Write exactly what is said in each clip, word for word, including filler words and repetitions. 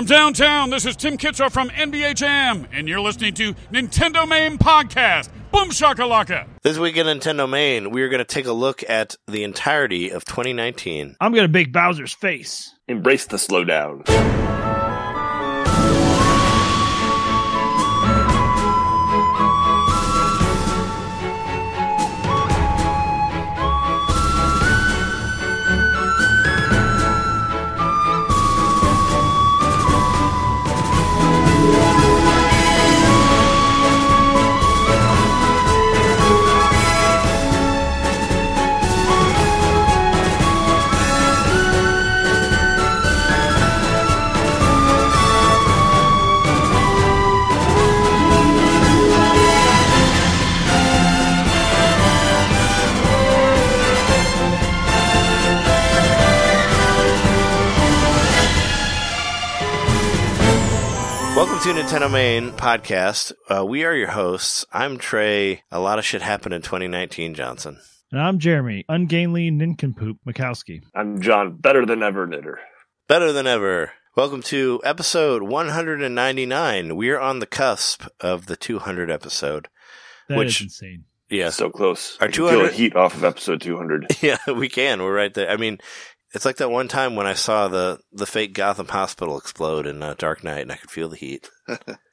From downtown, this is Tim Kitzer from N B A Jam, and you're listening to Nintendo Main Podcast. Boom shakalaka. This week in Nintendo Main, we are going to take a look at the entirety of twenty nineteen. I'm going to bake Bowser's face. Embrace the slowdown. Welcome to Nintendo Main Podcast. Uh, we are your hosts. I'm Trey. A lot of shit happened in twenty nineteen, Johnson. And I'm Jeremy, ungainly nincompoop Makowski. I'm John, better than ever knitter. Better than ever. Welcome to episode one hundred ninety-nine. We are on the cusp of the two hundred episode. That which, is insane. Yeah. So close. Our two hundred feel the heat off of episode two hundred. Yeah, we can. We're right there. I mean... It's like that one time when I saw the, the fake Gotham hospital explode in uh, Dark Knight, and I could feel the heat.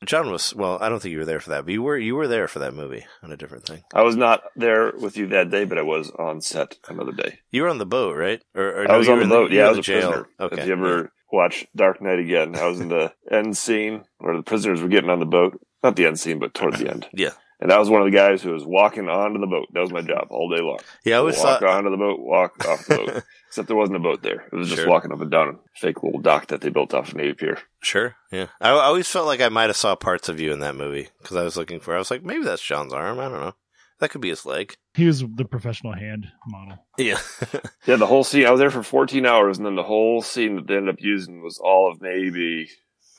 John was, well, I don't think you were there for that, but you were you were there for that movie on a different thing. I was not there with you that day, but I was on set another day. You were on the boat, right? Or, or I no, was on the boat, the, yeah, I was a jail. prisoner. Okay. If you ever yeah. watch Dark Knight again, I was in the end scene where the prisoners were getting on the boat. Not the end scene, but toward the end. Yeah. And I was one of the guys who was walking onto the boat. That was my job all day long. Yeah, I always walk thought... onto the boat, walk off the boat. Except there wasn't a boat there. It was just sure. walking up and down a fake little dock that they built off of Navy Pier. Sure, yeah. I, I always felt like I might have saw parts of you in that movie because I was looking for. I was like, maybe that's John's arm. I don't know. That could be his leg. He was the professional hand model. Yeah, yeah. The whole scene. I was there for fourteen hours, and then the whole scene that they ended up using was all of maybe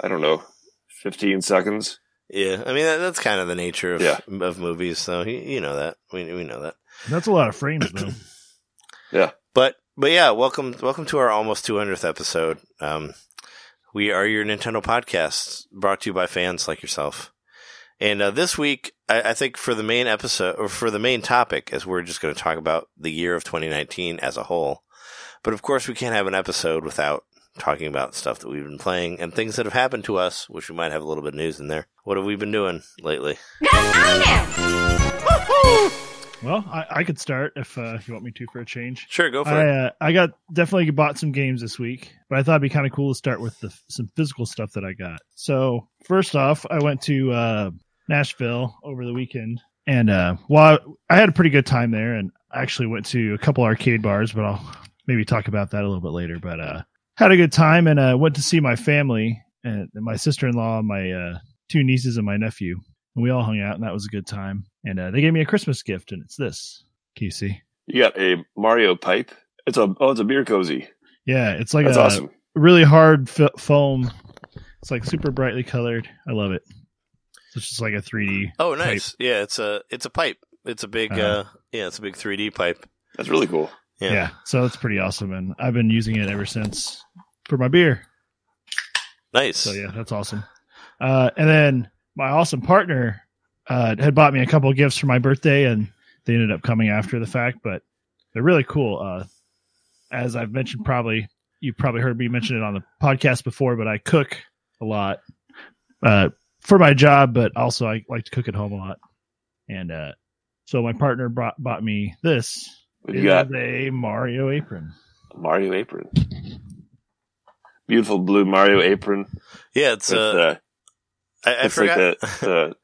I don't know, fifteen seconds. Yeah, I mean that, that's kind of the nature of yeah. of movies. So you, you know that we we know that. That's a lot of frames, though. yeah, but but yeah, welcome welcome to our almost two hundredth episode. Um, we are your Nintendo podcast, brought to you by fans like yourself. And uh, this week, I, I think for the main episode or for the main topic, as we're just going to talk about the year of twenty nineteen as a whole. But of course, we can't have an episode without talking about stuff that we've been playing and things that have happened to us, which we might have a little bit of news in there. What have we been doing lately? I know. Well, I, I could start if, uh, if you want me to for a change. Sure, go for I, it. Uh, I got definitely bought some games this week, but I thought it'd be kind of cool to start with the, some physical stuff that I got. So first off, I went to uh, Nashville over the weekend, and uh, while I, I had a pretty good time there, and I actually went to a couple arcade bars, but I'll maybe talk about that a little bit later. But uh, had a good time and uh, went to see my family and my sister-in-law, my uh, two nieces, and my nephew. And we all hung out, and that was a good time. And uh, they gave me a Christmas gift, and it's this. Can you see? You got a Mario pipe. It's a oh, it's a beer cozy. Yeah, it's like That's a awesome. really hard f- foam. It's like super brightly colored. I love it. It's just like a three D. Oh, nice. Pipe. Yeah, it's a it's a pipe. It's a big uh, uh, yeah, it's a big three D pipe. That's really cool. Yeah. yeah, so that's pretty awesome, and I've been using it ever since for my beer. Nice. So yeah, that's awesome. Uh, and then my awesome partner uh, had bought me a couple of gifts for my birthday, and they ended up coming after the fact, but they're really cool. Uh, as I've mentioned, probably you've probably heard me mention it on the podcast before, but I cook a lot uh, for my job, but also I like to cook at home a lot. And uh, so my partner brought, bought me this. You got a Mario apron. A Mario apron. Beautiful blue Mario apron. Yeah, it's a. Uh, I, I forgot. Like the, the,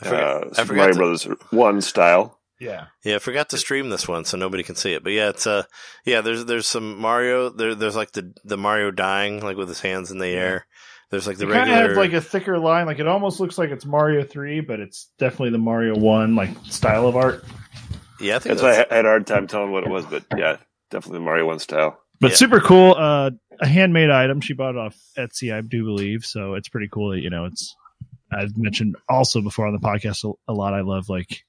I forgot, uh, I forgot Mario to, Brothers one style. Yeah, yeah. I forgot to stream this one, so nobody can see it. But yeah, it's a. Uh, yeah, there's there's some Mario. There there's like the the Mario dying like with his hands in the air. There's like the it regular. It kind of has like a thicker line. Like it almost looks like it's Mario three, but it's definitely the Mario one like style of art. Yeah, I think that's, that's why I had a hard time telling what it was, but yeah, definitely Mario one style. But yeah. super cool, uh, a handmade item. She bought it off Etsy, I do believe. So it's pretty cool that, you know, it's, I've mentioned also before on the podcast a lot. I love like,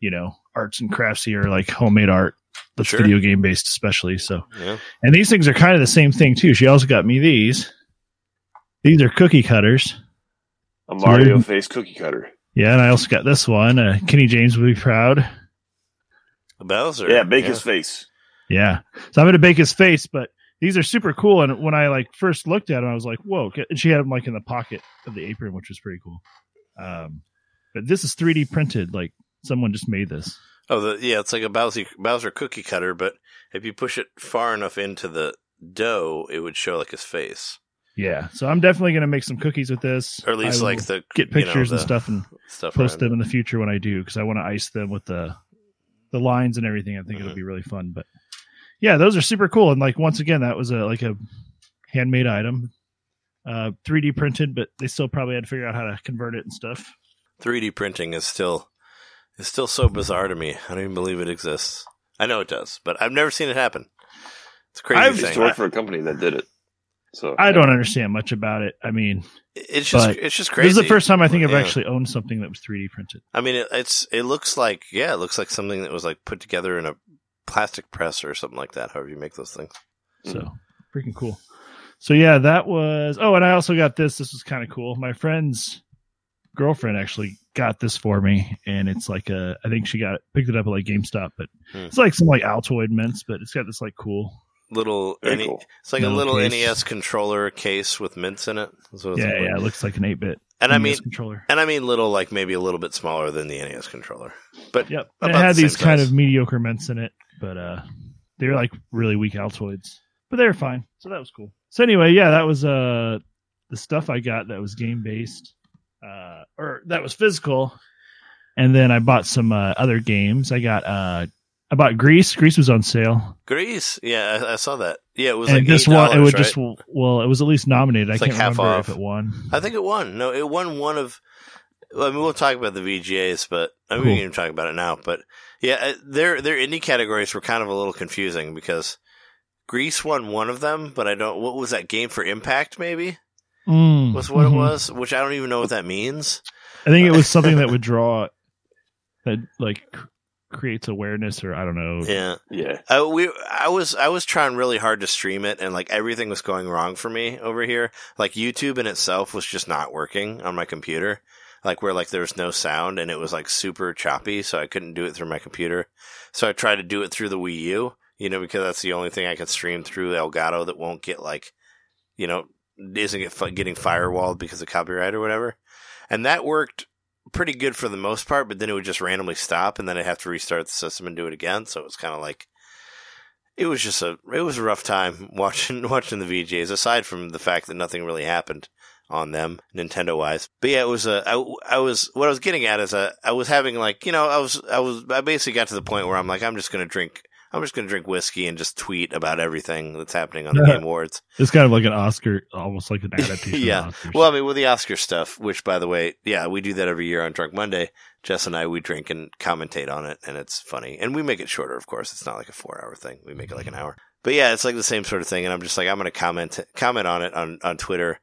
you know, arts and craftsy or like homemade art that's sure. video game based, especially. So, yeah. And these things are kind of the same thing too. She also got me these, These are cookie cutters. A Mario face cookie cutter. Yeah, and I also got this one. Uh, Kenny James will be proud. The Bowser. Yeah, bake yeah. his face. Yeah. So I'm going to bake his face, but these are super cool. And when I like first looked at them, I was like, whoa. And she had them like in the pocket of the apron, which was pretty cool. Um, but this is three D printed. Like someone just made this. Oh, the, yeah. It's like a Bowser, Bowser cookie cutter, but if you push it far enough into the dough, it would show like his face. Yeah, so I'm definitely going to make some cookies with this. Or at least like the get pictures you know, the and stuff and stuff post them in the future when I do, because I want to ice them with the the lines and everything. I think mm-hmm. it'll be really fun. But yeah, those are super cool. And like once again, that was a like a handmade item, uh, three D printed, but they still probably had to figure out how to convert it and stuff. three D printing is still is still so bizarre to me. I don't even believe it exists. I know it does, but I've never seen it happen. It's crazy. I've just worked for a company that did it. So, I yeah. don't understand much about it. I mean, it's just it's just crazy. This is the first time I think I've yeah. actually owned something that was three D printed. I mean, it, it's it looks like yeah, it looks like something that was like put together in a plastic press or something like that. However you make those things, so mm. freaking cool. So yeah, that was. Oh, and I also got this. This was kind of cool. My friend's girlfriend actually got this for me, and it's like a. I think she got it, picked it up at like GameStop, but mm. it's like some like Altoid mints, but it's got this like cool. Little, N- cool. It's like little a little case. N E S controller case with mints in it. That's what yeah, like. yeah, it looks like an eight-bit and N E S I mean, controller. And I mean little, like maybe a little bit smaller than the N E S controller. But yep, it had the these size. Kind of mediocre mints in it, but uh, they were like really weak Altoids. But they were fine, so that was cool. So anyway, yeah, that was uh the stuff I got that was game-based, uh, or that was physical. And then I bought some uh, other games. I got... uh. I bought Grís. Grís was on sale. Grís, yeah, I, I saw that. Yeah, it was and like this eight dollars, one. It would right? just well, it was at least nominated. It's I can't like remember off. if it won. I think it won. No, it won one of. Well, I mean, we'll talk about the V G As, but I mean, cool. we can talk about it now. But yeah, their their indie categories were kind of a little confusing because Grís won one of them, but I don't. What was that game for Impact? Maybe mm, was what mm-hmm. it was, which I don't even know what that means. I think it was something that would draw that like. creates awareness or I don't know. Yeah. Yeah. Uh, we I was I was trying really hard to stream it and like everything was going wrong for me over here. Like YouTube in itself was just not working on my computer. Like where like there was no sound and it was like super choppy, so I couldn't do it through my computer. So I tried to do it through the Wii U, you know, because that's the only thing I can stream through Elgato that won't get like, you know, isn't get, getting firewalled because of copyright or whatever. And that worked pretty good for the most part, but then it would just randomly stop and then I'd have to restart the system and do it again. So it was kind of like, it was just a, it was a rough time watching, watching the V G As aside from the fact that nothing really happened on them Nintendo wise. But yeah, it was a, I, I was, what I was getting at is a, I was having like, you know, I was, I was, I basically got to the point where I'm like, I'm just going to drink, I'm just going to drink whiskey and just tweet about everything that's happening on the yeah. Game Awards. It's kind of like an Oscar, almost like an adaptation. yeah. Of well, I mean, with the Oscar stuff, which, by the way, yeah, we do that every year on Drunk Monday. Jess and I, we drink and commentate on it, and it's funny. And we make it shorter, of course. It's not like a four-hour thing. We make it like an hour. But yeah, it's like the same sort of thing, and I'm just like, I'm going to comment comment on it on, on Twitter.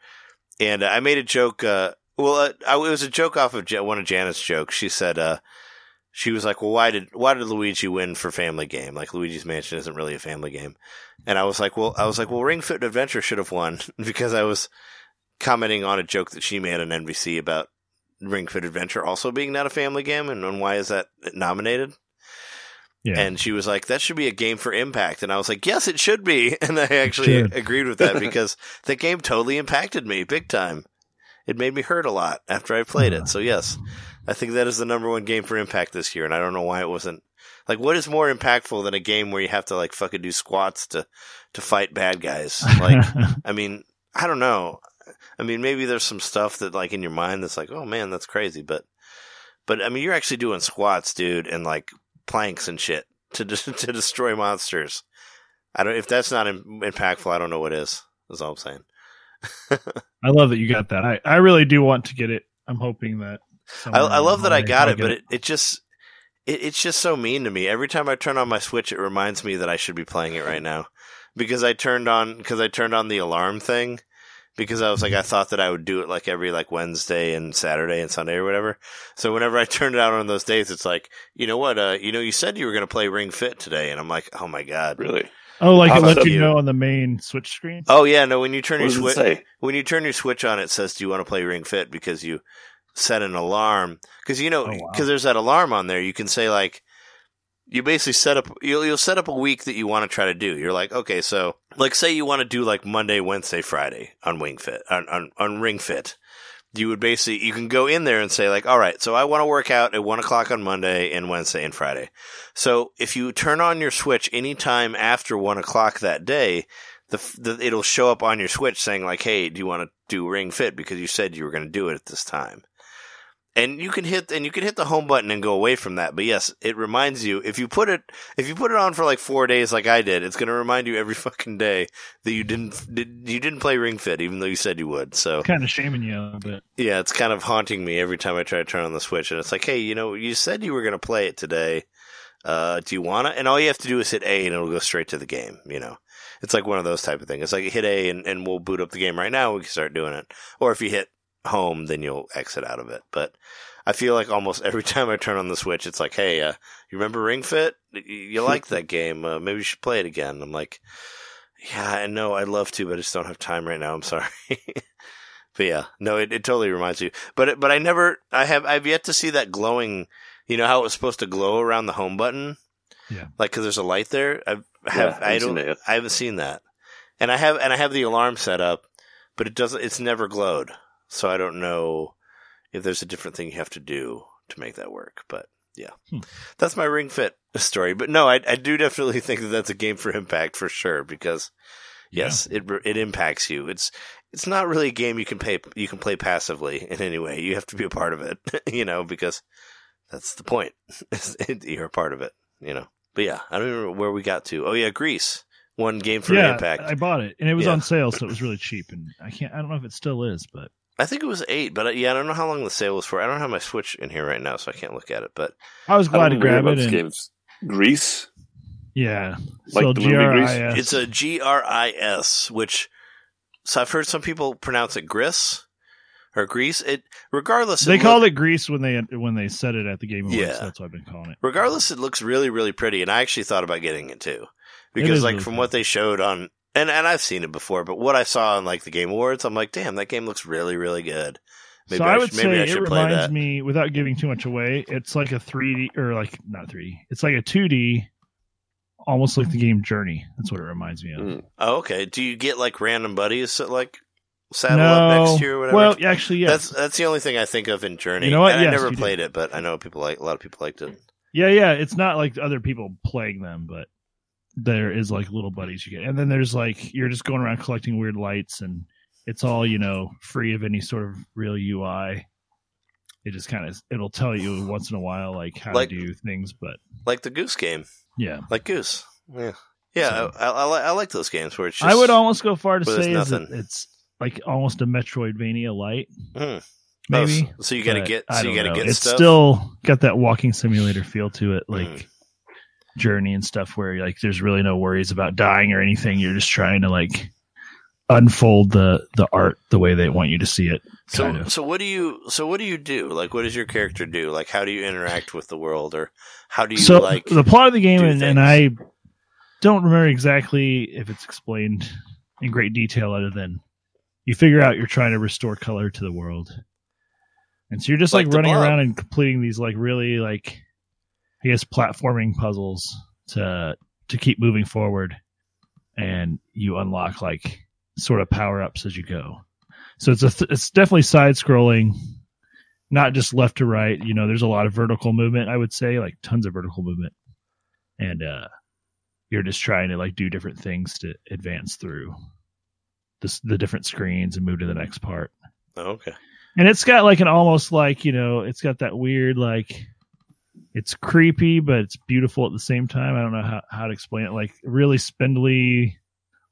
And uh, I made a joke. Uh, well, uh, I, it was a joke off of Jan- one of Janet's jokes. She said... Uh, She was like, well, why did why did Luigi win for Family Game? Like, Luigi's Mansion isn't really a family game. And I was like, well, I was like, well, Ring Fit Adventure should have won because I was commenting on a joke that she made on N B C about Ring Fit Adventure also being not a family game, and, and why is that nominated? Yeah. And she was like, that should be a game for Impact. And I was like, yes, it should be. And I actually agreed with that because the game totally impacted me big time. It made me hurt a lot after I played it. So, yes. I think that is the number one game for Impact this year, and I don't know why it wasn't. Like, what is more impactful than a game where you have to, like, fucking do squats to, to fight bad guys? Like, I mean, I don't know. I mean, maybe there's some stuff that, like, in your mind that's like, oh, man, that's crazy. But, but I mean, you're actually doing squats, dude, and, like, planks and shit to de- to destroy monsters. I don't. If that's not im- impactful, I don't know what is, is all I'm saying. I love that you got that. I, I really do want to get it. I'm hoping that. I, I love that I got it, but it, it just it, it's just so mean to me. Every time I turn on my Switch, it reminds me that I should be playing it right now because I turned on because I turned on the alarm thing because I was like I thought that I would do it like every like Wednesday and Saturday and Sunday or whatever. So whenever I turned it out on those days, it's like you know what, uh, you know, you said you were going to play Ring Fit today, and I'm like, oh my god, really? Oh, like it lets you know on the main Switch screen? Oh yeah, no. When you turn your Switch, when you turn your Switch on, it says, "Do you want to play Ring Fit?" Because you set an alarm. Because you know, because oh, wow. there's that alarm on there. You can say like, you basically set up. You'll you'll set up a week that you want to try to do. You're like, okay, so like say you want to do like Monday, Wednesday, Friday on Wing Fit on on, on Ring Fit. You would basically, you can go in there and say like, all right, so I want to work out at one o'clock on Monday and Wednesday and Friday. So if you turn on your Switch anytime after one o'clock that day, the, the it'll show up on your Switch saying like, hey, do you want to do Ring Fit? Because you said you were going to do it at this time. And you can hit, and you can hit the home button and go away from that. But yes, it reminds you, if you put it, if you put it on for like four days, like I did, it's going to remind you every fucking day that you didn't, did, you didn't play Ring Fit, even though you said you would. So it's kind of shaming you a little bit. Yeah. It's kind of haunting me every time I try to turn on the Switch and it's like, hey, you know, you said you were going to play it today. Uh, do you want to? And all you have to do is hit A and it'll go straight to the game. You know, it's like one of those type of things. It's like hit A and, and we'll boot up the game right now. We can start doing it. Or if you hit home, then you'll exit out of it. But I feel like almost every time I turn on the Switch, it's like, hey, uh, you remember Ring Fit? You, you like that game. Uh, maybe you should play it again. And I'm like, yeah, I know. I'd love to, but I just don't have time right now. I'm sorry. But yeah, no, it, it totally reminds you. But it, but I never, I have, I've yet to see that glowing, you know, how it was supposed to glow around the home button. Yeah. Like, cause there's a light there. I've, have, yeah, I don't, I haven't seen that. And I have, and I have the alarm set up, but it doesn't, it's never glowed. So I don't know if there's a different thing you have to do to make that work. But yeah, hmm. that's my Ring Fit story. But no, I, I do definitely think that that's a game for impact for sure. Because yes, yeah. it it impacts you. It's it's not really a game you can pay you can play passively in any way. You have to be a part of it, you know, because that's the point. You're a part of it, you know. But yeah, I don't remember where we got to. Oh yeah, Grís. One game for yeah, impact. I bought it and it was yeah. on sale, so it was really cheap. And I can't. I don't know if it still is, but. I think it was eight, but yeah, I don't know how long the sale was for. I don't have my Switch in here right now, so I can't look at it. But I was glad I to grab it. And... Grís, yeah, like so the G R I S. Movie Grís. It's a G R I S, which so I've heard some people pronounce it Grís or Grís. It regardless, they it called look, it Grís when they when they said it at the Game Awards. Yeah. So that's what I've been calling it. Regardless, it looks really really pretty, and I actually thought about getting it too because it like really from cool. what they showed on. And and I've seen it before, but what I saw in like the Game Awards, I'm like, damn, that game looks really, really good. Maybe so I, I would sh- maybe say I should it play reminds that. me, without giving too much away, it's like a three D or like not three D. It's like a two D, almost like the game Journey. That's what it reminds me of. Mm. Oh, okay. Do you get like random buddies that like saddle no. up next year or whatever? Well, actually, yeah. That's that's the only thing I think of in Journey. You know what? And yes, I never played did. it, but I know people like a lot of people liked it. Yeah, yeah. It's not like other people playing them, but. There is like little buddies you get, and then there's like you're just going around collecting weird lights, and it's all, you know, free of any sort of real U I. It just kind of it'll tell you once in a while like how like, to do things, but like the Goose game, yeah, like Goose, yeah, yeah. So, I, I, I like those games where it's. Just, I would almost go far to say is that it's like almost a Metroidvania light, mm. maybe. Oh, so you got to get, so you got to get. It's stuff. Still got that walking simulator feel to it, like. Mm. Journey and stuff where like there's really no worries about dying or anything. You're just trying to like unfold the the art the way they want you to see it. So of. so what do you so what do you do? Like what does your character do? Like how do you interact with the world or how do you so like the plot of the game and, and I don't remember exactly if it's explained in great detail other than you figure out you're trying to restore color to the world. And so you're just like, like running around and completing these like really like I guess platforming puzzles to to keep moving forward, and you unlock like sort of power ups as you go. So it's a th- it's definitely side scrolling, not just left to right. You know, there's a lot of vertical movement. I would say like tons of vertical movement, and uh, you're just trying to like do different things to advance through the the different screens and move to the next part. Oh, okay. And it's got like an almost like you know it's got that weird like. It's creepy, but it's beautiful at the same time. I don't know how, how to explain it. Like really spindly,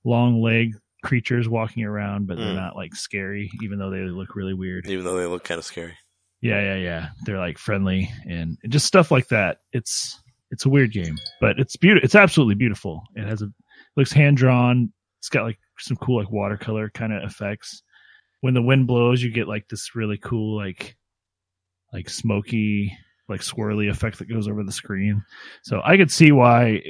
long leg creatures walking around, but mm. they're not like scary, even though they look really weird. Even though they look kind of scary. Yeah, yeah, yeah. They're like friendly and just stuff like that. It's it's a weird game, but it's beautiful. It's absolutely beautiful. It has a it looks hand drawn. It's got like some cool like watercolor kind of effects. When the wind blows, you get like this really cool like like smoky. Like swirly effect that goes over the screen. So I could see why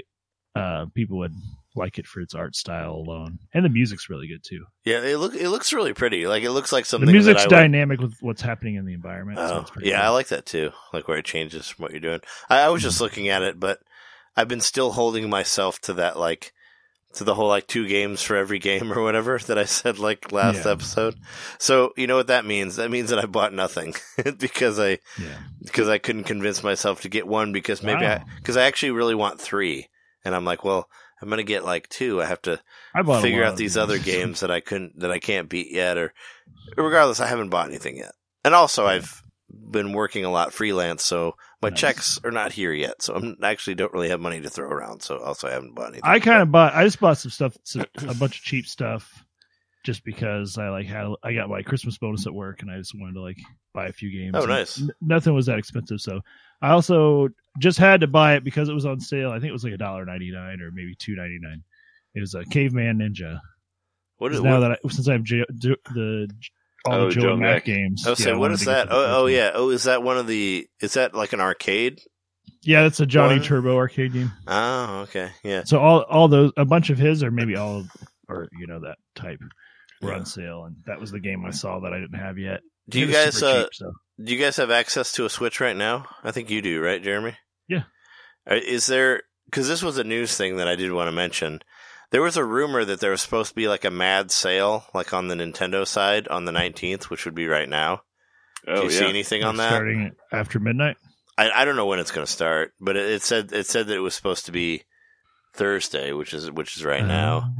uh, people would like it for its art style alone, and the music's really good too. Yeah, it look it looks really pretty. Like it looks like something. The music's that I dynamic would... with what's happening in the environment. Oh, so yeah, cool. I like that too. Like where it changes from what you're doing. I, I was just looking at it, but I've been still holding myself to that, like to the whole like two games for every game or whatever that I said like last yeah. episode. So you know what that means? That means that I bought nothing because I yeah. because I couldn't convince myself to get one because maybe wow. I because I actually really want three, and I'm like, well. I'm going to get like two. I have to I figure out these other games that I couldn't, that I can't beat yet. Or regardless, I haven't bought anything yet. And also I've been working a lot freelance. So my nice. checks are not here yet. So I'm, I actually don't really have money to throw around. So also I haven't bought anything. I kind of bought, I just bought some stuff, some, a bunch of cheap stuff just because I like had, I got my Christmas bonus at work and I just wanted to like buy a few games. Oh, nice. N- nothing was that expensive. So I also just had to buy it because it was on sale. I think it was like one dollar and ninety-nine cents or maybe two dollars and ninety-nine cents. It was a Caveman Ninja. What is now what? that I, since I have J- J- the all oh, the Joe, Joe Mac, Mac games? Oh, yeah, so what is that? Oh, oh, yeah. Oh, is that one of the? Is that like an arcade? Yeah, that's a Johnny one? Turbo arcade game. Oh, okay, yeah. So all all those, a bunch of his, or maybe all, or you know that type, were yeah. on sale, and that was the game I saw that I didn't have yet. Do you guys? Uh, cheap, so. Do you guys have access to a Switch right now? I think you do, right, Jeremy? Yeah. Is there? Because this was a news thing that I did want to mention. There was a rumor that there was supposed to be like a mad sale, like on the Nintendo side, on the nineteenth, which would be right now. Oh, do you yeah. see anything They're on that? Starting after midnight. I, I don't know when it's going to start, but it, it said it said that it was supposed to be Thursday, which is which is right uh, now.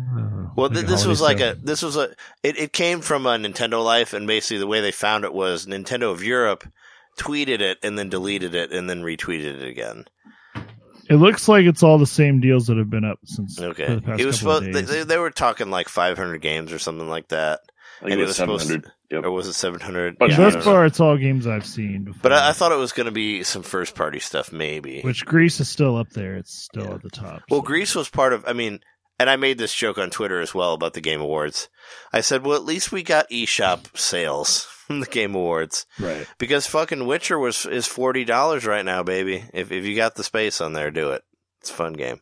Well, th- this was like a this was a it, it came from a Nintendo Life, and basically the way they found it was Nintendo of Europe tweeted it and then deleted it and then retweeted it again. It looks like it's all the same deals that have been up since. Okay, for the past it was supposed of days. They, they were talking like five hundred games or something like that. I think and it was, it was supposed to, yep. or was it seven hundred? But yeah, thus far, it's all games I've seen before. But I, I thought it was going to be some first party stuff, maybe. Which Grís is still up there; it's still yeah. at the top. Well, so. Grís was part of. I mean. And I made this joke on Twitter as well about the Game Awards. I said, well, at least we got eShop sales from the Game Awards. Right. Because fucking Witcher was is forty dollars right now, baby. If if you got the space on there, do it. It's a fun game.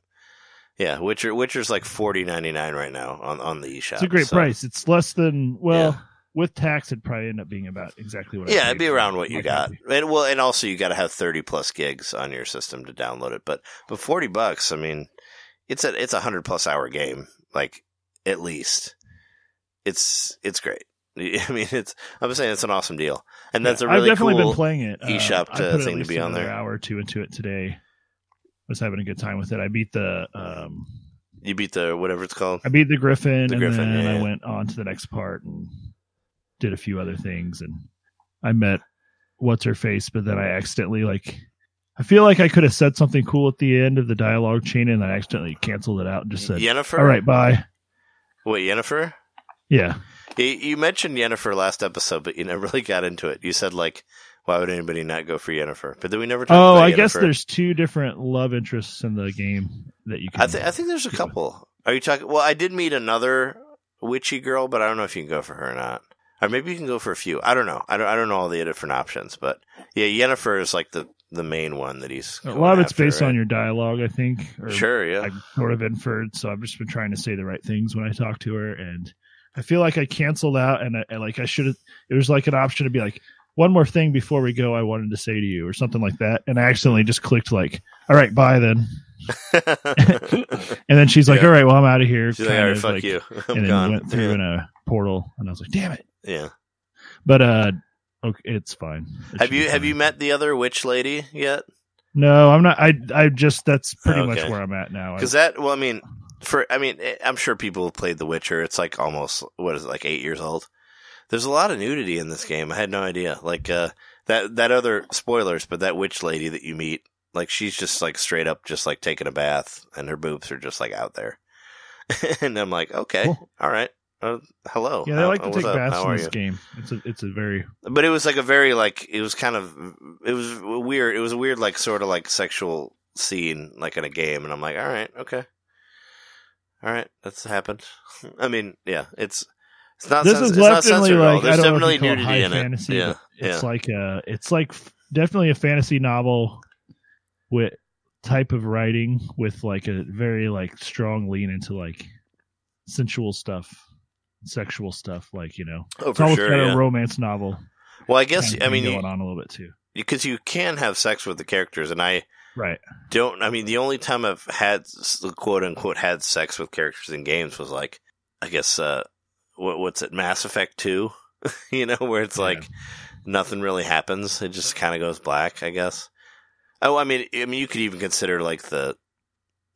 Yeah, Witcher Witcher's like forty dollars and ninety-nine cents right now on, on the eShop. It's a great so. price. It's less than, well, yeah. with tax, it'd probably end up being about exactly what I Yeah, it'd be around what you got. And, well, and also you got to have thirty plus gigs on your system to download it. But, but forty bucks, I mean... It's a it's a hundred plus hour game, like at least. It's it's great. I mean, it's I'm saying it's an awesome deal, and yeah, that's a really I've definitely cool been playing it. eShop uh, to, thing to be on there. Hour or two into it today. I was having a good time with it. I beat the um, you beat the whatever it's called. I beat the Griffin, the and Griffin, then yeah. I went on to the next part and did a few other things, and I met what's her face, but then I accidentally like. I feel like I could have said something cool at the end of the dialogue chain, and I accidentally canceled it out and just said, Yennefer? All right, bye. Wait, Yennefer? Yeah. You mentioned Yennefer last episode, but you never really got into it. You said, like, why would anybody not go for Yennefer? But then we never talked oh, about I Yennefer. Guess there's two different love interests in the game that you can... I, th- I think there's a couple. With. Are you talking... Well, I did meet another witchy girl, but I don't know if you can go for her or not. Or maybe you can go for a few. I don't know. I don't, I don't know all the different options, but... Yeah, Yennefer is, like, the... the main one that he's a lot of it's after, based right? on your dialogue, I think. Or sure, yeah. I sort of inferred, so I've just been trying to say the right things when I talk to her, and I feel like I canceled out, and I, I like I should have. It was like an option to be like one more thing before we go. I wanted to say to you or something like that, and I accidentally just clicked like, all right, bye then. And then she's like, yeah. all right, well I'm out of here. She's like, all right, fuck like, you. I'm and gone. Then went through yeah. in a portal, and I was like, damn it. Yeah. But uh. Okay, it's fine. It have you fine. have you met the other witch lady yet? No, I'm not. I I just that's pretty okay. much where I'm at now. Because that well, I mean, for I mean, I'm sure people have played The Witcher. It's like almost what is it like eight years old. There's a lot of nudity in this game. I had no idea. Like uh, that that other spoilers, but that witch lady that you meet, like she's just like straight up, just like taking a bath, and her boobs are just like out there. And I'm like, okay, cool. all right. Uh, hello. Yeah, they like to take baths in this game. It's a, it's a very. But it was like a very like it was kind of it was weird. It was a weird like sort of like sexual scene like in a game, and I'm like, all right, okay, all right, that's happened. I mean, yeah, it's it's not. This sens- is definitely like I don't know if you call it high fantasy. Yeah, yeah, it's like a it's like definitely a fantasy novel with type of writing with like a very like strong lean into like sensual stuff, sexual stuff, like, you know, oh, it's almost sure, kind of yeah. a romance novel. Well, I guess kind of I mean going you, on a little bit too, because you can have sex with the characters, and I right don't. I mean, the only time I've had quote unquote had sex with characters in games was like, I guess uh, what, what's it, Mass Effect two, you know, where it's like yeah. nothing really happens; it just kind of goes black, I guess. Oh, I mean, I mean, you could even consider like the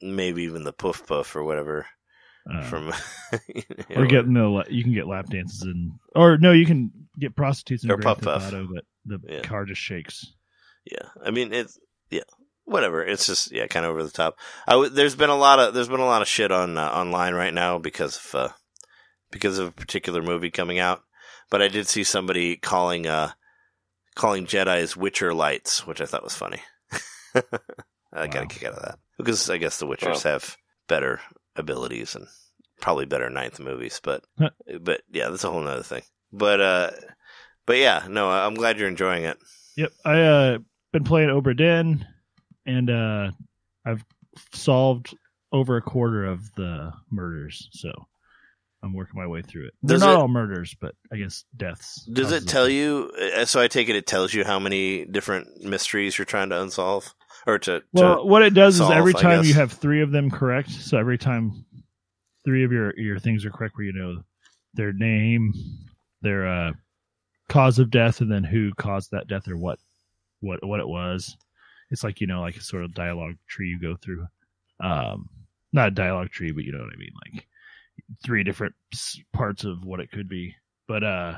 maybe even the Puff Puff or whatever. Uh, from you know, or getting the you can get lap dances and or no you can get prostitutes in or Grand Theft Auto, but the yeah. car just shakes. Yeah, I mean it's yeah whatever. It's just yeah kind of over the top. I w- there's been a lot of there's been a lot of shit on uh, online right now because of uh, because of a particular movie coming out. But I did see somebody calling uh calling Jedi's Witcher lights, which I thought was funny. I wow. got a kick out of that because I guess the Witchers wow. have better abilities and probably better ninth movies, but huh. but yeah, that's a whole nother thing. But uh, but yeah, no, I'm glad you're enjoying it. Yep, I uh been playing Oberdin, and uh, I've solved over a quarter of the murders, so I'm working my way through it. They're does not it, all murders, but I guess deaths. Does it tell you? So I take it it tells you how many different mysteries you're trying to unsolve. Or to, well, to what it does solve, is every time you have three of them correct, so every time three of your, your things are correct, where you know their name, their uh, cause of death, and then who caused that death or what what what it was. It's like, you know, like a sort of dialogue tree you go through. Um, not a dialogue tree, but you know what I mean, like three different parts of what it could be. But uh,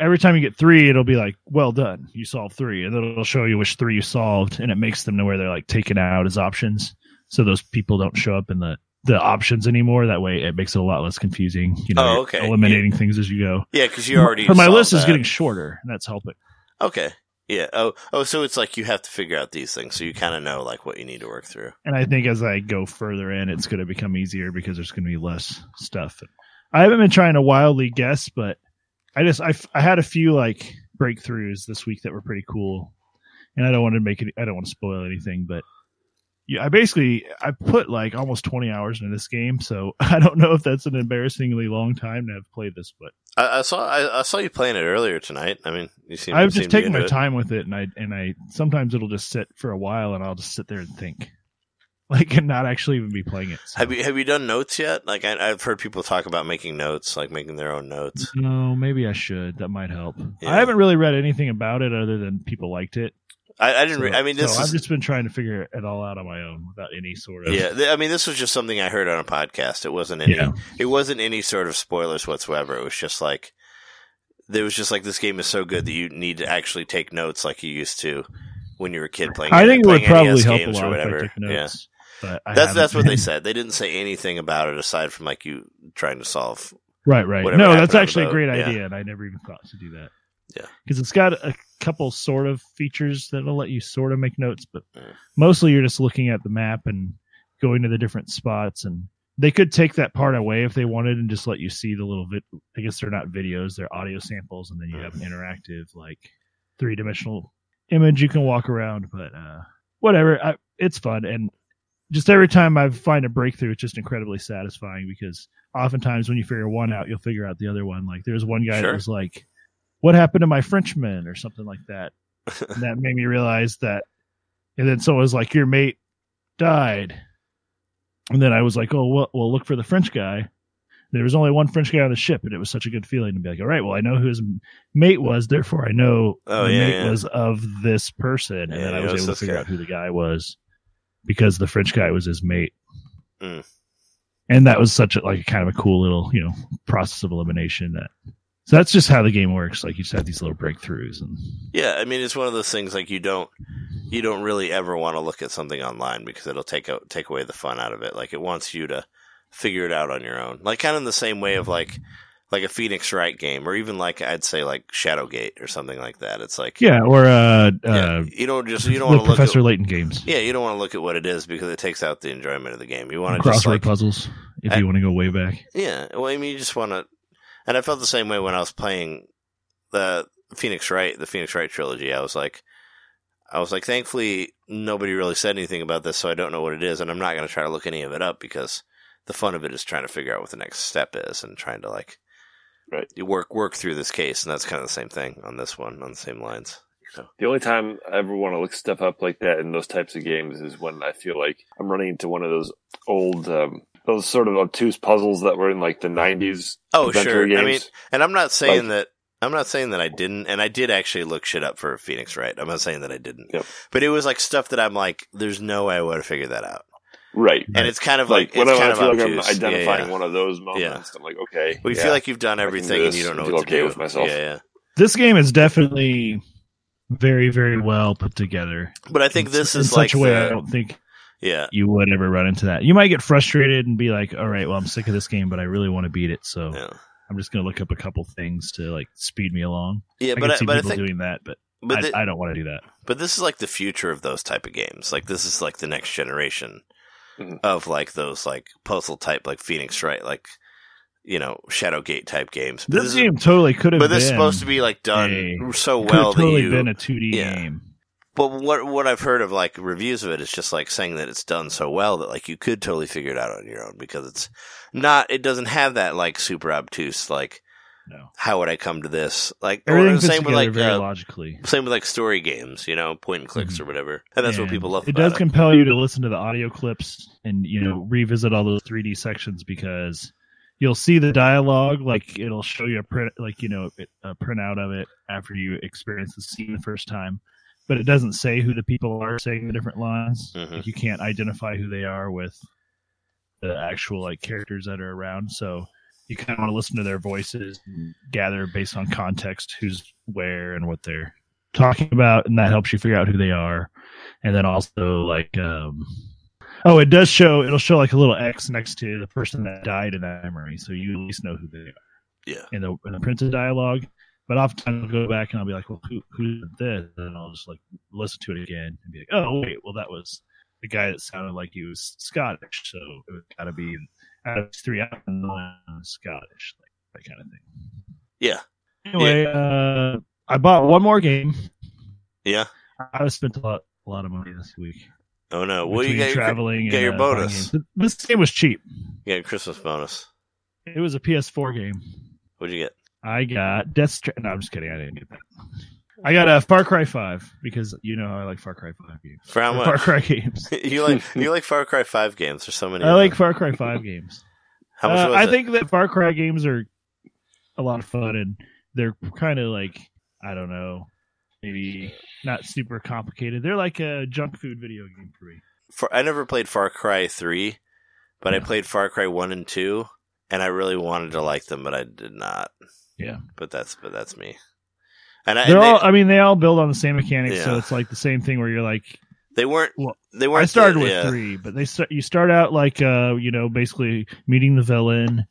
every time you get three, it'll be like, well done, you solved three. And then it'll show you which three you solved, and it makes them to where they're like taken out as options. So those people don't show up in the, the options anymore. That way it makes it a lot less confusing. You know, oh, okay. Eliminating yeah. things as you go. Yeah, because you already But my list that. is getting shorter, and that's helping. Okay. Yeah. Oh, oh, so it's like you have to figure out these things, so you kind of know like what you need to work through. And I think as I go further in, it's going to become easier because there's going to be less stuff. I haven't been trying to wildly guess, but I just I, I had a few like breakthroughs this week that were pretty cool, and I don't want to make it. I don't want to spoil anything, but yeah, I basically I put like almost twenty hours into this game, so I don't know if that's an embarrassingly long time to have played this. But I, I saw I, I saw you playing it earlier tonight. I mean, you seem I've just taken my time with it, and I and I sometimes it'll just sit for a while, and I'll just sit there and think, like, and not actually even be playing it. So. Have you have you done notes yet? Like, I, I've heard people talk about making notes, like making their own notes. No, maybe I should. That might help. Yeah. I haven't really read anything about it other than people liked it. I, I didn't. So, re- I mean, this so is... I've just been trying to figure it all out on my own without any sort of. Yeah, th- I mean, this was just something I heard on a podcast. It wasn't any. Yeah. It wasn't any sort of spoilers whatsoever. It was just like there was just like this game is so good that you need to actually take notes like you used to when you were a kid playing. I think playing it would probably N E S help games a lot or whatever. If I took notes. Yeah. But that's that's what they said. They didn't say anything about it aside from like you trying to solve. Right, right. No, that's actually a great idea, yeah. and I never even thought to do that. Yeah, because it's got a couple sort of features that'll let you sort of make notes, but mm. mostly you're just looking at the map and going to the different spots. And they could take that part away if they wanted and just let you see the little. Vi- I guess they're not videos; they're audio samples, and then you mm. have an interactive, like three dimensional image you can walk around. But uh, whatever, I, it's fun and. Just every time I find a breakthrough, it's just incredibly satisfying because oftentimes when you figure one out, you'll figure out the other one. Like there's one guy sure. that was like, what happened to my Frenchman or something like that. And that made me realize that. And then someone was like, your mate died. And then I was like, oh, well, well, look for the French guy. There was only one French guy on the ship, and it was such a good feeling to be like, all right, well, I know who his mate was. Therefore, I know oh, the yeah, mate yeah. was of this person. And yeah, then I was, was able to figure guy. out who the guy was. Because the French guy was his mate. Mm. And that was such a, like kind of a cool little, you know, process of elimination. That So that's just how the game works. Like you just have these little breakthroughs. And yeah. I mean, it's one of those things like you don't, you don't really ever want to look at something online because it'll take out, take away the fun out of it. Like it wants you to figure it out on your own. Like kind of in the same way of like, like a Phoenix Wright game, or even like I'd say like Shadowgate or something like that. It's like yeah, or uh, yeah, uh you don't just you don't want to look Professor at, Layton games. Yeah, you don't want to look at what it is because it takes out the enjoyment of the game. You want to crossword like, puzzles if I, you want to go way back. Yeah, well, I mean, you just want to. And I felt the same way when I was playing the Phoenix Wright, the Phoenix Wright trilogy. I was like, I was like, thankfully, nobody really said anything about this, so I don't know what it is, and I'm not going to try to look any of it up because the fun of it is trying to figure out what the next step is and trying to, like, right. work work through this case, and that's kind of the same thing on this one, on the same lines. So. The only time I ever want to look stuff up like that in those types of games is when I feel like I'm running into one of those old... Um, Those sort of obtuse puzzles that were in like the nineties. Oh, sure. Games. I mean, and I'm not saying like, that I'm not saying that I didn't, and I did actually look shit up for Phoenix Wright. I'm not saying that I didn't, yep. but it was like stuff that I'm like, there's no way I would have figured that out, right? And it's kind of like, like when it's I, kind I feel of like obtuse. I'm identifying yeah, yeah. one of those moments. Yeah. I'm like, okay, we well, yeah, feel like you've done everything do and you don't know what okay to do with myself. Yeah, yeah. This game is definitely very, very well put together. But I think in, this is in like such a way the, I don't think. Yeah, you would ever run into that. You might get frustrated and be like, all right, well, I'm sick of this game, but I really want to beat it, so yeah. I'm just going to look up a couple things to like speed me along. Yeah, I but, I, see but I think doing that, but, but I, the, I don't want to do that. But this is like the future of those type of games. Like this is like the next generation mm-hmm. of like those like puzzle type, like Phoenix Wright, like you know Shadowgate type games. This, this game is, totally could have, but been this is supposed to be like done a, so well. Could have totally that you, been a two D yeah. game. But what what I've heard of like reviews of it is just like saying that it's done so well that like you could totally figure it out on your own because it's not it doesn't have that like super obtuse like no. how would I come to this like or same with like very uh, logically same with like story games you know point and clicks mm-hmm. or whatever and that's and what people love. It about does it. compel you to listen to the audio clips and you know revisit all those three D sections because you'll see the dialogue like it'll show you a print like you know a printout of it after you experience the scene the first time. But it doesn't say who the people are saying the different lines. Mm-hmm. Like you can't identify who they are with the actual like characters that are around. So you kind of want to listen to their voices and gather based on context who's where and what they're talking about, and that helps you figure out who they are. And then also like, um, oh, it does show it'll show like a little X next to the person that died in that memory, so you at least know who they are. Yeah. In the in the printed dialogue. But oftentimes I'll go back and I'll be like, well, who, who did this? And I'll just like listen to it again and be like, oh, wait, well, that was the guy that sounded like he was Scottish. So it was got to be out of three out of Scottish, like that kind of thing. Yeah. Anyway, yeah. Uh, I bought one more game. Yeah. I spent a lot, a lot of money this week. Oh, no. Well, you got traveling your, get and, your bonus. Uh, this game was cheap. You got a Christmas bonus. It was a P S four game. What'd you get? I got Death Stranding. No, I'm just kidding. I didn't get that. I got a Far Cry five because you know how I like Far Cry five games. For how much? Far Cry games. you like you like Far Cry five games? There's so many. I like them. Far Cry five games. How much? Uh, was I it? think that Far Cry games are a lot of fun and they're kind of like I don't know, maybe not super complicated. They're like a junk food video game for me. For I never played Far Cry three, but yeah. I played Far Cry one and two, and I really wanted to like them, but I did not. Yeah, but that's but that's me. And I, they're and they, all. I mean, they all build on the same mechanics, yeah. so it's like the same thing where you're like, they weren't. Well, they weren't. I started with yeah. three, but they start. You start out like, uh, you know, basically meeting the villain,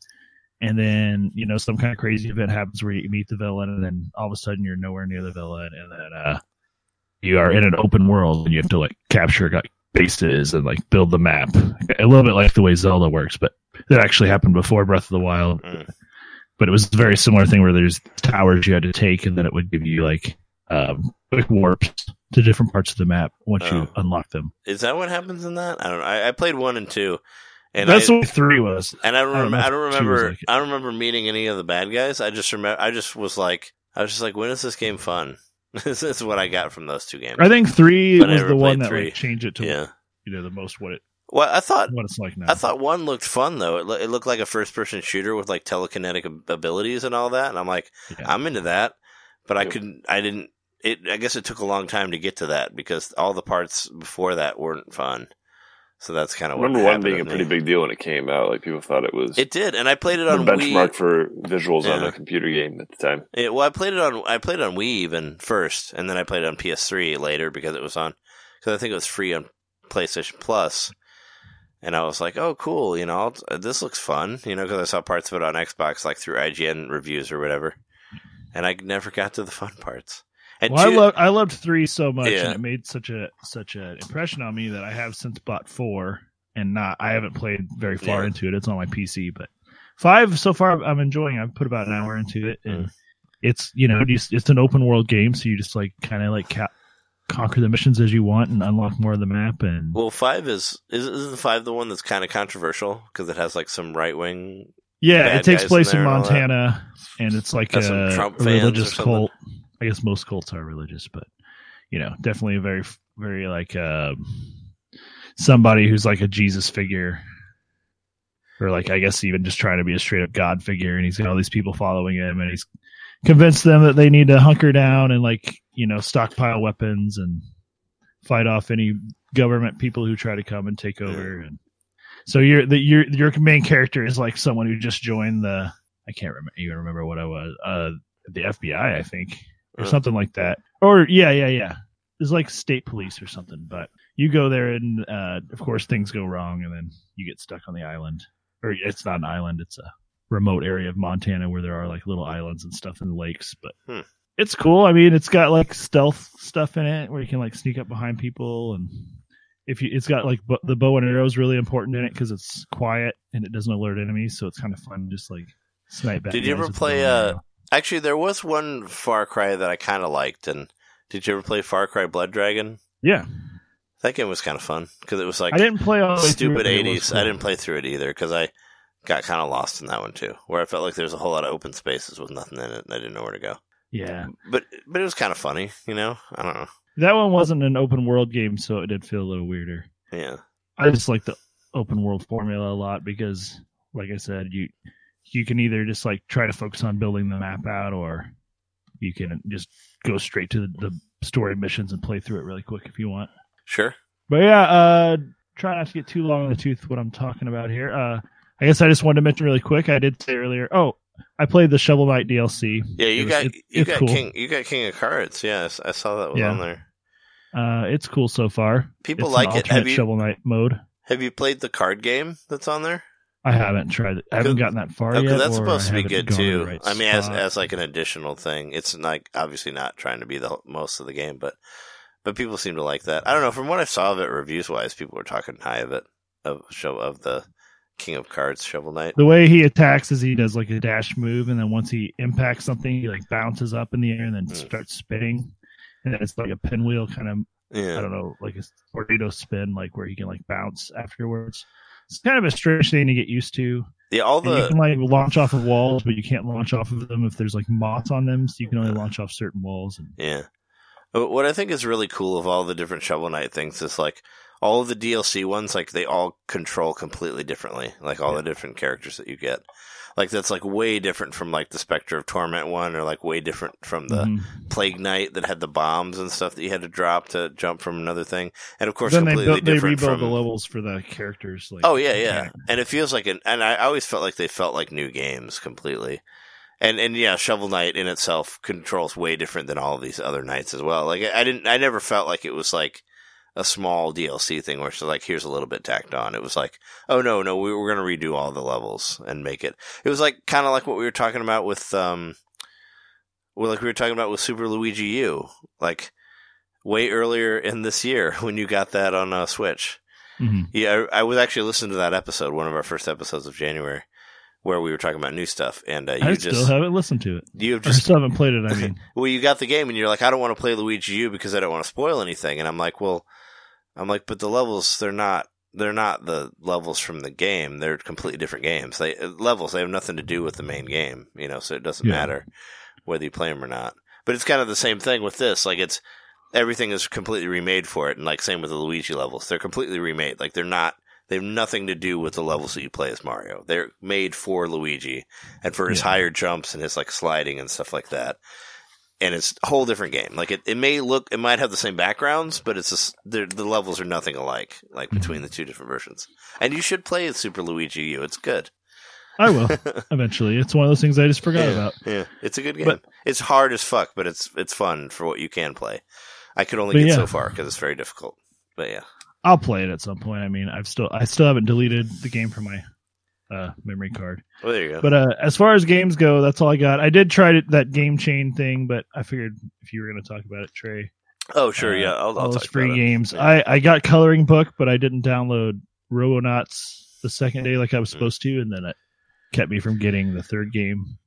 and then you know some kind of crazy event happens where you meet the villain, and then all of a sudden you're nowhere near the villain, and then uh, you are in an open world, and you have to like capture like bases and like build the map. A little bit like the way Zelda works, but that actually happened before Breath of the Wild. Mm. But it was a very similar thing where there's towers you had to take, and then it would give you like um, quick warps to different parts of the map once oh. you unlock them. Is that what happens in that? I don't know. I, I played one and two, and that's I, what three was. And I don't. Rem- I don't remember. Like I don't remember meeting any of the bad guys. I just remember. I just was like, I was just like, when is this game fun? This is what I got from those two games. I think three but was the one that like, changed it to yeah. you know the most what it. Well, I thought what it's like now. I thought one looked fun though. It, lo- it looked like a first-person shooter with like telekinetic ab- abilities and all that, and I'm like, yeah. I'm into that. But I couldn't. I didn't. It. I guess it took a long time to get to that because all the parts before that weren't fun. So that's kind of what. I remember one being a pretty big deal when it came out. Like people thought it was. It did, and I played it on benchmark Wii. For visuals yeah. on a computer game at the time. It, well, I played it on. I played it on Wii even first, and then I played it on P S three later because it was on. Because I think it was free on PlayStation Plus. And I was like, oh, cool, you know, I'll, this looks fun, you know, because I saw parts of it on Xbox, like through I G N reviews or whatever. And I never got to the fun parts. And well, two, I, loved, I loved three so much, yeah. and it made such a such an impression on me that I have since bought four, and not I haven't played very far yeah. into it. It's on my P C, but five so far I'm enjoying. I've put about an hour into it, and mm. it's, you know, it's an open world game, so you just like kind of like ca- conquer the missions as you want and unlock more of the map. And well, five is isn't five the one that's kind of controversial because it has like some right wing. Yeah, it takes place in, in Montana, and, and it's like a, a religious cult. I guess most cults are religious, but you know, definitely a very, very like uh, somebody who's like a Jesus figure. Or like, I guess even just trying to be a straight up God figure, and he's got all these people following him, and he's convinced them that they need to hunker down and like, you know, stockpile weapons and fight off any government people who try to come and take over. And so your the your your main character is like someone who just joined the I can't remember even remember what I was uh, the F B I I think or something like that or yeah yeah yeah it's like state police or something. But you go there and uh, of course things go wrong, and then you get stuck on the island. Or it's not an island, it's a remote area of Montana where there are like little islands and stuff and lakes, but hmm. it's cool. I mean, it's got like stealth stuff in it where you can like sneak up behind people, and if you, it's got like bu- the bow and arrow is really important in it because it's quiet and it doesn't alert enemies, so it's kind of fun just like snipe at. Did you ever play, uh, actually there was one Far Cry that I kind of liked, and did you ever play Far Cry Blood Dragon? Yeah. That game was kind of fun because it was like I didn't play all stupid eighties. I didn't play through it either because I got kind of lost in that one too, where I felt like there's a whole lot of open spaces with nothing in it and I didn't know where to go. Yeah, but but it was kind of funny, you know. I don't know. That one wasn't an open world game, so it did feel a little weirder. Yeah, I just like the open world formula a lot because, like I said, you you can either just like try to focus on building the map out, or you can just go straight to the, the story missions and play through it really quick if you want. Sure. But yeah, uh, try not to get too long in the tooth what I'm talking about here. Uh, I guess I just wanted to mention really quick, I did say earlier, oh, I played the Shovel Knight D L C. Yeah, you it got was, it, you got cool. King you got King of Cards. Yeah, I saw that was yeah. on there. Uh, it's cool so far. People it's like it. Have you, Shovel Knight mode. Have you played the card game that's on there? I haven't tried it. I haven't gotten that far no, yet. That's supposed to be good too. Right I mean, as as like an additional thing. It's like obviously not trying to be the most of the game, but. But people seem to like that. I don't know. From what I saw of it, reviews-wise, people were talking high of it, of show of the King of Cards, Shovel Knight. The way he attacks is he does like a dash move, and then once he impacts something, he like bounces up in the air and then mm. starts spinning. And then it's like a pinwheel kind of, yeah. I don't know, like a tornado spin, like where he can like bounce afterwards. It's kind of a strange thing to get used to. Yeah, all the and you can like launch off of walls, but you can't launch off of them if there's like moths on them, so you can only launch off certain walls. And... Yeah. What I think is really cool of all the different Shovel Knight things is, like, all of the D L C ones, like, they all control completely differently. Like, all yeah. the different characters that you get. Like, that's, like, way different from, like, the Spectre of Torment one, or, like, way different from the mm-hmm. Plague Knight that had the bombs and stuff that you had to drop to jump from another thing. And, of course, then completely they built, different they rebuild from... the levels for the characters. Like, oh, yeah, yeah. And it feels like... an And I always felt like they felt like new games completely. And and yeah, Shovel Knight in itself controls way different than all of these other knights as well. Like I didn't, I never felt like it was like a small D L C thing where it's like here's a little bit tacked on. It was like, oh no, no, we we're gonna redo all the levels and make it. It was like kind of like what we were talking about with um, well, like we were talking about with Super Luigi U, like way earlier in this year when you got that on uh, Switch. Mm-hmm. Yeah, I, I was actually listening to that episode, one of our first episodes of January. Where we were talking about new stuff, and uh, you I just still haven't listened to it. You have just I still haven't played it. I mean, well, you got the game, and you're like, I don't want to play Luigi U because I don't want to spoil anything. And I'm like, well, I'm like, but the levels they're not they're not the levels from the game. They're completely different games. They levels they have nothing to do with the main game, you know. So it doesn't yeah. matter whether you play them or not. But it's kind of the same thing with this. Like it's everything is completely remade for it, and like same with the Luigi levels, they're completely remade. Like they're not. They have nothing to do with the levels that you play as Mario. They're made for Luigi and for his yeah. higher jumps and his like sliding and stuff like that. And it's a whole different game. Like it, it may look, it might have the same backgrounds, but it's just, the levels are nothing alike, like between the two different versions. And you should play Super Luigi U. It's good. I will eventually. It's one of those things I just forgot yeah, about. Yeah, it's a good game. But, it's hard as fuck, but it's it's fun for what you can play. I could only get yeah. so far because it's very difficult. But yeah. I'll play it at some point. I mean, I've still I still haven't deleted the game from my uh, memory card. Oh, there you go. But uh, as far as games go, that's all I got. I did try to, that game chain thing, but I figured if you were going to talk about it, Trey. Oh, sure, uh, yeah. I'll, I'll all those free games. Yeah. I, I got Coloring Book, but I didn't download Robonauts the second day like I was supposed to, and then it kept me from getting the third game.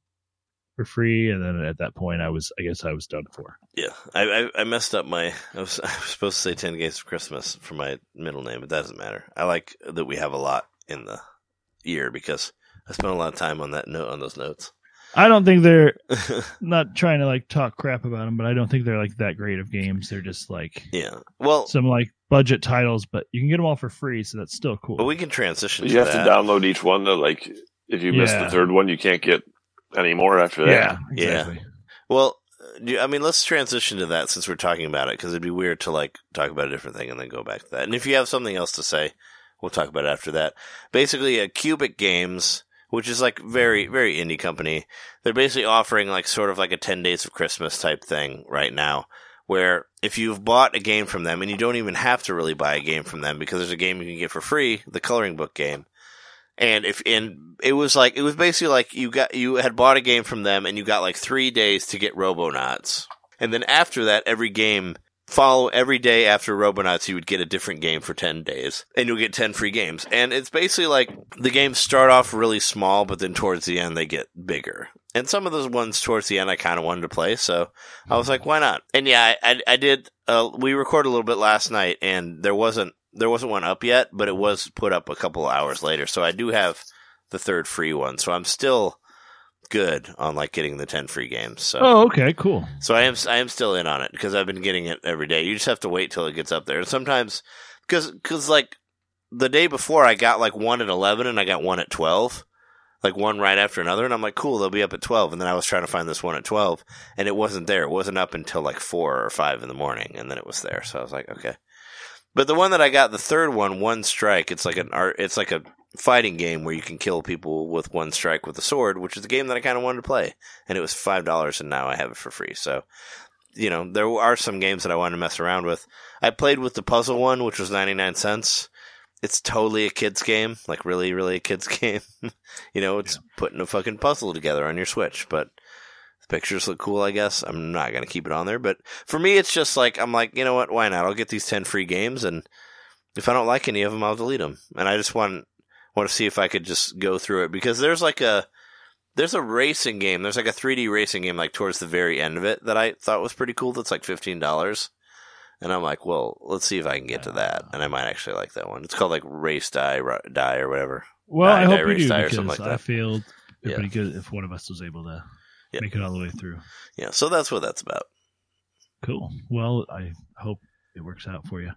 for free, and then at that point I was I guess I was done for. Yeah, I I, I messed up my I was, I was supposed to say ten Games of Christmas for my middle name, but that doesn't matter. I like that we have a lot in the year because I spent a lot of time on that note on those notes. I don't think they're not trying to like talk crap about them, but I don't think they're like that great of games. They're just like yeah, well, some like budget titles, but you can get them all for free, so that's still cool. But we can transition. You to have that. to download each one though. Like if you yeah. miss the third one, you can't get any more after that. Yeah, exactly. Yeah. Well, I mean, let's transition to that since we're talking about it, because it'd be weird to like talk about a different thing and then go back to that. And if you have something else to say, we'll talk about it after that. Basically, uh, Cubic Games, which is like very, very indie company. They're basically offering like sort of like a ten Days of Christmas type thing right now, where if you've bought a game from them, and you don't even have to really buy a game from them because there's a game you can get for free, the coloring book game. And if and it was like it was basically like you got you had bought a game from them and you got like three days to get Robonauts. And then after that, every game follow every day after Robonauts, you would get a different game for ten days, and you'll get ten free games. And it's basically like the games start off really small, but then towards the end, they get bigger. And some of those ones towards the end, I kind of wanted to play, so I was like, why not? And yeah, I, I, I did, uh, we recorded a little bit last night, and there wasn't, there wasn't one up yet, but it was put up a couple hours later, so I do have the third free one, so I'm still good on like getting the ten free games. So oh, okay, cool. So I am I am still in on it because I've been getting it every day. You just have to wait till it gets up there. And sometimes because because like the day before I got like one at eleven and I got one at twelve, like one right after another, and I'm like, cool, they'll be up at twelve. And then I was trying to find this one at twelve, and it wasn't there. It wasn't up until like four or five in the morning, and then it was there. So I was like, okay. But the one that I got, the third one, One Strike, it's like an art. It's like a fighting game where you can kill people with one strike with a sword, which is a game that I kind of wanted to play, and it was five dollars, and now I have it for free. So, you know, there are some games that I want to mess around with. I played with the puzzle one, which was ninety-nine cents. It's totally a kid's game, like really, really a kid's game. You know, it's yeah. putting a fucking puzzle together on your Switch, but the pictures look cool, I guess. I'm not going to keep it on there, but for me, it's just like, I'm like, you know what, why not? I'll get these ten free games, and if I don't like any of them, I'll delete them. And I just want want to see if I could just go through it, because there's like a there's a racing game, there's like a three D racing game like towards the very end of it that I thought was pretty cool. That's like fifteen dollars, and I'm like, well, let's see if I can get to that, and I might actually like that one. It's called like Race Die Die or whatever. Well, die, I hope die, you do, die, because like I failed. It'd yeah. be good if one of us was able to yeah. make it all the way through. Yeah, so that's what that's about. Cool. Well, I hope it works out for you.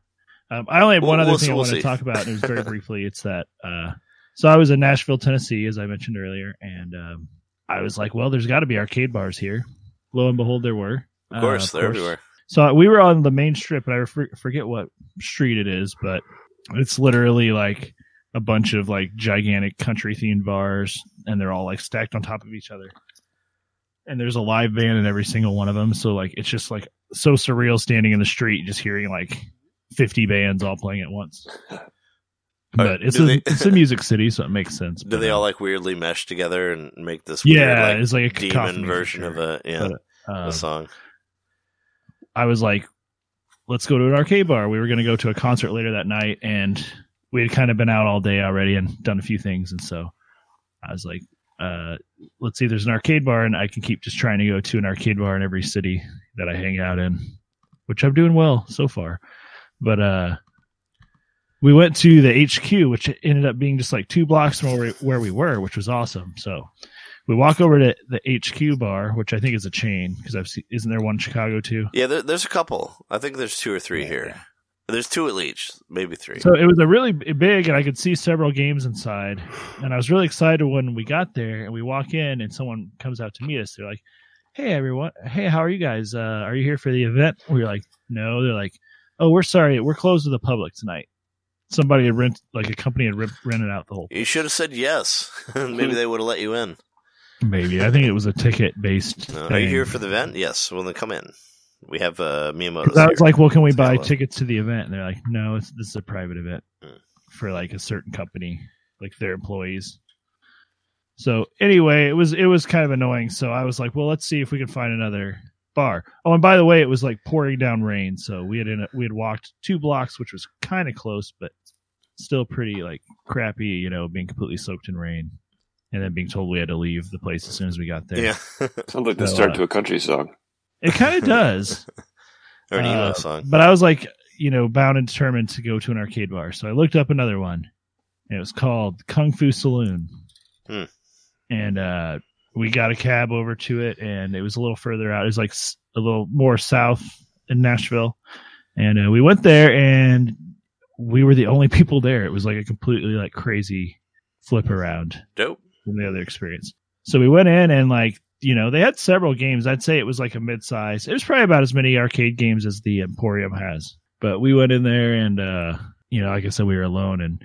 Um, I only have one we'll, other we'll thing see, I want we'll to talk about, and it was very briefly. It's that. Uh, So I was in Nashville, Tennessee, as I mentioned earlier, and um, I was like, well, there's got to be arcade bars here. Lo and behold, there were. Of course, uh, of they're course. everywhere. So we were on the main strip, and I forget what street it is, but it's literally like a bunch of like gigantic country-themed bars, and they're all like stacked on top of each other. And there's a live band in every single one of them, so like it's just like so surreal standing in the street just hearing like fifty bands all playing at once. But it's a, they, it's a music city, so it makes sense. Do but, they all like weirdly mesh together and make this weird, yeah, like, it's like a demon version sure. of a yeah but, uh, a song? I was like, let's go to an arcade bar. We were going to go to a concert later that night, and we had kind of been out all day already and done a few things, and so I was like, uh, let's see, there's an arcade bar, and I can keep just trying to go to an arcade bar in every city that I hang out in, which I'm doing well so far. But uh. We went to the H Q, which ended up being just like two blocks from where we, where we were, which was awesome. So we walk over to the H Q bar, which I think is a chain, because I've seen, isn't there one in Chicago too? Yeah, there, there's a couple. I think there's two or three yeah, here. Yeah. There's two at least, maybe three. So it was a really big, and I could see several games inside. And I was really excited when we got there, and we walk in, and someone comes out to meet us. They're like, "Hey, everyone. Hey, how are you guys? Uh, are you here for the event?" We were like, "No." They're like, "Oh, we're sorry. We're closed to the public tonight." Somebody had rent, like a company had rented out the whole thing. You should have said yes. Maybe they would have let you in. Maybe. I think it was a ticket-based no, Are you here for the event? Yes. Well, then come in. We have uh, Miyamoto's I was here. Like, well, can we it's buy hello. tickets to the event? And they're like, no, it's, this is a private event hmm. for like a certain company, like their employees. So anyway, it was it was kind of annoying. So I was like, well, let's see if we can find another bar. Oh, and by the way, it was like pouring down rain. So we had in a, we had walked two blocks, which was kind of close, but still pretty like crappy, you know, being completely soaked in rain. and then being told we had to leave the place as soon as we got there. Yeah. Sounds like so, the start uh, to a country song. It kind of does. Or an emo uh, song. But I was like, you know, bound and determined to go to an arcade bar. So I looked up another one. And it was called Kung Fu Saloon. Hmm. And uh, we got a cab over to it, and it was a little further out. It was like a little more south in Nashville. And uh, we went there, and we were the only people there. It was like a completely like crazy flip around. Dope. From the other experience. So we went in, and like, you know, they had several games. I'd say it was like a mid-size. It was probably about as many arcade games as the Emporium has. But we went in there, and, uh, you know, like I said, we were alone, and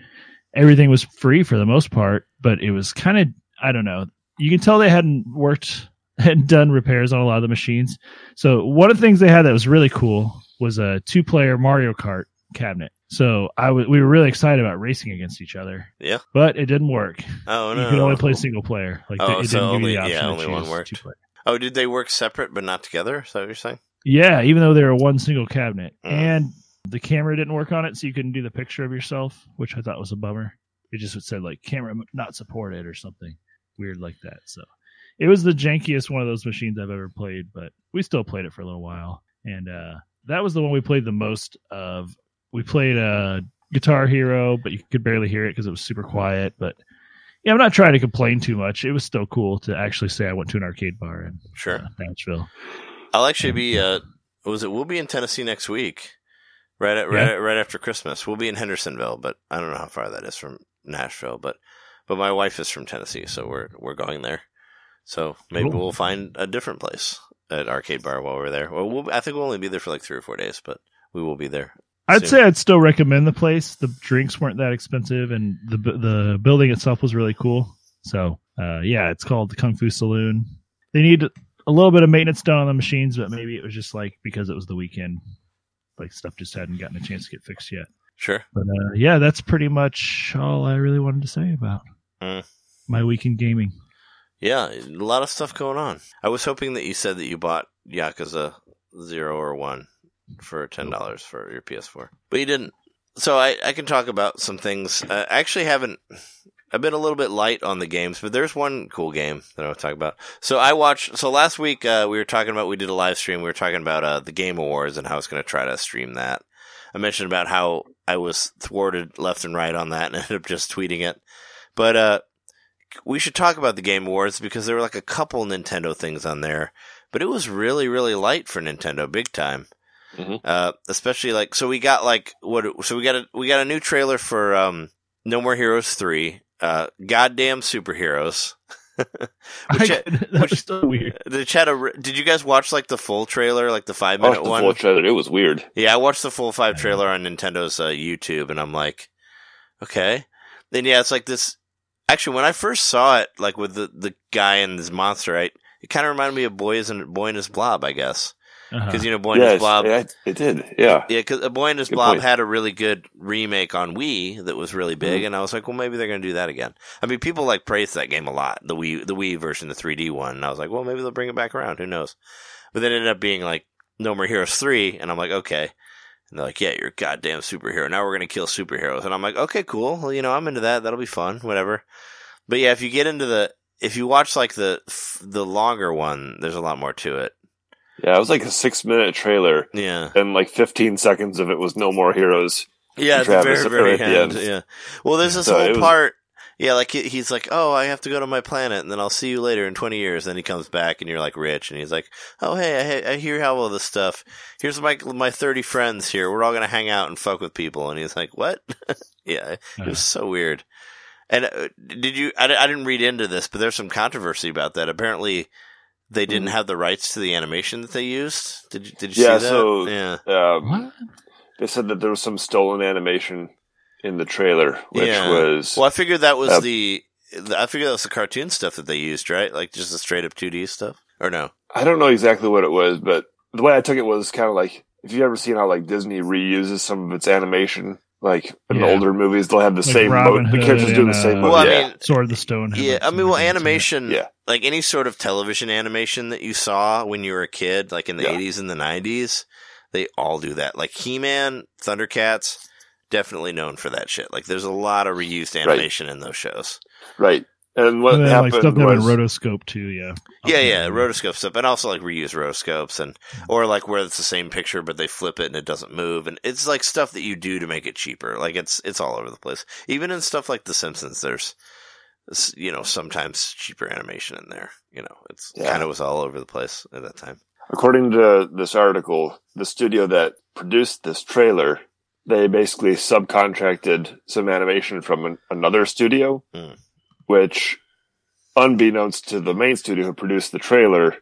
everything was free for the most part, but it was kind of, I don't know. You can tell they hadn't worked and done repairs on a lot of the machines. So one of the things they had that was really cool was a two-player Mario Kart cabinet. So I w- we were really excited about racing against each other. Yeah. But it didn't work. Oh, no. You could only play single player. Like, oh, it so didn't give only, you the option yeah, only one worked. Oh, did they work separate but not together? Is that what you're saying? Yeah, even though they were one single cabinet. Mm. And the camera didn't work on it, so you couldn't do the picture of yourself, which I thought was a bummer. It just said, like, camera not supported or something weird like that. So it was the jankiest one of those machines I've ever played, but we still played it for a little while. And uh, that was the one we played the most of. We played uh, Guitar Hero, but you could barely hear it because it was super quiet. But yeah, I'm not trying to complain too much. It was still cool to actually say I went to an arcade bar in sure. uh, Nashville. I'll actually um, be, uh, was it? We'll be in Tennessee next week, right, at, yeah. right, right after Christmas. We'll be in Hendersonville, but I don't know how far that is from Nashville. But but my wife is from Tennessee, so we're we're going there. So maybe cool. We'll find a different place at arcade bar while we're there. Well, we'll I think we'll only be there for like three or four days, but we will be there. I'd soon. say I'd still recommend the place. The drinks weren't that expensive, and the the building itself was really cool. So, uh, yeah, it's called the Kung Fu Saloon. They need a little bit of maintenance done on the machines, but maybe it was just like because it was the weekend, like stuff just hadn't gotten a chance to get fixed yet. Sure. But uh, yeah, that's pretty much all I really wanted to say about mm. my weekend gaming. Yeah, a lot of stuff going on. I was hoping that you said that you bought Yakuza zero or one. For ten dollars for your P S four. But you didn't. So I, I can talk about some things. I actually haven't... I've been a little bit light on the games, but there's one cool game that I want to talk about. So I watched... So last week, uh, we were talking about... We did a live stream. We were talking about uh, the Game Awards and how I was going to try to stream that. I mentioned about how I was thwarted left and right on that and ended up just tweeting it. But uh, we should talk about the Game Awards because there were like a couple Nintendo things on there. But it was really, really light for Nintendo, big time. Mm-hmm. Uh, especially like so we got like what so we got a we got a new trailer for um, No More Heroes three, uh, Goddamn Superheroes. which I, that which, was so weird. The chat, did you guys watch like the full trailer, like the five minute I watched one? The full trailer, it was weird. Yeah, I watched the full five trailer on Nintendo's uh, YouTube, and I'm like, okay. Then yeah, it's like this. Actually, when I first saw it, like with the, the guy and his monster, right, it kind of reminded me of Boys and Boy and His Blob, I guess. Because, uh-huh. you know, Boy and yes, His Blob... Yeah, it did, yeah. Yeah, because Boy and His good Blob point. Had a really good remake on Wii that was really big, mm-hmm. and I was like, well, maybe they're going to do that again. I mean, people, like, praise that game a lot, the Wii the Wii version, the three D one, and I was like, well, maybe they'll bring it back around, who knows. But then it ended up being, like, No More Heroes three, and I'm like, okay. And they're like, yeah, you're a goddamn superhero, now we're going to kill superheroes. And I'm like, okay, cool, well, you know, I'm into that, that'll be fun, whatever. But, yeah, if you get into the... If you watch, like, the the longer one, there's a lot more to it. Yeah, it was like a six-minute trailer. Yeah. And like fifteen seconds of it was No More Heroes. Yeah, at the very, very end. Yeah. Well, there's this so whole was... part. Yeah, like he, he's like, oh, I have to go to my planet, and then I'll see you later in twenty years. And then he comes back, and you're like rich. And he's like, oh, hey, I, I hear how all this stuff. Here's my my thirty friends here. We're all going to hang out and fuck with people. And he's like, what? Yeah, it was so weird. And uh, did you, I, I didn't read into this, but there's some controversy about that. Apparently... They didn't have the rights to the animation that they used. Did you, did you yeah, see that? So, yeah, so um, they said that there was some stolen animation in the trailer, which yeah. was well. I figured that was uh, the I figured that was the cartoon stuff that they used, right? Like just the straight up two D stuff, or no? I don't know exactly what it was, but the way I took it was kind of like if you've ever seen how like Disney reuses some of its animation. Like in yeah. older movies, they'll have the like same mode. The characters and, do the same uh, mode. Well, yeah. I mean, Sword of the Stone. Yeah, I mean, well, animation, yeah. like any sort of television animation that you saw when you were a kid, like in the yeah. eighties and the nineties, they all do that. Like He-Man, Thundercats, definitely known for that shit. Like there's a lot of reused animation right. in those shows. Right. And what yeah, happened like stuff was rotoscope too, yeah, yeah, okay. yeah, rotoscope stuff, and also like reuse rotoscopes, and or like where it's the same picture but they flip it and it doesn't move, and it's like stuff that you do to make it cheaper. Like it's it's all over the place. Even in stuff like The Simpsons, there's you know sometimes cheaper animation in there. You know, it's yeah. kind of was all over the place at that time. According to this article, the studio that produced this trailer, they basically subcontracted some animation from an, another studio. Mm. Which, unbeknownst to the main studio who produced the trailer,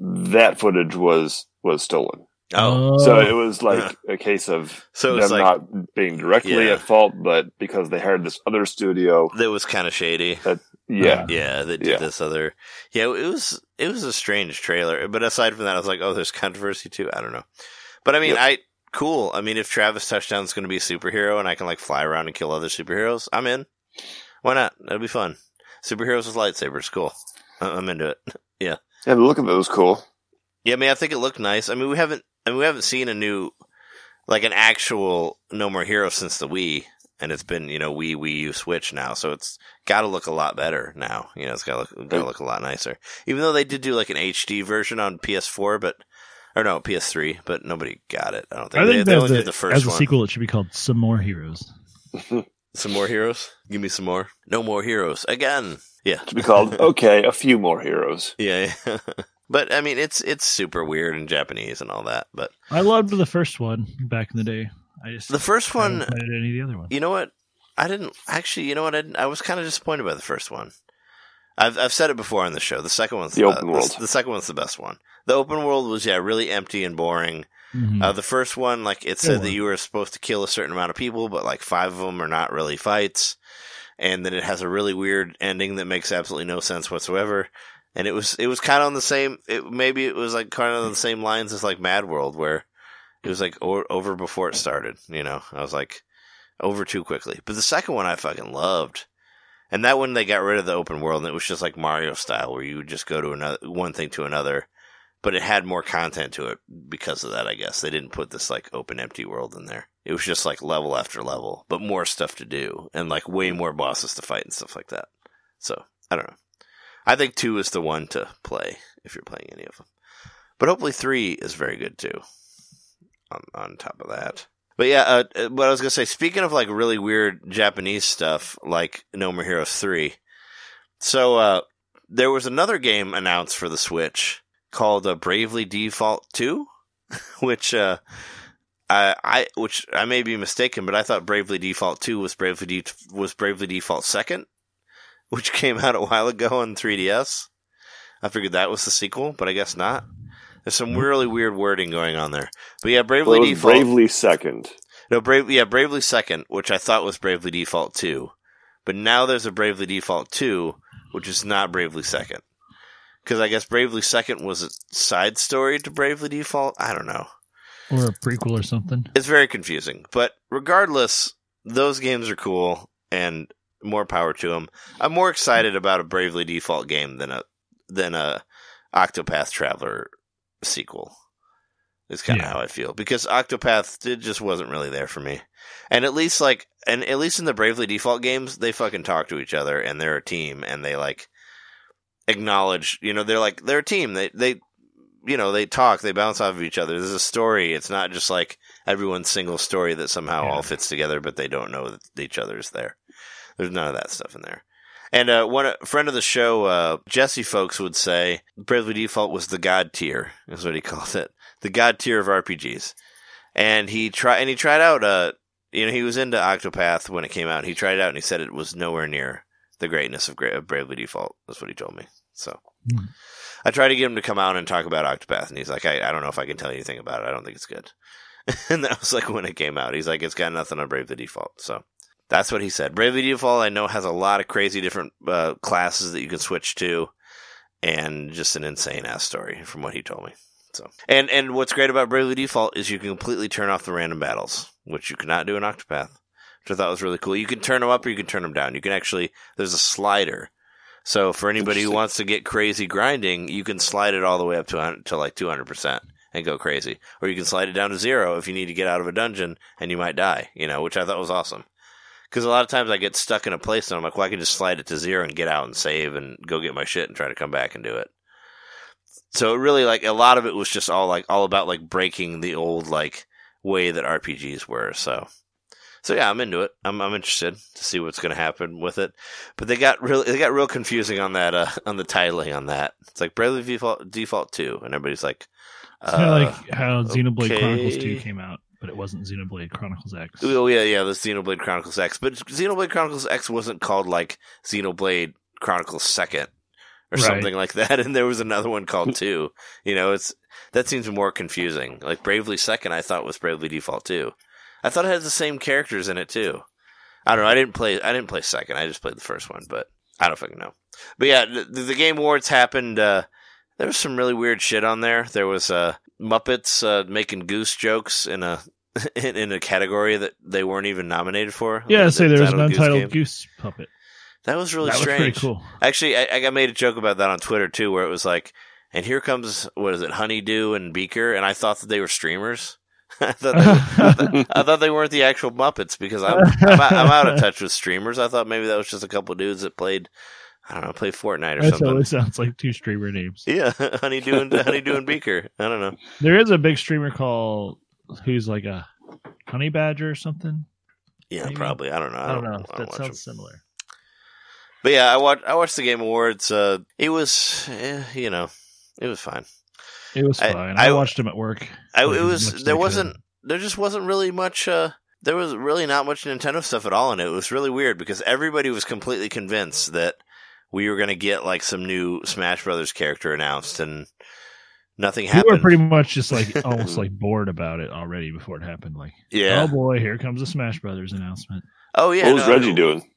that footage was, was stolen. Oh. So it was like yeah. a case of so them like, not being directly yeah. at fault, but because they hired this other studio. That was kind of shady. That, yeah. Yeah, they did yeah. this other... Yeah, it was it was a strange trailer. But aside from that, I was like, oh, there's controversy too? I don't know. But I mean, yep. I... Cool. I mean, if Travis Touchdown's going to be a superhero and I can like fly around and kill other superheroes, I'm in. Why not? That'd be fun. Superheroes with lightsabers, cool. I'm into it. Yeah. Yeah, the look of it was cool. Yeah, I mean, I think it looked nice. I mean, we haven't, I mean, we haven't seen a new, like an actual No More Heroes since the Wii, and it's been, you know, Wii, Wii U, Switch now, so it's got to look a lot better now. You know, it's got to look, got to look a lot nicer. Even though they did do like an H D version on P S four, but or no P S three, but nobody got it. I don't think, I think they, they only a, did the first one. As a one. sequel, it should be called Some More Heroes. Some more heroes? Give me some more. No more heroes. Again. Yeah. To be called, okay, a few more heroes. Yeah. yeah. But, I mean, it's it's super weird in Japanese and all that. But I loved the first one back in the day. I just The first one... I haven't played any of the other ones. You know what? I didn't... Actually, you know what? I, I was kind of disappointed by the first one. I've I've said it before on the show. The second one's the, the open world. The, the second one's the best one. The open world was, yeah, really empty and boring. Mm-hmm. Uh, the first one, like it said yeah. that you were supposed to kill a certain amount of people, but like five of them are not really fights. And then it has a really weird ending that makes absolutely no sense whatsoever. And it was it was kind of on the same. It, maybe it was like kind of on the same lines as like Mad World, where it was like o- over before it started. You know, I was like over too quickly. But the second one, I fucking loved. And that one, they got rid of the open world, and it was just like Mario style, where you would just go to another one thing to another. But it had more content to it because of that, I guess. They didn't put this, like, open, empty world in there. It was just, like, level after level, but more stuff to do and, like, way more bosses to fight and stuff like that. So, I don't know. I think two is the one to play if you're playing any of them. But hopefully three is very good, too, on, on top of that. But, yeah, uh, what I was going to say, speaking of, like, really weird Japanese stuff, like No More Heroes three, so uh, there was another game announced for the Switch called a Bravely Default two, which uh, I, I which I may be mistaken, but I thought Bravely Default two was Bravely De- was Bravely Default Second, which came out a while ago on three D S. I figured that was the sequel, but I guess not. There's some really weird wording going on there. But yeah, Bravely well, Default Bravely Second. No, Brave yeah, Bravely Second, which I thought was Bravely Default two, but now there's a Bravely Default two, which is not Bravely Second. Because I guess Bravely Second was a side story to Bravely Default. I don't know. Or a prequel or something. It's very confusing. But regardless, those games are cool and more power to them. I'm more excited about a Bravely Default game than a than a Octopath Traveler sequel. It's kind of yeah. how I feel. Because Octopath, it just wasn't really there for me. And at least like, and at least in the Bravely Default games, they fucking talk to each other and they're a team and they like acknowledge, you know, they're like, they're a team. They, they, you know, they talk, they bounce off of each other. There's a story. It's not just like everyone's single story that somehow yeah. all fits together, but they don't know that each other's there. There's none of that stuff in there. And uh, one a friend of the show, uh, Jesse Folks, would say Bravely Default was the God tier, is what he called it. The God tier of R P Gs. And he tried, and he tried out, uh, you know, he was into Octopath when it came out. And he tried it out and he said it was nowhere near the greatness of, Gra- of Bravely Default. That's what he told me. So I tried to get him to come out and talk about Octopath, and he's like, I, I don't know if I can tell you anything about it. I don't think it's good. And that was like when it came out. He's like, it's got nothing on Bravely Default. So that's what he said. Bravely Default, I know, has a lot of crazy different uh, classes that you can switch to, and just an insane-ass story from what he told me. So and, and what's great about Bravely Default is you can completely turn off the random battles, which you cannot do in Octopath, which I thought was really cool. You can turn them up or you can turn them down. You can actually – there's a slider. So for anybody who wants to get crazy grinding, you can slide it all the way up to, to like two hundred percent and go crazy. Or you can slide it down to zero if you need to get out of a dungeon and you might die, you know, which I thought was awesome. Because a lot of times I get stuck in a place and I'm like, well, I can just slide it to zero and get out and save and go get my shit and try to come back and do it. So it really, like, a lot of it was just all, like, all about, like, breaking the old, like, way that R P Gs were, so... So yeah, I'm into it. I'm I'm interested to see what's going to happen with it. But they got real they got real confusing on that uh, on the titling on that. It's like Bravely Default Default two, and everybody's like, it's uh, kind of like how Xenoblade okay. Chronicles two came out, but it wasn't Xenoblade Chronicles X. Oh yeah, yeah, the Xenoblade Chronicles X, but Xenoblade Chronicles X wasn't called like Xenoblade Chronicles Second or right. something like that. And there was another one called two. You know, it's that seems more confusing. Like Bravely Second, I thought was Bravely Default two. I thought it had the same characters in it too. I don't know. I didn't play. I didn't play second. I just played the first one, but I don't fucking know. But yeah, the, the Game Awards happened. Uh, there was some really weird shit on there. There was uh, Muppets uh, making goose jokes in a in, in a category that they weren't even nominated for. Yeah, the, say the there was an untitled goose, goose puppet. That was really that strange. That was pretty cool. Actually, I, I made a joke about that on Twitter too, where it was like, "And here comes what is it, Honeydew and Beaker," and I thought that they were streamers. I thought they, I thought they weren't the actual Muppets because I'm I'm out, I'm out of touch with streamers. I thought maybe that was just a couple of dudes that played, I don't know, played Fortnite or that something. That totally sounds like two streamer names. Yeah, Honeydew and Honeydew and Beaker. I don't know. There is a big streamer called who's like a honey badger or something. Yeah, maybe? Probably. I don't know. I don't, I don't know. I don't that sounds them. Similar. But yeah, I watched I watched the Game Awards. Uh, it was, eh, you know, it was fine. It was fine. I, I, I watched him at work. I, it was there wasn't could. there just wasn't really much. Uh, there was really not much Nintendo stuff at all in it. It was really weird because everybody was completely convinced that we were going to get like some new Smash Brothers character announced, and nothing happened. We were pretty much just like almost like bored about it already before it happened. Like, yeah. Oh boy, here comes a Smash Brothers announcement. Oh yeah, what was no, Reggie doing?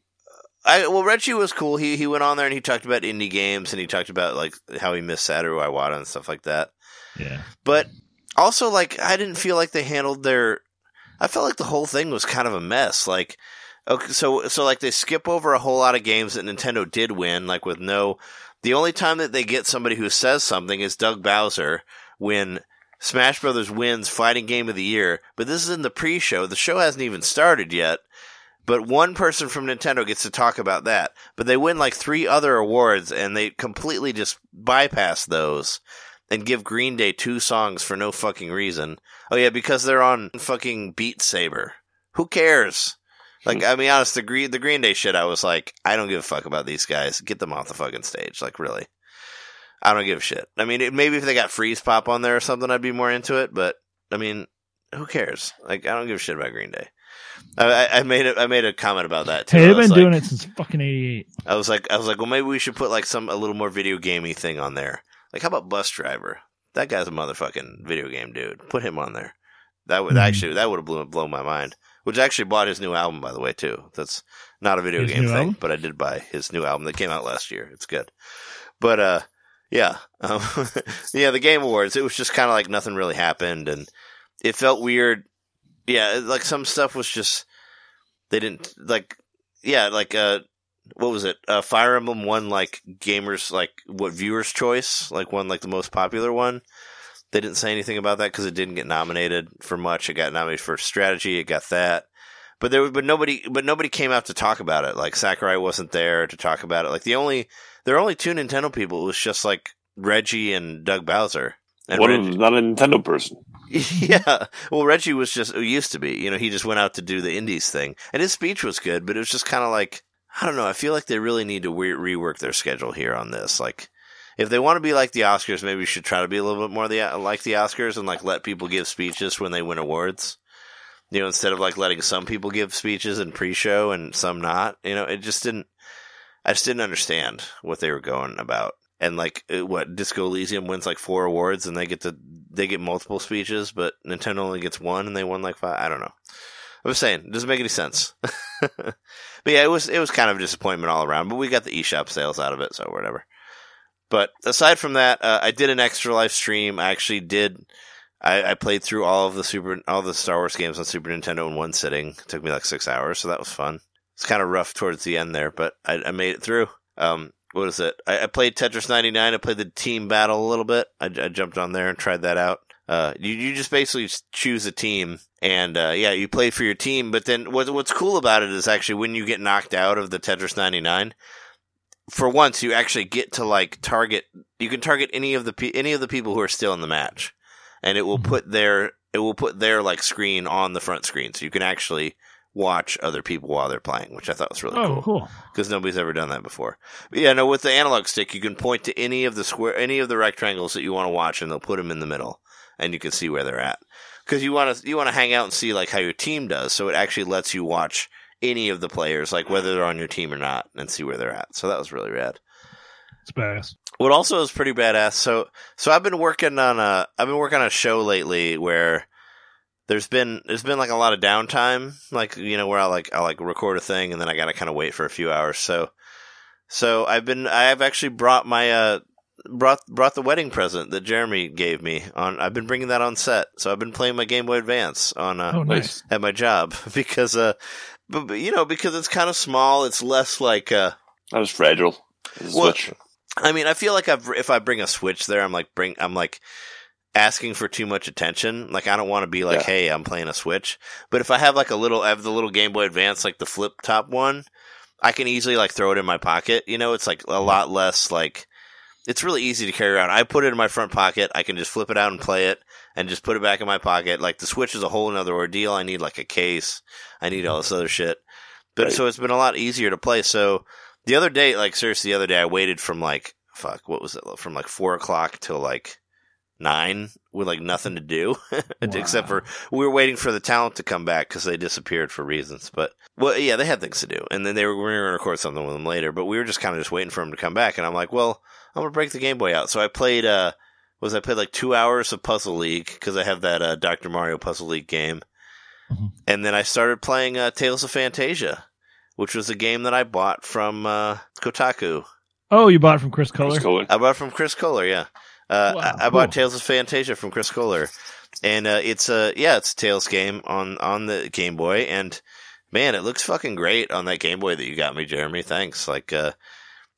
I, well, Reggie was cool. He he went on there and he talked about indie games and he talked about like how he missed Satoru Iwata and stuff like that. Yeah. But also, like, I didn't feel like they handled their... I felt like the whole thing was kind of a mess. Like, okay, so, so like, they skip over a whole lot of games that Nintendo did win, like, with no... The only time that they get somebody who says something is Doug Bowser when Smash Brothers wins Fighting Game of the Year. But this is in the pre-show. The show hasn't even started yet. But one person from Nintendo gets to talk about that. But they win, like, three other awards, and they completely just bypass those. And give Green Day two songs for no fucking reason. Oh, yeah, because they're on fucking Beat Saber. Who cares? Like, I mean, honest, the Green, the Green Day shit, I was like, I don't give a fuck about these guys. Get them off the fucking stage. Like, really. I don't give a shit. I mean, it, maybe if they got Freeze Pop on there or something, I'd be more into it. But, I mean, who cares? Like, I don't give a shit about Green Day. I, I made a, I made a comment about that too. Hey, they've been like, doing it since fucking eighty-eight. I was like, I was like, well, maybe we should put, like, some a little more video gamey thing on there. Like, how about Bus Driver? That guy's a motherfucking video game dude. Put him on there. That would mm-hmm. actually that would have blown, blown my mind. Which I actually bought his new album, by the way, too. That's not a video his game thing, album? But I did buy his new album that came out last year. It's good. But uh, yeah, um, yeah, the Game Awards. It was just kind of like nothing really happened, and it felt weird. Yeah, it, like some stuff was just they didn't like. Yeah, like uh. What was it? Uh, Fire Emblem won, like, gamers, like, what, viewer's choice? Like, won, like, the most popular one. They didn't say anything about that because it didn't get nominated for much. It got nominated for strategy. It got that. But there, but nobody, but nobody came out to talk about it. Like, Sakurai wasn't there to talk about it. Like, the only, there were only two Nintendo people. It was just, like, Reggie and Doug Bowser. And one of them is not a Nintendo person. Yeah. Well, Reggie was just, who used to be. You know, he just went out to do the indies thing. And his speech was good, but it was just kind of like... I don't know. I feel like they really need to re- rework their schedule here on this. Like, if they want to be like the Oscars, maybe we should try to be a little bit more the, like the Oscars and, like, let people give speeches when they win awards. You know, instead of, like, letting some people give speeches in pre-show and some not. You know, it just didn't... I just didn't understand what they were going about. And, like, what, Disco Elysium wins, like, four awards and they get to, they get multiple speeches, but Nintendo only gets one and they won, like, five? I don't know. I was saying, it doesn't make any sense. But yeah, it was it was kind of a disappointment all around, but we got the eShop sales out of it, so whatever. But aside from that, uh, I did an extra live stream. I actually did, I, I played through all of the Super, all the Star Wars games on Super Nintendo in one sitting. It took me like six hours, so that was fun. It's kind of rough towards the end there, but I, I made it through. Um, what is it? I, I played Tetris ninety-nine. I played the team battle a little bit. I, I jumped on there and tried that out. Uh, you, you just basically choose a team, and uh, yeah, you play for your team. But then what, what's cool about it is actually when you get knocked out of the Tetris ninety-nine, for once you actually get to like target. You can target any of the pe- any of the people who are still in the match, and it will put their it will put their like screen on the front screen, so you can actually watch other people while they're playing, which I thought was really oh, cool because cool. nobody's ever done that before. But yeah, no, with the analog stick, you can point to any of the square, any of the rectangles that you want to watch, and they'll put them in the middle. And you can see where they're at, because you want to you want to hang out and see like how your team does. So it actually lets you watch any of the players, like whether they're on your team or not, and see where they're at. So that was really rad. It's badass. What also is pretty badass. So so I've been working on a I've been working on a show lately where there's been there's been like a lot of downtime, like you know where I like I like record a thing and then I gotta kind of wait for a few hours. So so I've been I've actually brought my uh. Brought brought the wedding present that Jeremy gave me on. I've been bringing that on set, so I've been playing my Game Boy Advance on uh, oh, nice. at my job because uh, but, but you know because it's kind of small, it's less like uh. That was fragile. Well, I mean, I feel like I've, if I bring a Switch there, I'm like bring I'm like asking for too much attention. Like I don't want to be like, yeah. hey, I'm playing a Switch. But if I have like a little, I have the little Game Boy Advance, like the flip top one, I can easily like throw it in my pocket. You know, it's like a lot less like. It's really easy to carry around. I put it in my front pocket. I can just flip it out and play it and just put it back in my pocket. Like, the Switch is a whole other ordeal. I need, like, a case. I need all this other shit. But right. So it's been a lot easier to play. So the other day, like, seriously, the other day, I waited from, like, fuck, what was it? From, like, four o'clock till, like, nine with, like, nothing to do. Wow. Except for we were waiting for the talent to come back because they disappeared for reasons. But, well, yeah, they had things to do. And then they were, we were going to record something with them later. But we were just kind of just waiting for them to come back. And I'm like, well... I'm going to break the Game Boy out. So I played, uh, was I played like two hours of Puzzle League because I have that uh, Doctor Mario Puzzle League game. Mm-hmm. And then I started playing uh, Tales of Fantasia, which was a game that I bought from uh, Kotaku. Oh, you bought it from Chris Kohler? Chris Kohler. I bought it from Chris Kohler, yeah. Uh, wow, I, I bought cool. Tales of Fantasia from Chris Kohler. And uh, it's a, yeah, it's a Tales game on, on the Game Boy. And man, it looks fucking great on that Game Boy that you got me, Jeremy. Thanks. Like, uh,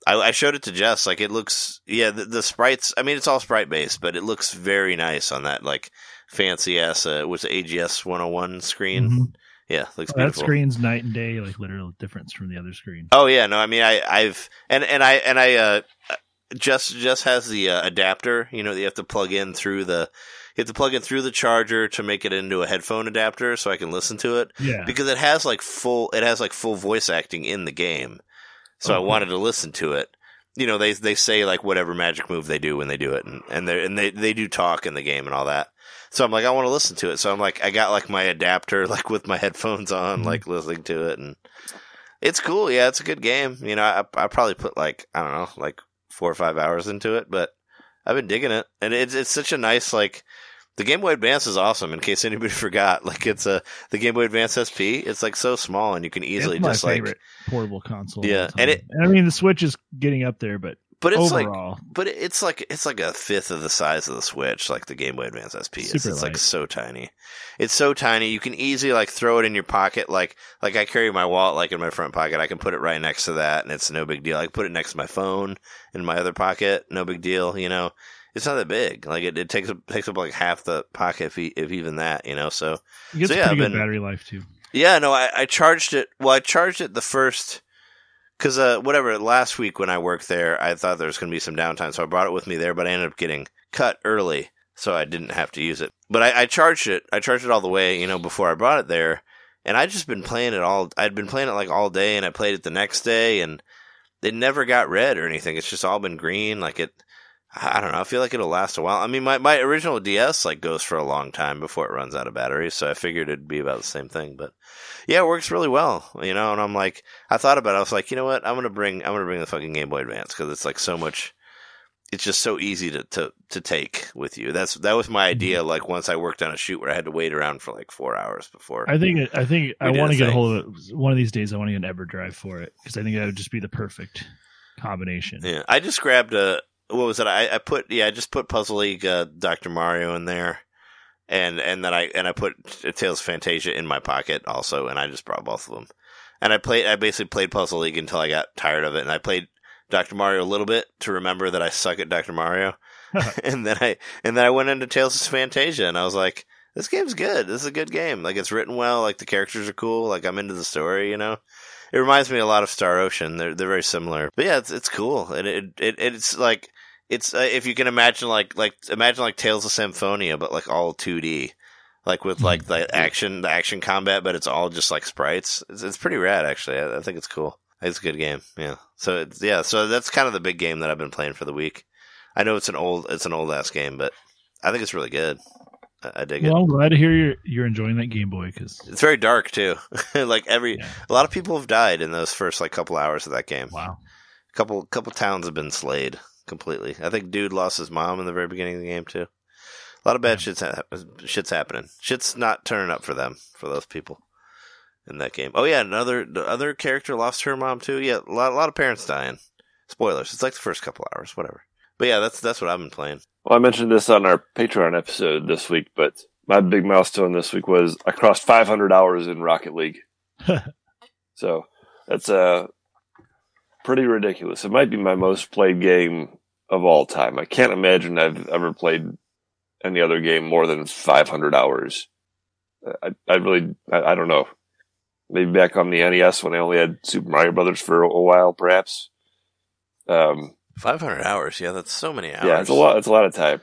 I showed it to Jess. Like, it looks, yeah, the, the sprites, I mean, it's all sprite based, but it looks very nice on that, like, fancy ass, uh, was it A G S one oh one screen? Mm-hmm. Yeah, looks oh, beautiful. That screen's night and day, like, literal difference from the other screen. Oh, yeah, no, I mean, I, I've, and, and I, and I, uh, Jess, Jess has the uh, adapter, you know, that you have to plug in through the, you have to plug in through the charger to make it into a headphone adapter so I can listen to it. Yeah. Because it has, like, full, it has, like, full voice acting in the game. So I wanted to listen to it. You know, they they say, like, whatever magic move they do when they do it. And, and, and they they do talk in the game and all that. So I'm like, I want to listen to it. So I'm like, I got, like, my adapter, like, with my headphones on, like, listening to it. And it's cool. Yeah, it's a good game. You know, I, I probably put, like, I don't know, like, four or five hours into it. But I've been digging it. And it's it's such a nice, like... The Game Boy Advance is awesome. In case anybody forgot, like it's a the Game Boy Advance S P. It's like so small, and you can easily it's my just favorite like portable console. Yeah, and it. I mean, the Switch is getting up there, but but it's overall, like but it's like it's like a fifth of the size of the Switch. Like the Game Boy Advance S P is. It's light. Like so tiny. It's so tiny. You can easily like throw it in your pocket. Like like I carry my wallet like in my front pocket. I can put it right next to that, and it's no big deal. I can put it next to my phone in my other pocket. No big deal. You know. It's not that big. Like it, it takes up takes up like half the pocket, if, if even that, you know. So, you get so yeah, I've been, battery life too. Yeah, no, I, I charged it. Well, I charged it the first because uh, whatever last week when I worked there, I thought there was going to be some downtime, so I brought it with me there. But I ended up getting cut early, so I didn't have to use it. But I, I charged it. I charged it all the way, you know, before I brought it there. And I'd just been playing it all. I'd been playing it like all day, and I played it the next day, and it never got red or anything. It's just all been green, like it. I don't know. I feel like it'll last a while. I mean, my, my original D S like goes for a long time before it runs out of battery, so I figured it'd be about the same thing. But yeah, it works really well, you know. And I'm like, I thought about it. I was like, you know what? I'm gonna bring, I'm gonna bring the fucking Game Boy Advance because it's like so much. It's just so easy to, to to take with you. That's that was my idea. Like once I worked on a shoot where I had to wait around for like four hours before. I think I think I want to get a hold of it one of these days. I want to get an EverDrive for it because I think that would just be the perfect combination. Yeah, I just grabbed a. What was it? I, I put yeah, I just put Puzzle League, uh, Doctor Mario in there, and and then I and I put Tales of Fantasia in my pocket also, and I just brought both of them. And I played, I basically played Puzzle League until I got tired of it, and I played Doctor Mario a little bit to remember that I suck at Doctor Mario, and then I and then I went into Tales of Phantasia, and I was like, this game's good. This is a good game. Like, it's written well. Like, the characters are cool. Like, I'm into the story, you know? It reminds me a lot of Star Ocean. They're they're very similar. But yeah, it's it's cool. And it, it, it it's like it's uh, if you can imagine like like imagine like Tales of Symphonia, but like all two D, like with like the action the action combat, but it's all just like sprites. It's, it's pretty rad, actually. I, I think it's cool. It's a good game. Yeah. So it's, yeah. So that's kind of the big game that I've been playing for the week. I know it's an old it's an old ass game, but I think it's really good. I dig well, it. I'm glad to hear you're, you're enjoying that Game Boy, because it's very dark too. like every, yeah. A lot of people have died in those first like couple hours of that game. Wow, a couple couple towns have been slayed completely. I think dude lost his mom in the very beginning of the game too. A lot of bad yeah. shit's ha- shit's happening. Shit's not turning up for them for those people in that game. Oh yeah, another the other character lost her mom too. Yeah, a lot a lot of parents dying. Spoilers. It's like the first couple hours, whatever. But yeah, that's that's what I've been playing. Well, I mentioned this on our Patreon episode this week, but my big milestone this week was I crossed five hundred hours in Rocket League. So that's uh, pretty ridiculous. It might be my most played game of all time. I can't imagine I've ever played any other game more than five hundred hours. I, I really, I, I don't know. Maybe back on the N E S when I only had Super Mario Brothers for a, a while, perhaps. Um. five hundred hours, yeah, that's so many hours. Yeah, it's a lot. It's a lot of time.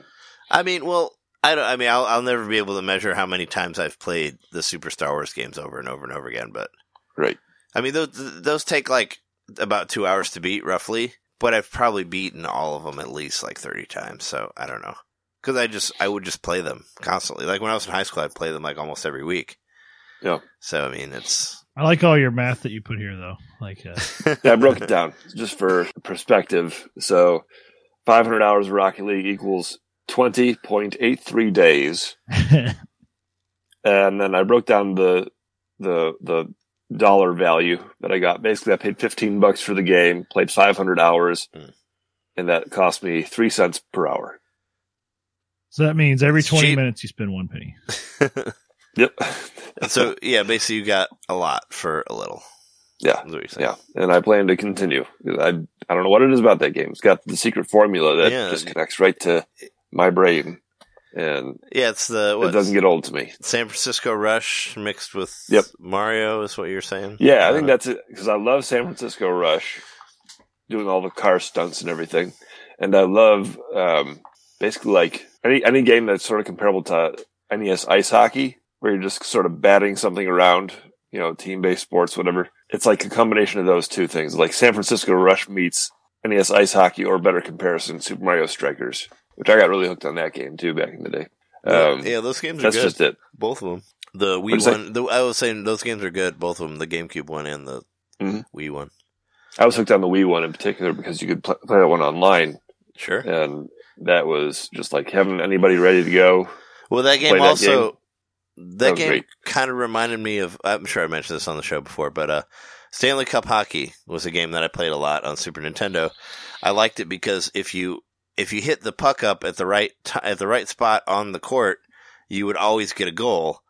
I mean, well, I don't. I mean, I'll, I'll never be able to measure how many times I've played the Super Star Wars games over and over and over again. But right, I mean, those those take like about two hours to beat, roughly. But I've probably beaten all of them at least like thirty times. So I don't know, because I just I would just play them constantly. Like when I was in high school, I'd play them like almost every week. Yeah. So I mean, it's. I like all your math that you put here, though. Like, uh... yeah, I broke it down just for perspective. So, five hundred hours of Rocket League equals twenty point eight three days, and then I broke down the the the dollar value that I got. Basically, I paid fifteen bucks for the game, played five hundred hours, mm. and that cost me three cents per hour. So that means every twenty minutes you spend one penny. Yep. So, yeah, basically you got a lot for a little. Yeah. Yeah. And I plan to continue. I, I don't know what it is about that game. It's got the secret formula that yeah. just connects right to my brain. And yeah, it's the, what, it doesn't get old to me. San Francisco Rush mixed with yep. Mario is what you're saying? Yeah, I think that's it. Because I love San Francisco Rush, doing all the car stunts and everything. And I love um, basically like any any game that's sort of comparable to N E S ice hockey, where you're just sort of batting something around, you know, team-based sports, whatever. It's like a combination of those two things. Like San Francisco Rush meets N E S Ice Hockey, or better comparison, Super Mario Strikers, which I got really hooked on that game, too, back in the day. Um, yeah, yeah, those games are good. That's just it. Both of them. The Wii one, like, the, I was saying those games are good, both of them, the GameCube one and the mm-hmm. Wii one. I was hooked on the Wii one in particular because you could play, play that one online. Sure. And that was just like having anybody ready to go. Well, that game also... That game. That, that game kind of reminded me of, I'm sure I mentioned this on the show before, but uh, Stanley Cup Hockey was a game that I played a lot on Super Nintendo. I liked it because if you if you hit the puck up at the right t- at the right spot on the court, you would always get a goal.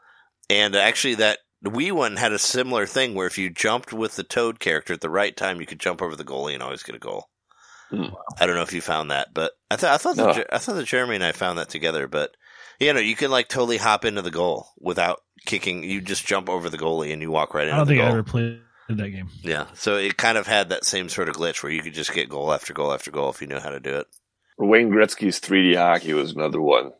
And actually, that Wii one had a similar thing where if you jumped with the Toad character at the right time, you could jump over the goalie and always get a goal. Mm. I don't know if you found that, but I, th- I thought that, no. I thought that Jeremy and I found that together, but... Yeah, no, you can like totally hop into the goal without kicking. You just jump over the goalie and you walk right into the goal. I don't think goal. I ever played that game. Yeah, so it kind of had that same sort of glitch where you could just get goal after goal after goal if you knew how to do it. Wayne Gretzky's three D hockey was another one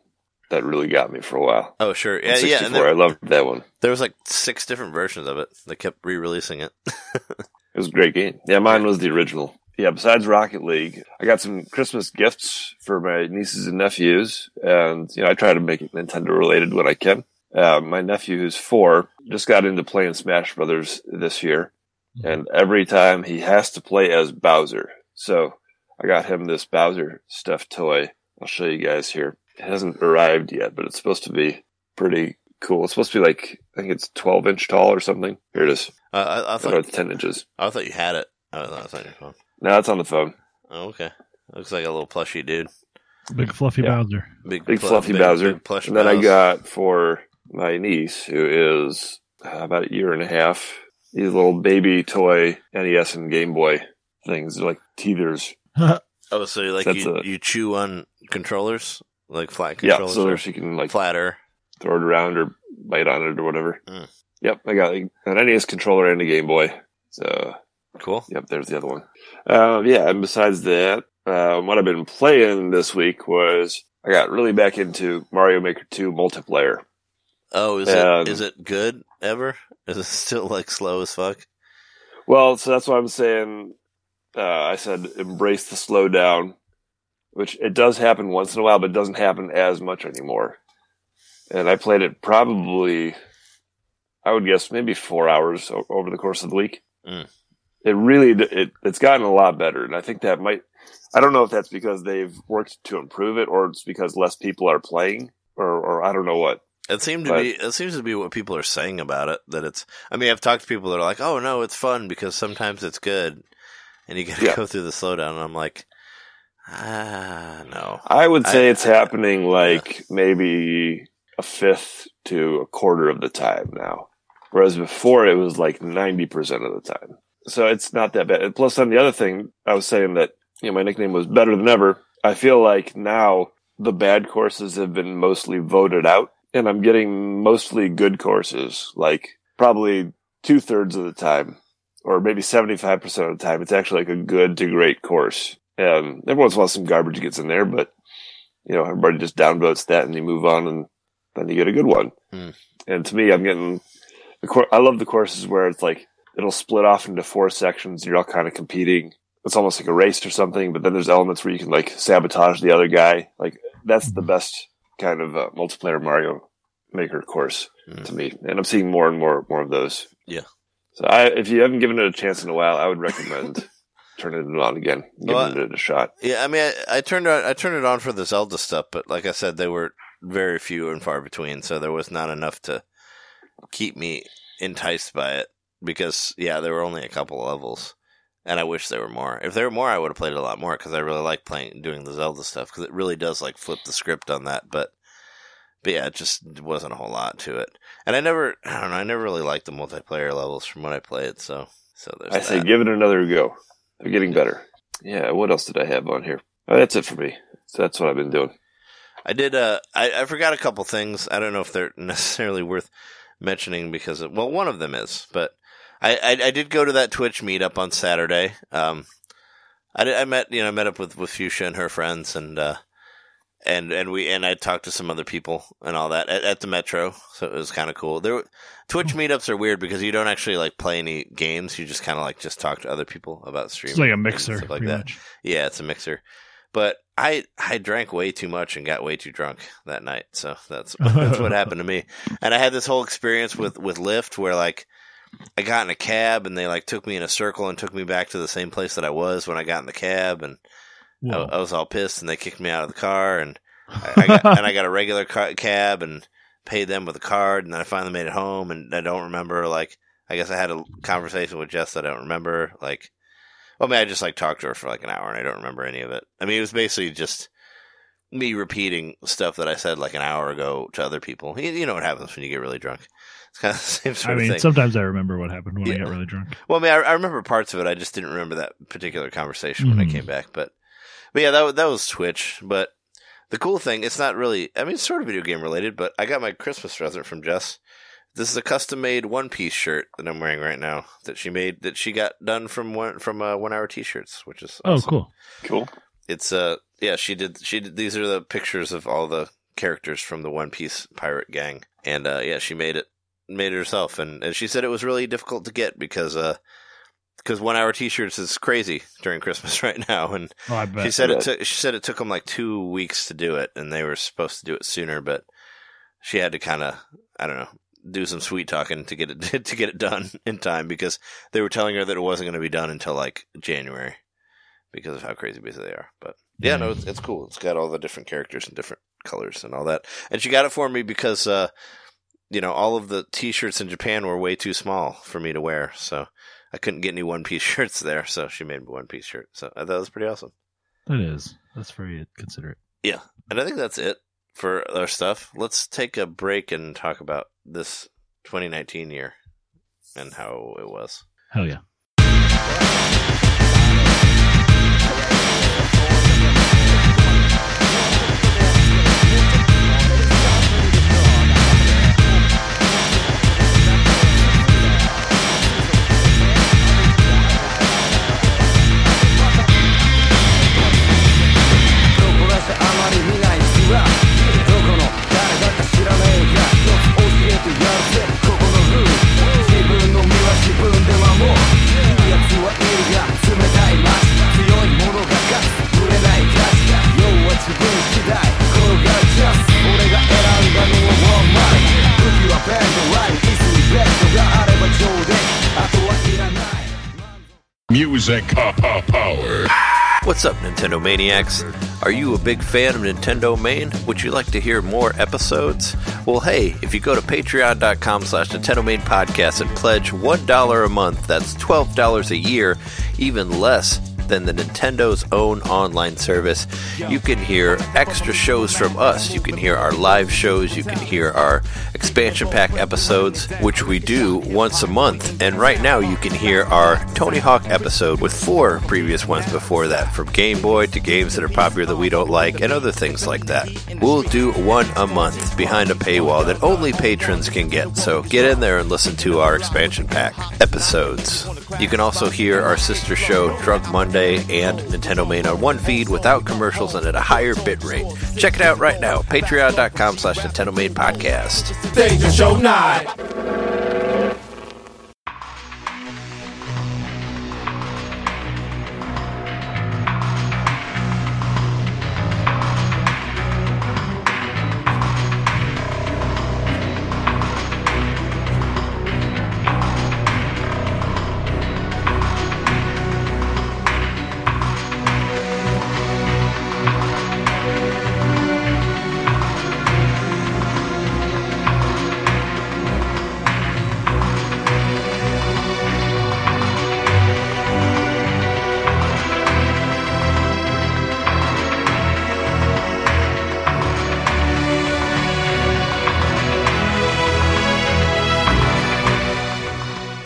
that really got me for a while. Oh, sure. Yeah, yeah. And there, I loved that one. There was like six different versions of it. They kept re-releasing it. It was a great game. Yeah, mine was the original. Yeah, besides Rocket League, I got some Christmas gifts for my nieces and nephews, and you know I try to make it Nintendo-related when I can. Uh, my nephew, who's four, just got into playing Smash Brothers this year, and every time he has to play as Bowser. So I got him this Bowser stuffed toy. I'll show you guys here. It hasn't arrived yet, but it's supposed to be pretty cool. It's supposed to be like, I think it's twelve inch tall or something. Here it is. Uh, I, I thought it's ten inches. I thought you had it. I thought it was on your phone. No, it's on the phone. Oh, okay. Looks like a little plushy dude. Big fluffy yeah. Bowser. Big, big pl- fluffy big, Bowser. Big plush and then Bowser. I got for my niece, who is about a year and a half, these little baby toy N E S and Game Boy things. They're like teethers. Oh, so like you, a, you chew on controllers, like flat controllers? Yeah, so she can like flatter, throw it around or bite on it or whatever. Mm. Yep, I got like, an N E S controller and a Game Boy. So cool. Yep, there's the other one. Um, yeah, and besides that, um, what I've been playing this week was I got really back into Mario Maker two multiplayer. Oh, is and, it is it good ever? Is it still like slow as fuck? Well, so that's why I'm saying. Uh, I said embrace the slowdown, which it does happen once in a while, but it doesn't happen as much anymore. And I played it probably, I would guess, maybe four hours o- over the course of the week. Mm. It really, it, it's gotten a lot better. And I think that might, I don't know if that's because they've worked to improve it or it's because less people are playing or, or I don't know what. It seemed to but, be, it seems to be what people are saying about it. That it's, I mean, I've talked to people that are like, oh no, it's fun because sometimes it's good. And you got to yeah. go through the slowdown. And I'm like, ah, no. I would say I, it's I, happening like yeah. maybe a fifth to a quarter of the time now. Whereas before it was like ninety percent of the time. So it's not that bad. Plus, on the other thing, I was saying that you know, my nickname was better than ever. I feel like now the bad courses have been mostly voted out. And I'm getting mostly good courses, like probably two-thirds of the time. Or maybe seventy-five percent of the time, it's actually like a good to great course. Um, every once in a while, some garbage gets in there, but you know, everybody just downvotes that, and you move on, and then you get a good one. Mm. And to me, I'm getting the cor- I love the courses where it's like it'll split off into four sections. You're all kind of competing. It's almost like a race or something. But then there's elements where you can like sabotage the other guy. Like that's the best kind of uh, multiplayer Mario Maker course mm. to me. And I'm seeing more and more more of those. Yeah. So I, if you haven't given it a chance in a while, I would recommend turning it on again, giving well, it a shot. Yeah, I mean, I, I turned on, I turned it on for the Zelda stuff, but like I said, they were very few and far between, so there was not enough to keep me enticed by it because, yeah, there were only a couple levels, and I wish there were more. If there were more, I would have played it a lot more because I really like playing doing the Zelda stuff because it really does like flip the script on that, but. But yeah, it just wasn't a whole lot to it, and I never, I don't know, I never really liked the multiplayer levels from when I played. So, so there's. I that. say give it another go. They're getting better. Yeah. What else did I have on here? Oh, that's it for me. So that's what I've been doing. I did. Uh, I, I forgot a couple things. I don't know if they're necessarily worth mentioning because, of, well, one of them is. But I, I, I did go to that Twitch meetup on Saturday. Um, I, did, I met, you know, I met up with with Fuchsia and her friends, and. Uh, And and we and I talked to some other people and all that at, at the Metro, so it was kind of cool. There, Twitch meetups are weird because you don't actually like play any games; you just kind of like just talk to other people about streaming. It's like a mixer, stuff like that. Much. Yeah, it's a mixer. But I I drank way too much and got way too drunk that night, so that's that's what happened to me. And I had this whole experience with with Lyft where like I got in a cab and they like took me in a circle and took me back to the same place that I was when I got in the cab and. I, I was all pissed, and they kicked me out of the car, and I, I got and I got a regular car, cab, and paid them with a card, and then I finally made it home, and I don't remember. Like, I guess I had a conversation with Jess that I don't remember. Like, well, I mean, I just like talked to her for like an hour, and I don't remember any of it. I mean, it was basically just me repeating stuff that I said like an hour ago to other people. You, you know what happens when you get really drunk. It's kind of the same sort I mean, of thing. Sometimes I remember what happened when yeah. I got really drunk. Well, I mean, I, I remember parts of it. I just didn't remember that particular conversation mm-hmm. when I came back, but. But yeah, that, that was Twitch, but the cool thing, it's not really, I mean, it's sort of video game related, but I got my Christmas present from Jess. This is a custom-made one-piece shirt that I'm wearing right now that she made, that she got done from one, from uh, one-hour t-shirts, which is awesome. Oh, cool. Cool. It's, uh, yeah, she did, she did, these are the pictures of all the characters from the One Piece pirate gang, and uh, yeah, she made it, made it herself, and, and she said it was really difficult to get because, uh, Because one-hour t-shirts is crazy during Christmas right now, and oh, I bet. she said it took she said it took them like two weeks to do it, and they were supposed to do it sooner, but she had to kind of I don't know do some sweet talking to get it to get it done in time because they were telling her that it wasn't going to be done until like January because of how crazy busy they are. But yeah, no, it's, it's cool. It's got all the different characters and different colors and all that, and she got it for me because uh, you know all of the t-shirts in Japan were way too small for me to wear, so. I couldn't get any one-piece shirts there, so she made me a one-piece shirt. So I thought that was pretty awesome. That is. That's very considerate. Yeah. And I think that's it for our stuff. Let's take a break and talk about this twenty nineteen year and how it was. Hell yeah. music power. What's up, Nintendo Maniacs? Are you a big fan of Nintendo Main? Would you like to hear more episodes? Well, hey, if you go to patreon.com slash Nintendo Main Podcast and pledge one dollar a month, that's twelve dollars a year, even less than the Nintendo's own online service, you can hear extra shows from us. You can hear our live shows. You can hear our expansion pack episodes, which we do once a month. And right now you can hear our Tony Hawk episode with four previous ones before that, from Game Boy to games that are popular that we don't like and other things like that. We'll do one a month behind a paywall that only patrons can get. So get in there and listen to our expansion pack episodes. You can also hear our sister show, Drunk Monday, and Nintendo Main on one feed without commercials and at a higher bit rate. Check it out right now, patreon.com slash Nintendo Main Podcast. Danger Show nine.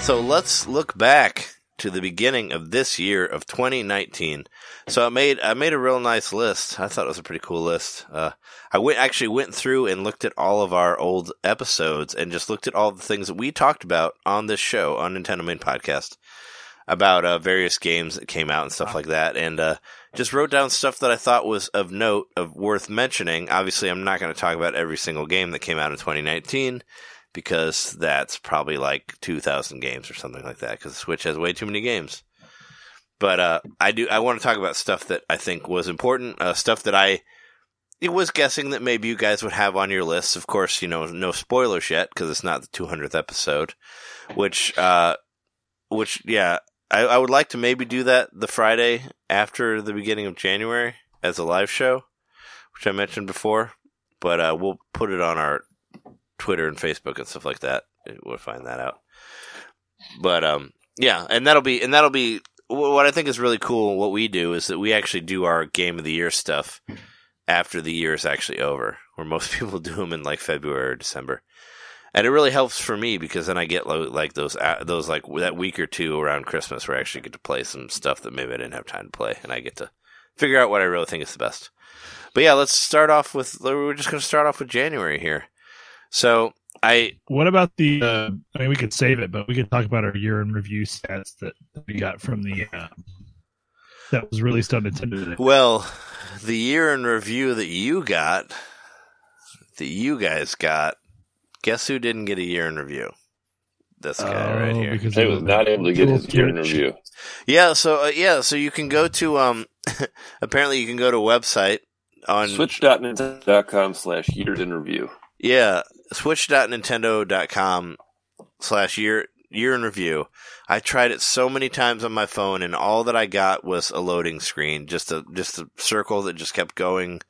So let's look back to the beginning of this year of twenty nineteen. So I made I made a real nice list. I thought it was a pretty cool list. Uh, I went actually went through and looked at all of our old episodes and just looked at all the things that we talked about on this show, on Nintendo Main Podcast, about uh, various games that came out and stuff like that. And uh, just wrote down stuff that I thought was of note, of worth mentioning. Obviously, I'm not going to talk about every single game that came out in twenty nineteen, because that's probably like two thousand games or something like that, because the Switch has way too many games. But uh, I do. I want to talk about stuff that I think was important, uh, stuff that I it was guessing that maybe you guys would have on your list. Of course, you know, no spoilers yet, because it's not the two hundredth episode, which, uh, which yeah, I, I would like to maybe do that the Friday after the beginning of January as a live show, which I mentioned before, but uh, we'll put it on our Twitter and Facebook and stuff like that. We'll find that out. But um, yeah, and that'll be and that'll be what I think is really cool. What we do is that we actually do our Game of the Year stuff after the year is actually over, where most people do them in like February or December, and it really helps for me because then I get like those those like that week or two around Christmas where I actually get to play some stuff that maybe I didn't have time to play, and I get to figure out what I really think is the best. But yeah, let's start off with we're just going to start off with January here. So I. What about the? Uh, I mean, we could save it, but we could talk about our year in review stats that we got from the uh, that was released on Nintendo today. Well, the year in review that you got, that you guys got. Guess who didn't get a year in review? This guy oh, right here. Because he was not able to get his year in review. Yeah. So uh, yeah. So you can go to. Um, apparently, you can go to a website on switch.nintendo.com slash years in review. Yeah, switch.nintendo.com slash year year in review. I tried it so many times on my phone, and all that I got was a loading screen, just a just a circle that just kept going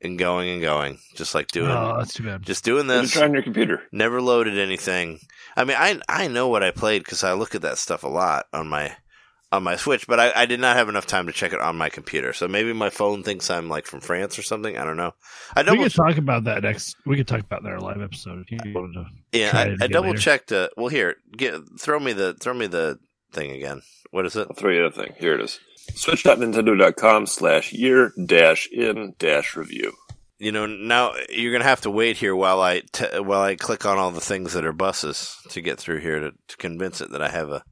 and going and going, just like doing. Oh, that's too bad. Just doing this. Trying your computer. Never loaded anything. I mean, I I know what I played because I look at that stuff a lot on my on my Switch, but I, I did not have enough time to check it on my computer. So maybe my phone thinks I'm like from France or something. I don't know. I double- we could talk about that next. We could talk about that in our live episode if you wanted to. Yeah, I, I double later. checked. Uh, well, here, get, throw me the throw me the thing again. What is it? I'll throw you the thing. Here it is. Switch.nintendo.com slash year dash in dash review. You know, now you're gonna have to wait here while I te- while I click on all the things that are buses to get through here to, to convince it that I have a.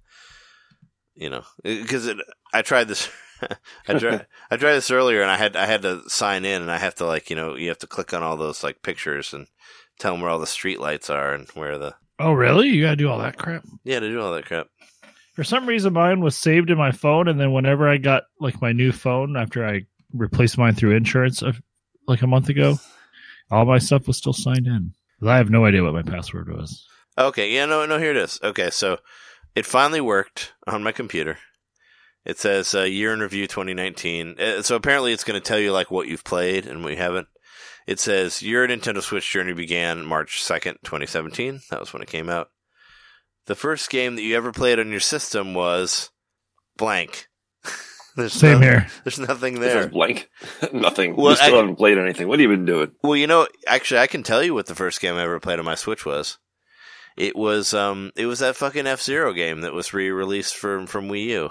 You know, because I tried this, I tried, I tried this earlier, and I had I had to sign in, and I have to like you know you have to click on all those like pictures and tell them where all the streetlights are and where the. Oh really? You gotta do all that crap? Yeah, to do all that crap. For some reason, mine was saved in my phone, and then whenever I got like my new phone after I replaced mine through insurance like a month ago, all my stuff was still signed in. I have no idea what my password was. Okay. Yeah. No. No. Here it is. Okay. So. It finally worked on my computer, It says uh, year in review twenty nineteen. Uh, so apparently it's going to tell you like what you've played and what you haven't. It says your Nintendo Switch journey began March second, twenty seventeen. That was when it came out. The first game that you ever played on your system was blank. There's Same no, here. There's nothing there. Blank. Nothing. Well, you still I, haven't played anything. What have you been doing? Well, you know, actually, I can tell you what the first game I ever played on my Switch was. It was um, it was that fucking F-Zero game that was re-released from from Wii U.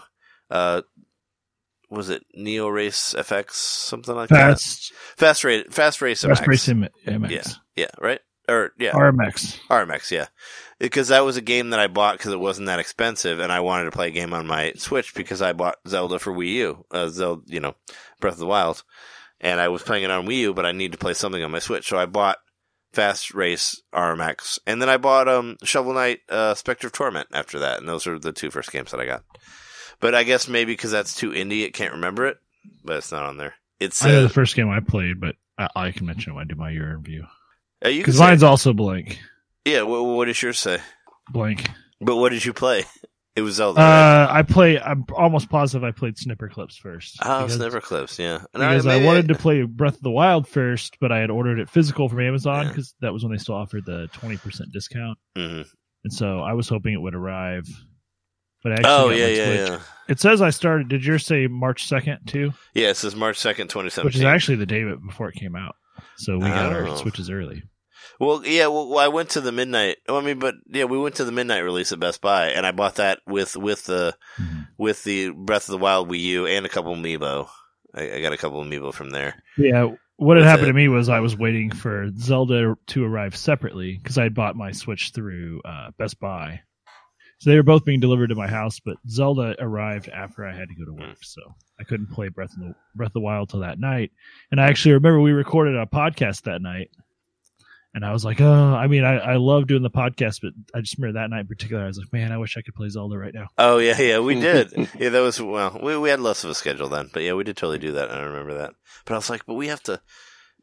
Uh, was it Neo Race F X, something like Fast, that? Fast Race, Fast Race M X. Fast Race M X. Yeah, yeah, right? Or, yeah. R M X. R M X, yeah. Because that was a game that I bought because it wasn't that expensive, and I wanted to play a game on my Switch because I bought Zelda for Wii U, uh, Zelda, you know, Breath of the Wild, and I was playing it on Wii U, but I needed to play something on my Switch, so I bought Fast Race R M X, and then I bought um, Shovel Knight uh, Spectre of Torment after that, and those are the two first games that I got. But I guess maybe because that's too indie, it can't remember it, but it's not on there. It's uh, I know the first game I played, but I, I can mention it when I do my year in review. Because uh, mine's also blank. Yeah, what, what does yours say? Blank. But what did you play? It was Zelda. Uh, I play. I'm almost positive I played Snipper Clips first. Oh, because, Snipper Clips, yeah. And because I, I wanted to play Breath of the Wild first, but I had ordered it physical from Amazon because yeah. that was when they still offered the twenty percent discount. Mm-hmm. And so I was hoping it would arrive. But actually, oh, yeah, yeah, Switch. yeah. It says I started, did yours say March second, too? Yeah, it says March second, twenty seventeen. Which is actually the day before it came out. So we got oh. our Switches early. Well, yeah, well, I went to the midnight, oh, I mean, but, yeah, we went to the midnight release at Best Buy, and I bought that with, with, the, mm-hmm. with the Breath of the Wild Wii U and a couple Amiibo. I, I got a couple Amiibo from there. Yeah, what had happened it. to me was I was waiting for Zelda to arrive separately, because I had bought my Switch through uh, Best Buy. So they were both being delivered to my house, but Zelda arrived after I had to go to work, so I couldn't play Breath of the, Breath of the Wild till that night. And I actually remember we recorded a podcast that night, and I was like, oh, I mean, I, I love doing the podcast, but I just remember that night in particular, I was like, man, I wish I could play Zelda right now. Oh, yeah, yeah, we did. yeah, that was, well, we, we had less of a schedule then, but yeah, we did totally do that, and I remember that. But I was like, but we have to... It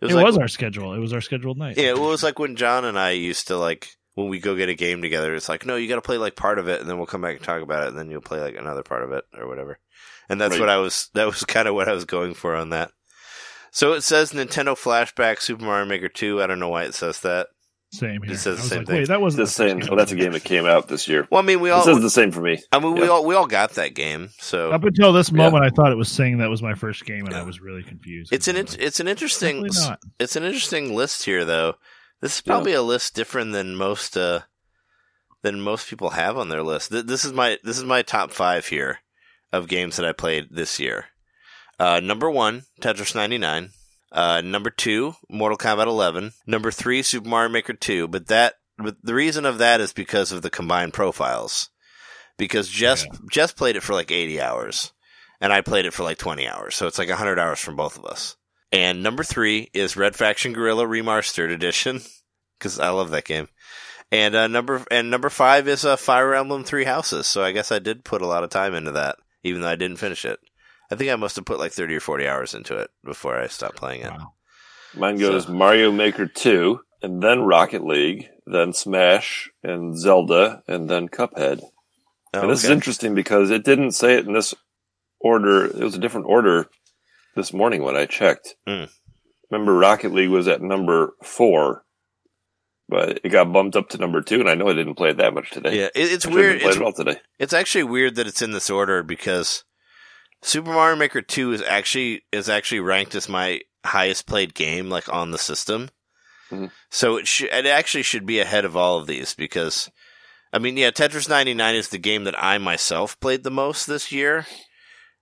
was, it like, was our schedule. It was our scheduled night. Yeah, it was like when John and I used to, like... when we go get a game together, it's like, no, you got to play like part of it, and then we'll come back and talk about it, and then you'll play like another part of it or whatever. And that's right. what I was, that was kind of what I was going for on that. So it says Nintendo Flashback Super Mario Maker two. I don't know why it says that. Same here. It says the same like, thing. Wait, that wasn't the same. Well, that's a game that came out this year. Well, I mean, we all. It says the same for me. I mean, yeah. we all we all got that game. So up until this moment, yeah. I thought it was saying that was my first game, and yeah. I was really confused. It's an it, like, it's an interesting it's an interesting list here, though. This is probably yeah. a list different than most uh, than most people have on their list. Th- this is my this is my top five here of games that I played this year. Uh, number one, Tetris ninety-nine. Uh, number two, Mortal Kombat eleven. Number three, Super Mario Maker two. But that but the reason of that is because of the combined profiles. Because Jess yeah. Jess played it for like eighty hours, and I played it for like twenty hours. So it's like a hundred hours from both of us. And number three is Red Faction Guerrilla Remastered Edition, because I love that game. And uh, number and number five is uh, Fire Emblem Three Houses. So I guess I did put a lot of time into that, even though I didn't finish it. I think I must have put like thirty or forty hours into it before I stopped playing it. Wow. Mine goes so. Mario Maker two, and then Rocket League, then Smash, and Zelda, and then Cuphead. Oh, and this okay. is interesting because it didn't say it in this order. It was a different order this morning when I checked. Mm. Remember, Rocket League was at number four, but it got bumped up to number two, and I know I didn't play it that much today. Yeah, it, it's I weird. It's, it all today. It's actually weird that it's in this order because Super Mario Maker two is actually is actually ranked as my highest played game, like on the system. Mm-hmm. So it sh- it actually should be ahead of all of these because, I mean, yeah, Tetris ninety-nine is the game that I myself played the most this year.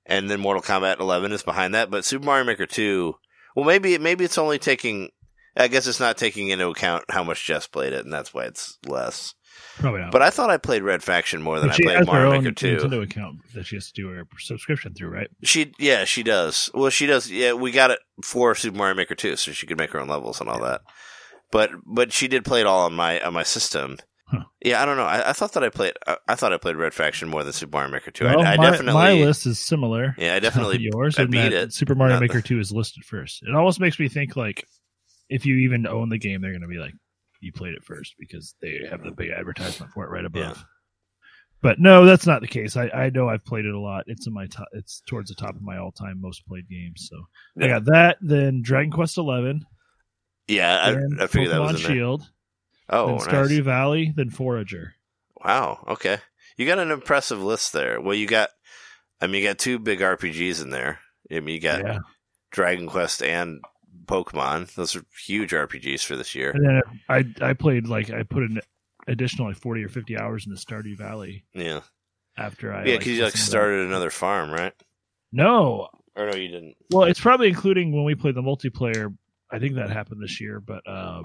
And then Mortal Kombat eleven is behind that, but Super Mario Maker two, well, maybe maybe it's only taking, I guess it's not taking into account how much Jess played it, and that's why it's less. Probably not. But I thought I played Red Faction more than I played Mario Maker two. She has her own Nintendo account that she has to do her subscription through, right? She, yeah, she does. Well, she does. Yeah, we got it for Super Mario Maker two, so she could make her own levels and all yeah. that. But but she did play it all on my on my system. Huh. Yeah, I don't know. I, I thought that I played. I, I thought I played Red Faction more than Super Mario Maker two. Well, I, I my, definitely. My list is similar. Yeah, I definitely. Yours. I beat it. Super Mario Not Maker the... two is listed first. It almost makes me think like, if you even own the game, they're going to be like, you played it first because they have the big advertisement for it right above. Yeah. But no, that's not the case. I, I know I've played it a lot. It's in my top, it's towards the top of my all-time most played games. So yeah. I got that, then Dragon Quest eleven. Yeah, I, I figured Pokemon that was in there. Shield. Oh, then Stardew nice. Valley, then Forager. Wow. Okay, you got an impressive list there. Well, you got, I mean, you got two big R P Gs in there. I mean, you got yeah. Dragon Quest and Pokemon. Those are huge R P Gs for this year. And then I I played like I put an additional like forty or fifty hours into Stardew Valley. Yeah. After I yeah, because like, you like started up. Another farm, right? No. Or no, you didn't. Well, it's probably including when we played the multiplayer. I think that happened this year, but um,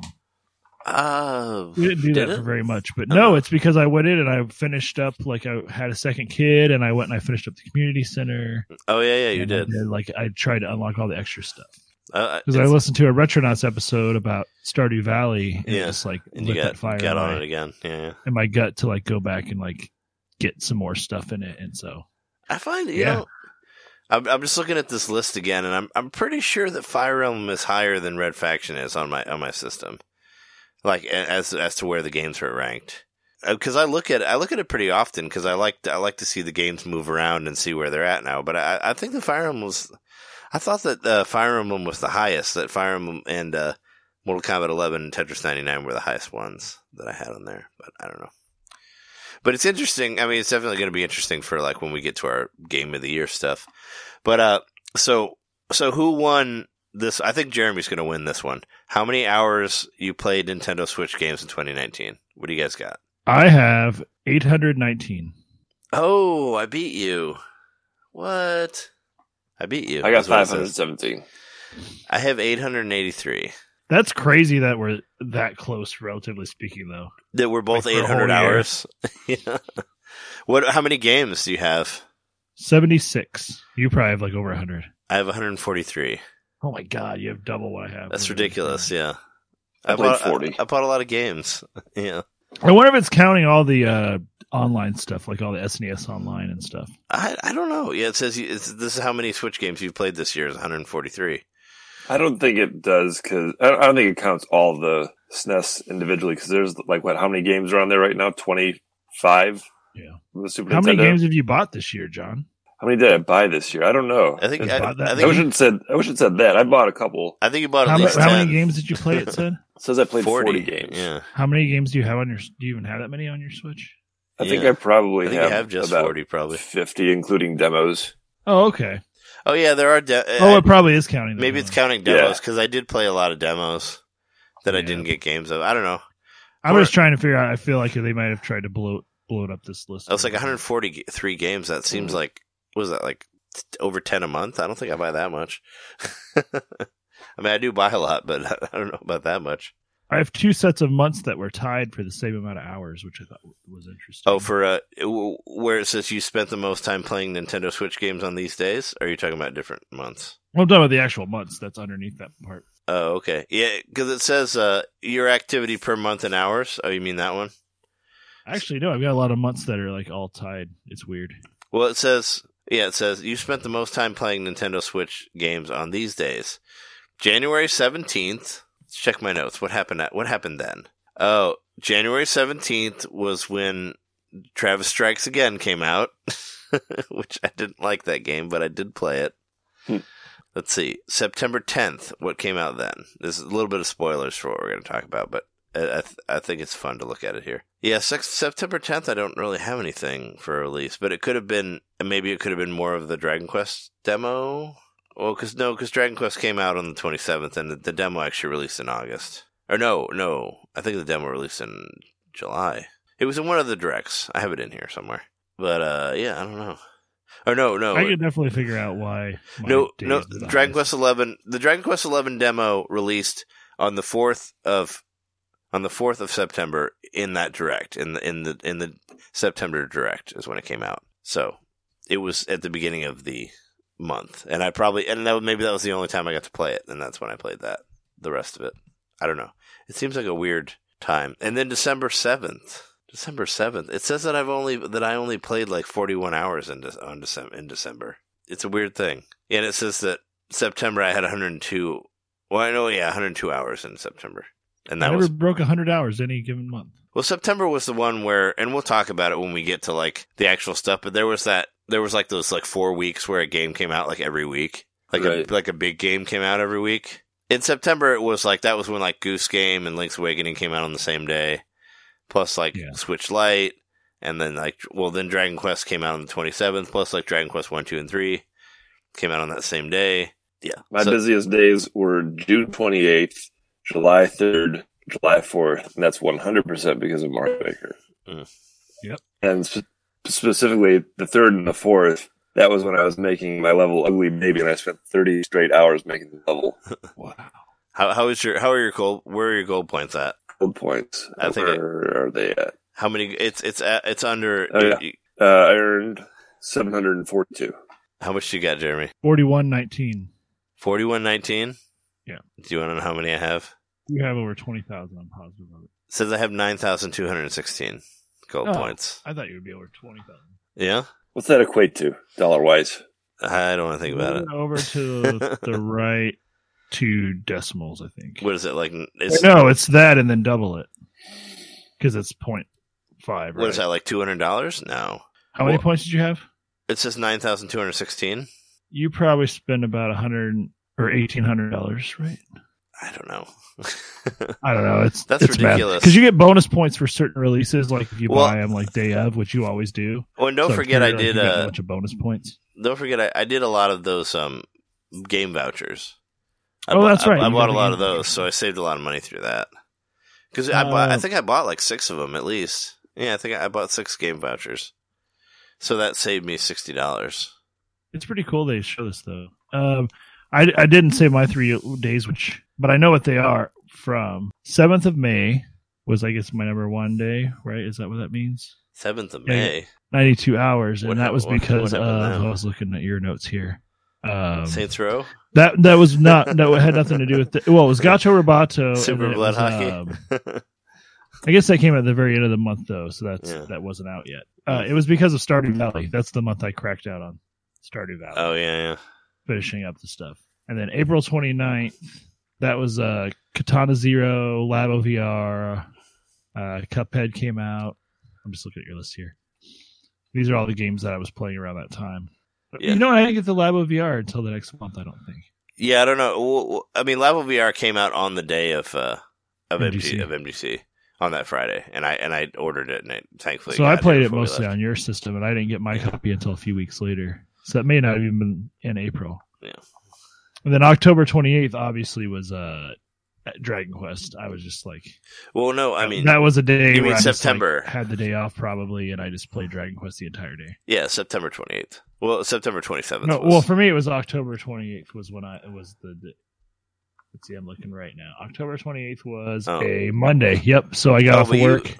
uh, we didn't do did that it? for very much. But no, it's because I went in and I finished up, like I had a second kid, and I went and I finished up the community center. Oh, yeah, yeah, you did. did. Like I tried to unlock all the extra stuff. Because uh, I listened to a Retronauts episode about Stardew Valley, and yeah, just like and lit you got, that fire got on it again. Yeah, yeah. In my gut to like go back and like get some more stuff in it, and so I find you yeah. know. I'm just looking at this list again, and I'm I'm pretty sure that Fire Emblem is higher than Red Faction is on my on my system, like as as to where the games were ranked. Because I look at I look at it pretty often because I like to, I like to see the games move around and see where they're at now. But I, I think the Fire Emblem was, I thought that uh, Fire Emblem was the highest. That Fire Emblem and uh, Mortal Kombat eleven and Tetris ninety-nine were the highest ones that I had on there. But I don't know. But it's interesting. I mean, it's definitely going to be interesting for like when we get to our Game of the Year stuff. But uh, so so who won this? I think Jeremy's going to win this one. How many hours you played Nintendo Switch games in twenty nineteen? What do you guys got? I have eight hundred nineteen. Oh, I beat you. What? I beat you. I got five hundred seventeen. I have eight hundred eighty-three. That's crazy that we're that close, relatively speaking, though. That we're both like eight hundred hours. Yeah. What? How many games do you have? seventy-six. You probably have like over one hundred. I have one hundred forty-three. Oh my god, you have double what I have. That's ridiculous, yeah. I, I played bought, forty. I, I bought a lot of games. Yeah. I wonder if it's counting all the uh, online stuff, like all the S N E S online and stuff. I I don't know. Yeah, it says you, it's, this is how many Switch games you've played this year is one hundred forty-three. I don't think it does because I don't think it counts all the S N E S individually because there's like what how many games are on there right now? twenty-five. Yeah. From the Super how Nintendo. Many games have you bought this year, John? How many did I buy this year? I don't know. I think I, I, I, think I wish it said I wish it said that. I bought a couple. I think you bought at how, least how ten. Many games did you play? It said it says I played forty, forty games. Yeah. How many games do you have on your? Do you even have that many on your Switch? I yeah. think I probably I think have, I have just about forty, probably fifty, including demos. Oh, okay. Oh, yeah, there are... De- oh, it probably is counting demos. Maybe it's counting demos, because yeah. I did play a lot of demos that yeah. I didn't get games of. I don't know. I'm or, just trying to figure out... I feel like they might have tried to blow, blow it up this list. It was like one hundred forty-three games. That seems mm. like... What was that, like over ten a month? I don't think I buy that much. I mean, I do buy a lot, but I don't know about that much. I have two sets of months that were tied for the same amount of hours, which I thought was interesting. Oh, for uh, where it says you spent the most time playing Nintendo Switch games on these days? Or are you talking about different months? Well, I'm talking about the actual months. That's underneath that part. Oh, okay. Yeah, because it says uh, your activity per month in hours. Oh, you mean that one? Actually, no. I've got a lot of months that are like all tied. It's weird. Well, it says, yeah, it says you spent the most time playing Nintendo Switch games on these days. January seventeenth. Check my notes. What happened? What happened then? Oh, January seventeenth was when Travis Strikes Again came out, which I didn't like that game, but I did play it. Hmm. Let's see. September tenth. What came out then? There's a little bit of spoilers for what we're going to talk about, but I, th- I think it's fun to look at it here. Yeah, September tenth, I don't really have anything for release, but it could have been, maybe it could have been more of the Dragon Quest demo. Well, cause, no, because Dragon Quest came out on the twenty-seventh, and the, the demo actually released in August. Or no, no, I think the demo released in July. It was in one of the directs. I have it in here somewhere. But, uh, yeah, I don't know. Or no, no. I can definitely figure out why. No, no, Dragon Quest eleven, the Dragon Quest eleven demo released on the fourth of, on the fourth of September in that direct, in the, in the, in the September direct is when it came out. So it was at the beginning of the month, and I probably and that maybe that was the only time I got to play it, and that's when I played that. The rest of it, I don't know. It seems like a weird time. And then December seventh, December seventh. It says that I've only that I only played like forty-one hours in de- on December. In December, it's a weird thing. And it says that September I had one hundred two. Well, I know, yeah, one hundred two hours in September. And that I never was... broke one hundred hours any given month. Well, September was the one where, and we'll talk about it when we get to like the actual stuff, but there was that, there was like those like four weeks where a game came out like every week. Like, right. a, like a big game came out every week. In September, it was like, that was when like Goose Game and Link's Awakening came out on the same day. Plus like yeah. Switch Lite. And then like, well, then Dragon Quest came out on the twenty-seventh. Plus like Dragon Quest one, two, and three came out on that same day. Yeah. My so, busiest days were June twenty-eighth, July third, July fourth. And that's one hundred percent because of Mario Maker. Uh, yep. And sp- specifically the third and the fourth. That was when I was making my level Ugly Baby, and I spent thirty straight hours making the level. Wow! How how is your how are your gold? Where are your gold points at? Gold points. I where think where are they at? How many? It's it's at, it's under. Oh, yeah. you, uh, I earned seven hundred and forty-two. How much you got, Jeremy? Forty-one nineteen. Forty-one nineteen. Yeah. Do you want to know how many I have? You have over twenty thousand. I'm positive of it. It says I have nine thousand two hundred sixteen gold oh, points. I thought you would be over twenty thousand. Yeah. What's that equate to, dollar-wise? I don't want to think about it. Over to the right two decimals, I think. What is it, like? It's, no, it's that and then double it. Because it's point five. What right? is that, like two hundred dollars? No. How well, many points did you have? It says nine thousand two hundred sixteen. You probably spend about one hundred dollars or eighteen hundred dollars, right? I don't know. I don't know. It's That's it's ridiculous. Because you get bonus points for certain releases, like if you well, buy them like day of, which you always do. Well, and don't so forget I did uh, a bunch of bonus points. Don't forget I, I did a lot of those um, game vouchers. I oh, bu- that's right. I, I bought a lot of those, so I saved a lot of money through that. Because uh, I bought, I think I bought like six of them at least. Yeah, I think I, I bought six game vouchers. So that saved me sixty dollars. It's pretty cool they show this, though. Um, I, I didn't save my three days, which... But I know what they are from. seventh of May was, I guess, my number one day, right? Is that what that means? seventh of May. ninety-two hours. What and happened, that was because of, now? I was looking at your notes here. Um, Saints Row? That that was not, no, it had nothing to do with it. Well, it was Gacho Roboto. Super Blood was, Hockey. Um, I guess that came at the very end of the month, though, so that's yeah. that wasn't out yet. Uh, it was because of Stardew Valley. That's the month I cracked out on Stardew Valley. Oh, yeah, yeah. Finishing up the stuff. And then April twenty-ninth. That was uh, Katana Zero, Labo V R, uh, Cuphead came out. I'm just looking at your list here. These are all the games that I was playing around that time. Yeah. You know, I didn't get the Labo V R until the next month, I don't think. Yeah, I don't know. I mean, Labo V R came out on the day of uh, of M D C. M D C on that Friday, and I and I ordered it, and it thankfully. So I played it mostly on your system, and I didn't get my copy until a few weeks later. So that may not have even been in April. Yeah. And then October twenty-eighth, obviously, was uh, Dragon Quest. I was just like... Well, no, I mean... That was a day you mean September. Just, like, had the day off, probably, and I just played Dragon Quest the entire day. Yeah, September twenty-eighth. Well, September twenty-seventh. No, was. Well, for me, it was October twenty-eighth was when I... It was the... the let's see, I'm looking right now. October twenty-eighth was oh. a Monday. Yep, so I got oh, off of work. You,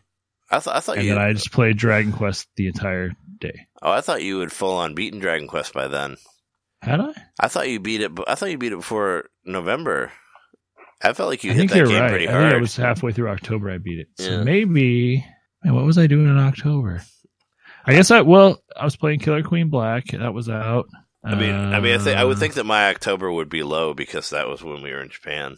I, th- I thought And you then had... I just played Dragon Quest the entire day. Oh, I thought you had full-on beaten Dragon Quest by then. Had I? I thought you beat it. I thought you beat it before November. I felt like you I hit that game right. pretty hard. I think it was halfway through October I beat it. So yeah. maybe. Man, what was I doing in October? I guess I well I was playing Killer Queen Black. That was out. I mean, uh, I mean, I think I would think that my October would be low because that was when we were in Japan.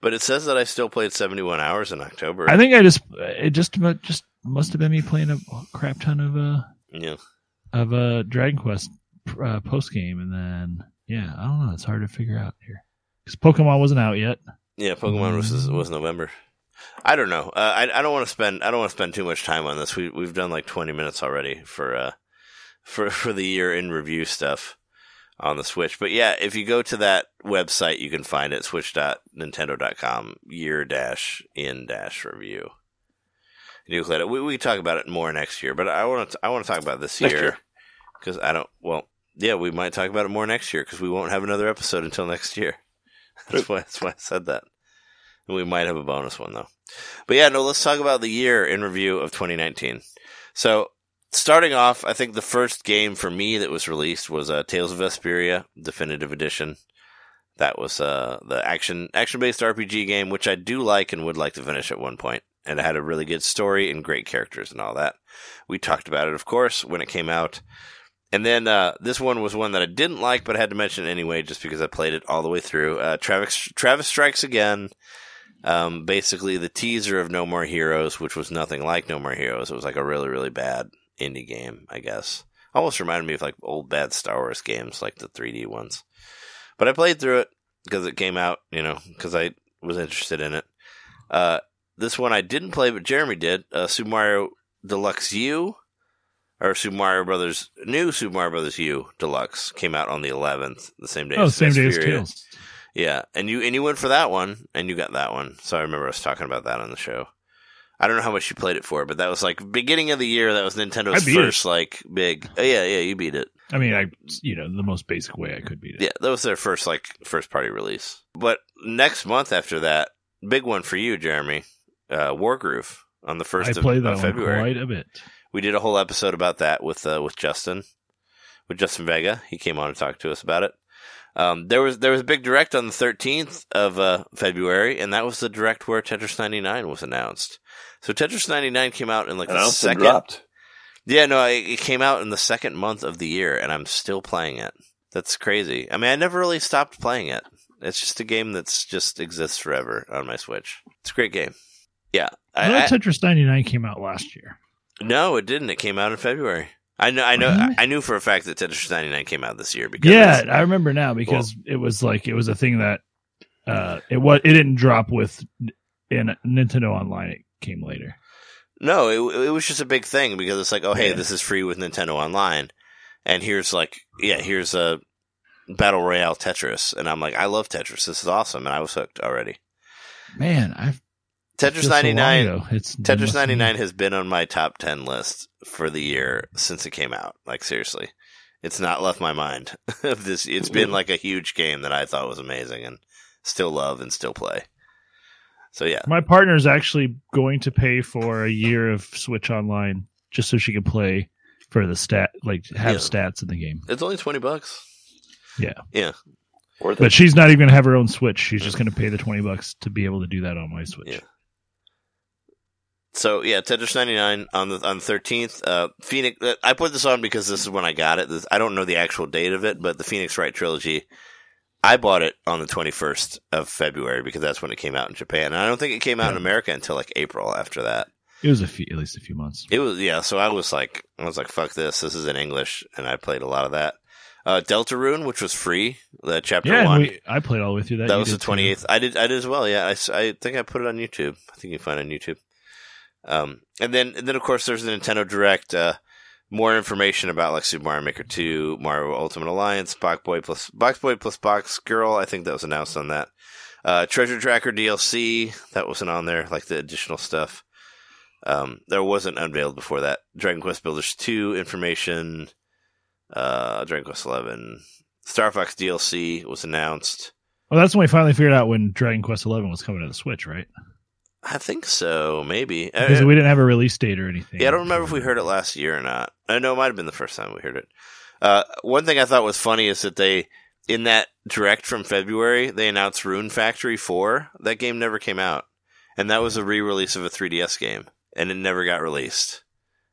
But it says that I still played seventy-one hours in October. I think I just it just just must have been me playing a crap ton of uh yeah of uh Dragon Quest. Uh, post game and then yeah, I don't know. It's hard to figure out here because Pokemon wasn't out yet. Yeah, Pokemon was was November. I don't know. Uh, I I don't want to spend I don't want to spend too much time on this. We we've done like twenty minutes already for uh for for the year in review stuff on the Switch. But yeah, if you go to that website, you can find it switch dot nintendo dot com year dash in dash review. We we can talk about it more next year, but I want to I want to talk about this next year because I don't well. Yeah, we might talk about it more next year because we won't have another episode until next year. That's why that's why I said that. And we might have a bonus one, though. But yeah, no, let's talk about the year in review of twenty nineteen. So, starting off, I think the first game for me that was released was uh, Tales of Vesperia Definitive Edition. That was uh, the action, action-based R P G game, which I do like and would like to finish at one point. And it had a really good story and great characters and all that. We talked about it, of course, when it came out. And then uh, this one was one that I didn't like, but I had to mention anyway just because I played it all the way through. Uh, Travis, Travis Strikes Again. Um, basically, the teaser of No More Heroes, which was nothing like No More Heroes. It was like a really, really bad indie game, I guess. Almost reminded me of like old bad Star Wars games, like the three D ones. But I played through it because it came out, you know, because I was interested in it. Uh, this one I didn't play, but Jeremy did. Uh, Super Mario Deluxe U, or Super Mario Brothers, new Super Mario Brothers U Deluxe came out on the eleventh, the same day. Oh, as same day as Kills. Yeah, and you and you went for that one, and you got that one. So I remember us talking about that on the show. I don't know how much you played it for, but that was like beginning of the year. That was Nintendo's first it. like big. Oh, yeah, yeah, you beat it. I mean, I you know the most basic way I could beat it. Yeah, that was their first like first party release. But next month after that, big one for you, Jeremy. Uh, Wargroove on the first of February. I played that one quite a bit. We did a whole episode about that with uh, with Justin, with Justin Vega. He came on and talked to us about it. Um, there was there was a big direct on the thirteenth of uh, February, and that was the direct where Tetris ninety-nine was announced. So Tetris ninety-nine came out in like the second. Dropped. Yeah, no, it came out in the second month of the year, and I'm still playing it. That's crazy. I mean, I never really stopped playing it. It's just a game that's just exists forever on my Switch. It's a great game. Yeah, I know Tetris ninety-nine came out last year. No, it didn't. It came out in February. I know, I know, really? I knew for a fact that Tetris ninety-nine came out this year because yeah, I remember now because well, it was like it was a thing that uh, it was it didn't drop with in Nintendo Online. It came later. No, it it was just a big thing because it's like, oh hey, yeah. This is free with Nintendo Online, and here's like yeah, here's a Battle Royale Tetris, and I'm like, I love Tetris. This is awesome, and I was hooked already. Man, I've. Tetris ninety-nine, Tetris ninety-nine has been on my top ten list for the year since it came out. Like, seriously. It's not left my mind. this. It's been like a huge game that I thought was amazing and still love and still play. So, yeah. My partner's actually going to pay for a year of Switch Online just so she can play for the stat, like have yeah. stats in the game. It's only twenty bucks. Yeah. Yeah. Or but she's not even going to have her own Switch. She's just going to pay the twenty bucks to be able to do that on my Switch. Yeah. So yeah, Tetris ninety-nine on the on the thirteenth. Uh, Phoenix. I put this on because this is when I got it. This, I don't know the actual date of it, but the Phoenix Wright trilogy. I bought it on the twenty-first of February because that's when it came out in Japan, and I don't think it came out in America until like April. After that, it was a few, at least a few months. It was yeah. So I was like, I was like, fuck this. This is in English, and I played a lot of that. Uh, Deltarune, which was free, the chapter yeah, one. We, I played all the way through that. That you was the twenty-eighth. Too. I did. I did as well. Yeah, I, I think I put it on YouTube. I think you can find it on YouTube. Um, and then, and then of course, there's the Nintendo Direct, uh, more information about like Super Mario Maker two, Mario Ultimate Alliance, Box Boy plus Box Boy plus Box Girl. I think that was announced on that. Uh, Treasure Tracker D L C that wasn't on there, like the additional stuff. Um, there wasn't unveiled before that. Dragon Quest Builders two information. Uh, Dragon Quest eleven, Star Fox D L C was announced. Well, that's when we finally figured out when Dragon Quest eleven was coming to the Switch, right? I think so, maybe. Because we didn't have a release date or anything. Yeah, I don't remember if we heard it last year or not. I know it might have been the first time we heard it. Uh, one thing I thought was funny is that they, in that direct from February, they announced Rune Factory four. That game never came out. And that was a re-release of a three D S game. And it never got released.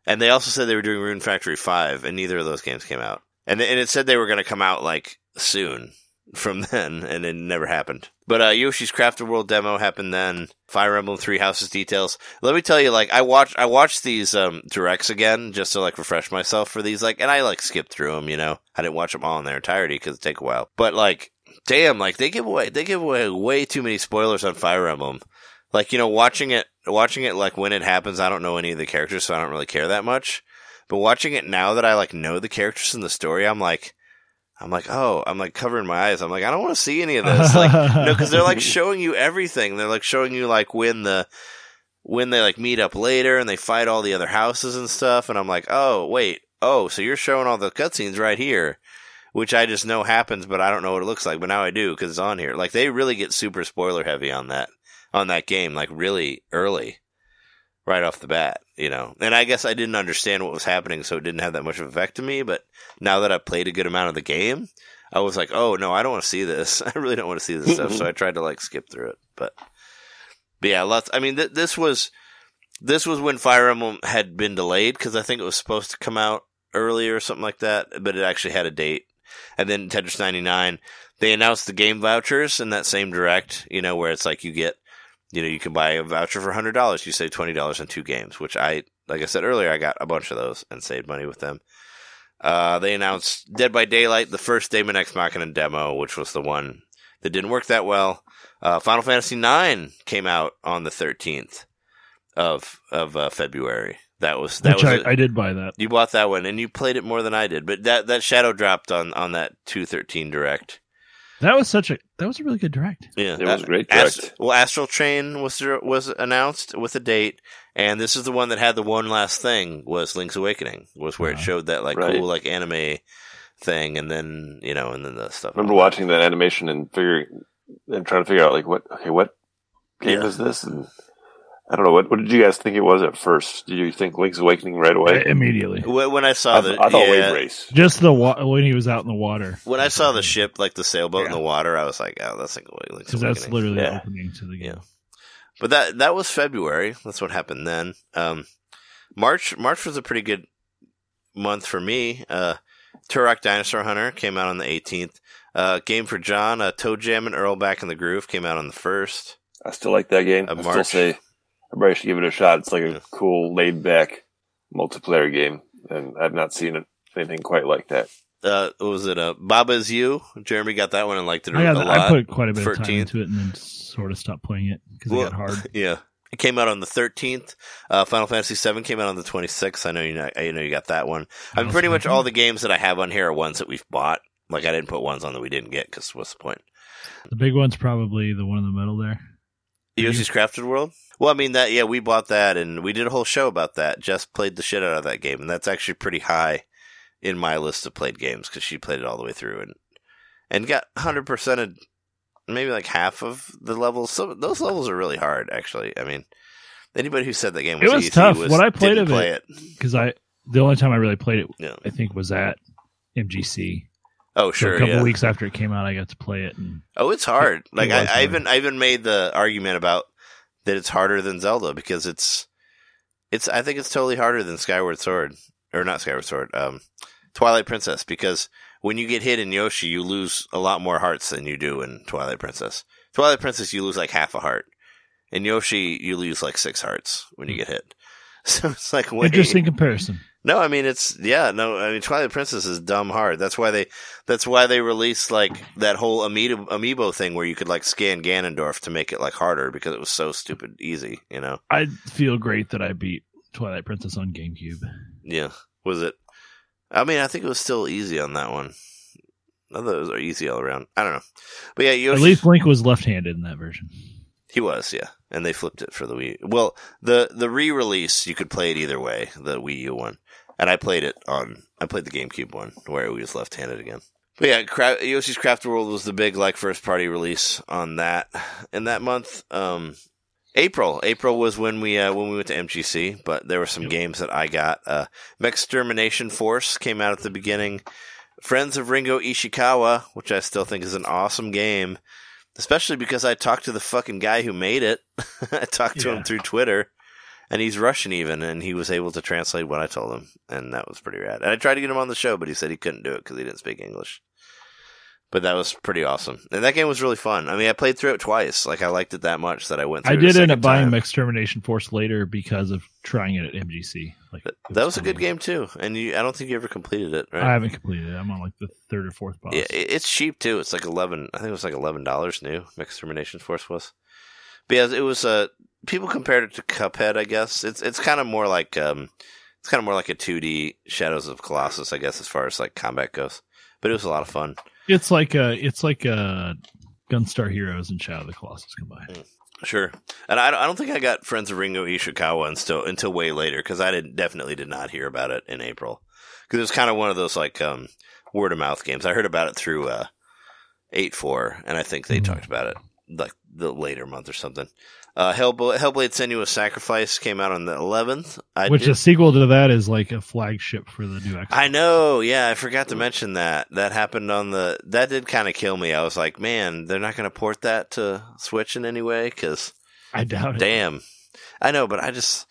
And they also said they were doing Rune Factory five, and neither of those games came out. And, and it said they were going to come out, like, soon. From then, and it never happened. But uh, Yoshi's Crafted World demo happened then. Fire Emblem Three Houses details. Let me tell you, like I watch, I watched these um, directs again just to like refresh myself for these. Like, and I like skipped through them. You know, I didn't watch them all in their entirety because it take a while. But like, damn, like they give away, they give away way too many spoilers on Fire Emblem. Like, you know, watching it, watching it like when it happens, I don't know any of the characters, so I don't really care that much. But watching it now that I like know the characters in the story, I'm like. I'm like, oh, I'm like covering my eyes. I'm like, I don't want to see any of this. Like, no, because they're like showing you everything. They're like showing you like when the when they like meet up later and they fight all the other houses and stuff. And I'm like, oh, wait, oh, so you're showing all the cutscenes right here, which I just know happens, but I don't know what it looks like. But now I do because it's on here. Like they really get super spoiler heavy on that on that game, like really early, right off the bat. You know, and I guess I didn't understand what was happening, so it didn't have that much of an effect to me. But now that I played a good amount of the game, I was like, oh, no, I don't want to see this. I really don't want to see this stuff. So I tried to, like, skip through it. But, but yeah, lots. I mean, th- this was this was when Fire Emblem had been delayed because I think it was supposed to come out earlier or something like that, but it actually had a date. And then Tetris ninety-nine, they announced the game vouchers in that same direct, you know, where it's like you get you know, you can buy a voucher for one hundred dollars. You save twenty dollars on two games, which I, like I said earlier, I got a bunch of those and saved money with them. Uh, they announced Dead by Daylight, the first Daemon Ex Machina demo, which was the one that didn't work that well. Uh, Final Fantasy nine came out on the thirteenth of of uh, February. That was that which was I, I did buy that. You bought that one, and you played it more than I did. But that, that shadow dropped on, on that two thirteen direct. That was such a that was a really good direct. Yeah, it was a great direct. Ast- well, Astral Chain was was announced with a date, and this is the one that had the one last thing was Link's Awakening, was where wow. it showed that like right. cool like anime thing, and then you know, and then the stuff. I remember watching that animation and figuring and trying to figure out like what okay what game yeah. is this? And I don't know what what did you guys think it was at first? Did you think Link's Awakening right away? Immediately when I saw the, I, I thought yeah, Wave Race. Just the wa- when he was out in the water. When I saw the ship, like the sailboat yeah. in the water, I was like, oh, that's like Link's Awakening. Because that's literally yeah. the opening to the game. Yeah. But that that was February. That's what happened then. Um, March March was a pretty good month for me. Uh, Turok Dinosaur Hunter came out on the eighteenth. Uh, game for John, uh, Toe Jam and Earl Back in the Groove came out on the first. I still like that game. I March. still say. Everybody should give it a shot. It's like a cool, laid-back multiplayer game, and I've not seen it, anything quite like that. Uh, was it uh, Baba's You? Jeremy got that one and liked it I a the, lot. I put quite a bit thirteenth. Of time into it and then sort of stopped playing it because well, it got hard. Yeah. It came out on the thirteenth. Uh, Final Fantasy seven came out on the twenty-sixth. I know you know, I know you got that one. I mean, pretty much all the games that I have on here are ones that we've bought. Like, I didn't put ones on that we didn't get because what's the point? The big one's probably the one in the middle there. Yoshi's Crafted World? Well, I mean, that. yeah, we bought that, and we did a whole show about that. Jess played the shit out of that game, and that's actually pretty high in my list of played games, because she played it all the way through, and and got one hundred percent, maybe like half of the levels. Some, those levels are really hard, actually. I mean, anybody who said that game was easy. It was easy tough. Was, what I played of play it, because I the only time I really played it, yeah. I think, was at M G C. Oh, sure. So a couple yeah. weeks after it came out, I got to play it. And oh, it's hard. It, like it I, hard. I even I even made the argument about that it's harder than Zelda because it's it's I think it's totally harder than Skyward Sword or not Skyward Sword, um, Twilight Princess, because when you get hit in Yoshi, you lose a lot more hearts than you do in Twilight Princess. Twilight Princess, you lose like half a heart. In Yoshi, you lose like six hearts when you get hit. So it's like wait. Interesting comparison. No, I mean it's yeah, no, I mean Twilight Princess is dumb hard. That's why they that's why they released like that whole amiibo, amiibo thing where you could like scan Ganondorf to make it like harder because it was so stupid easy, you know. I feel great that I beat Twilight Princess on GameCube. Yeah. Was it I mean, I think it was still easy on that one. Others are easy all around. I don't know. But yeah, Yoshi... at least Link was left-handed in that version. He was, yeah. And they flipped it for the Wii. Well, the, the re-release, you could play it either way, the Wii U one. And I played it on, I played the GameCube one, where it was left-handed again. But yeah, Cra- Yoshi's Crafted World was the big, like, first-party release on that. And that month, um, April. April was when we uh, when we went to M G C, but there were some yep. games that I got. Uh, Mextermination Force came out at the beginning. Friends of Ringo Ishikawa, which I still think is an awesome game. Especially because I talked to the fucking guy who made it. I talked to yeah. him through Twitter, and he's Russian even, and he was able to translate what I told him, and that was pretty rad. And I tried to get him on the show, but he said he couldn't do it because he didn't speak English. But that was pretty awesome, and that game was really fun. I mean, I played through it twice. Like I liked it that much that I went. Through I did end up buying Extermination Force later because of trying it at M G C. Like that, was, that was a good game too, and you, I don't think you ever completed it, right? I haven't completed it. I'm on like the third or fourth boss. Yeah, it, it's cheap too. It's like eleven. I think it was like eleven dollars new. Extermination Force was. But yeah, it was. Uh, people compared it to Cuphead. I guess it's it's kind of more like um, it's kind of more like a two D Shadows of Colossus. I guess as far as like combat goes, but it was a lot of fun. It's like a, it's like a Gunstar Heroes and Shadow of the Colossus combined. Sure, and I, I don't think I got Friends of Ringo Ishikawa until until way later because I did definitely did not hear about it in April because it was kind of one of those like um, word of mouth games. I heard about it through uh, eight four, and I think they mm-hmm. talked about it like the later month or something. Uh, Hellblade, Hellblade: Senua's Sacrifice came out on the eleventh. I Which did... a sequel to that is like a flagship for the new Xbox. I know, yeah, I forgot to mention that. That happened on the... That did kind of kill me. I was like, man, they're not going to port that to Switch in any way? Because... I doubt damn. it. Damn. I know, but I just...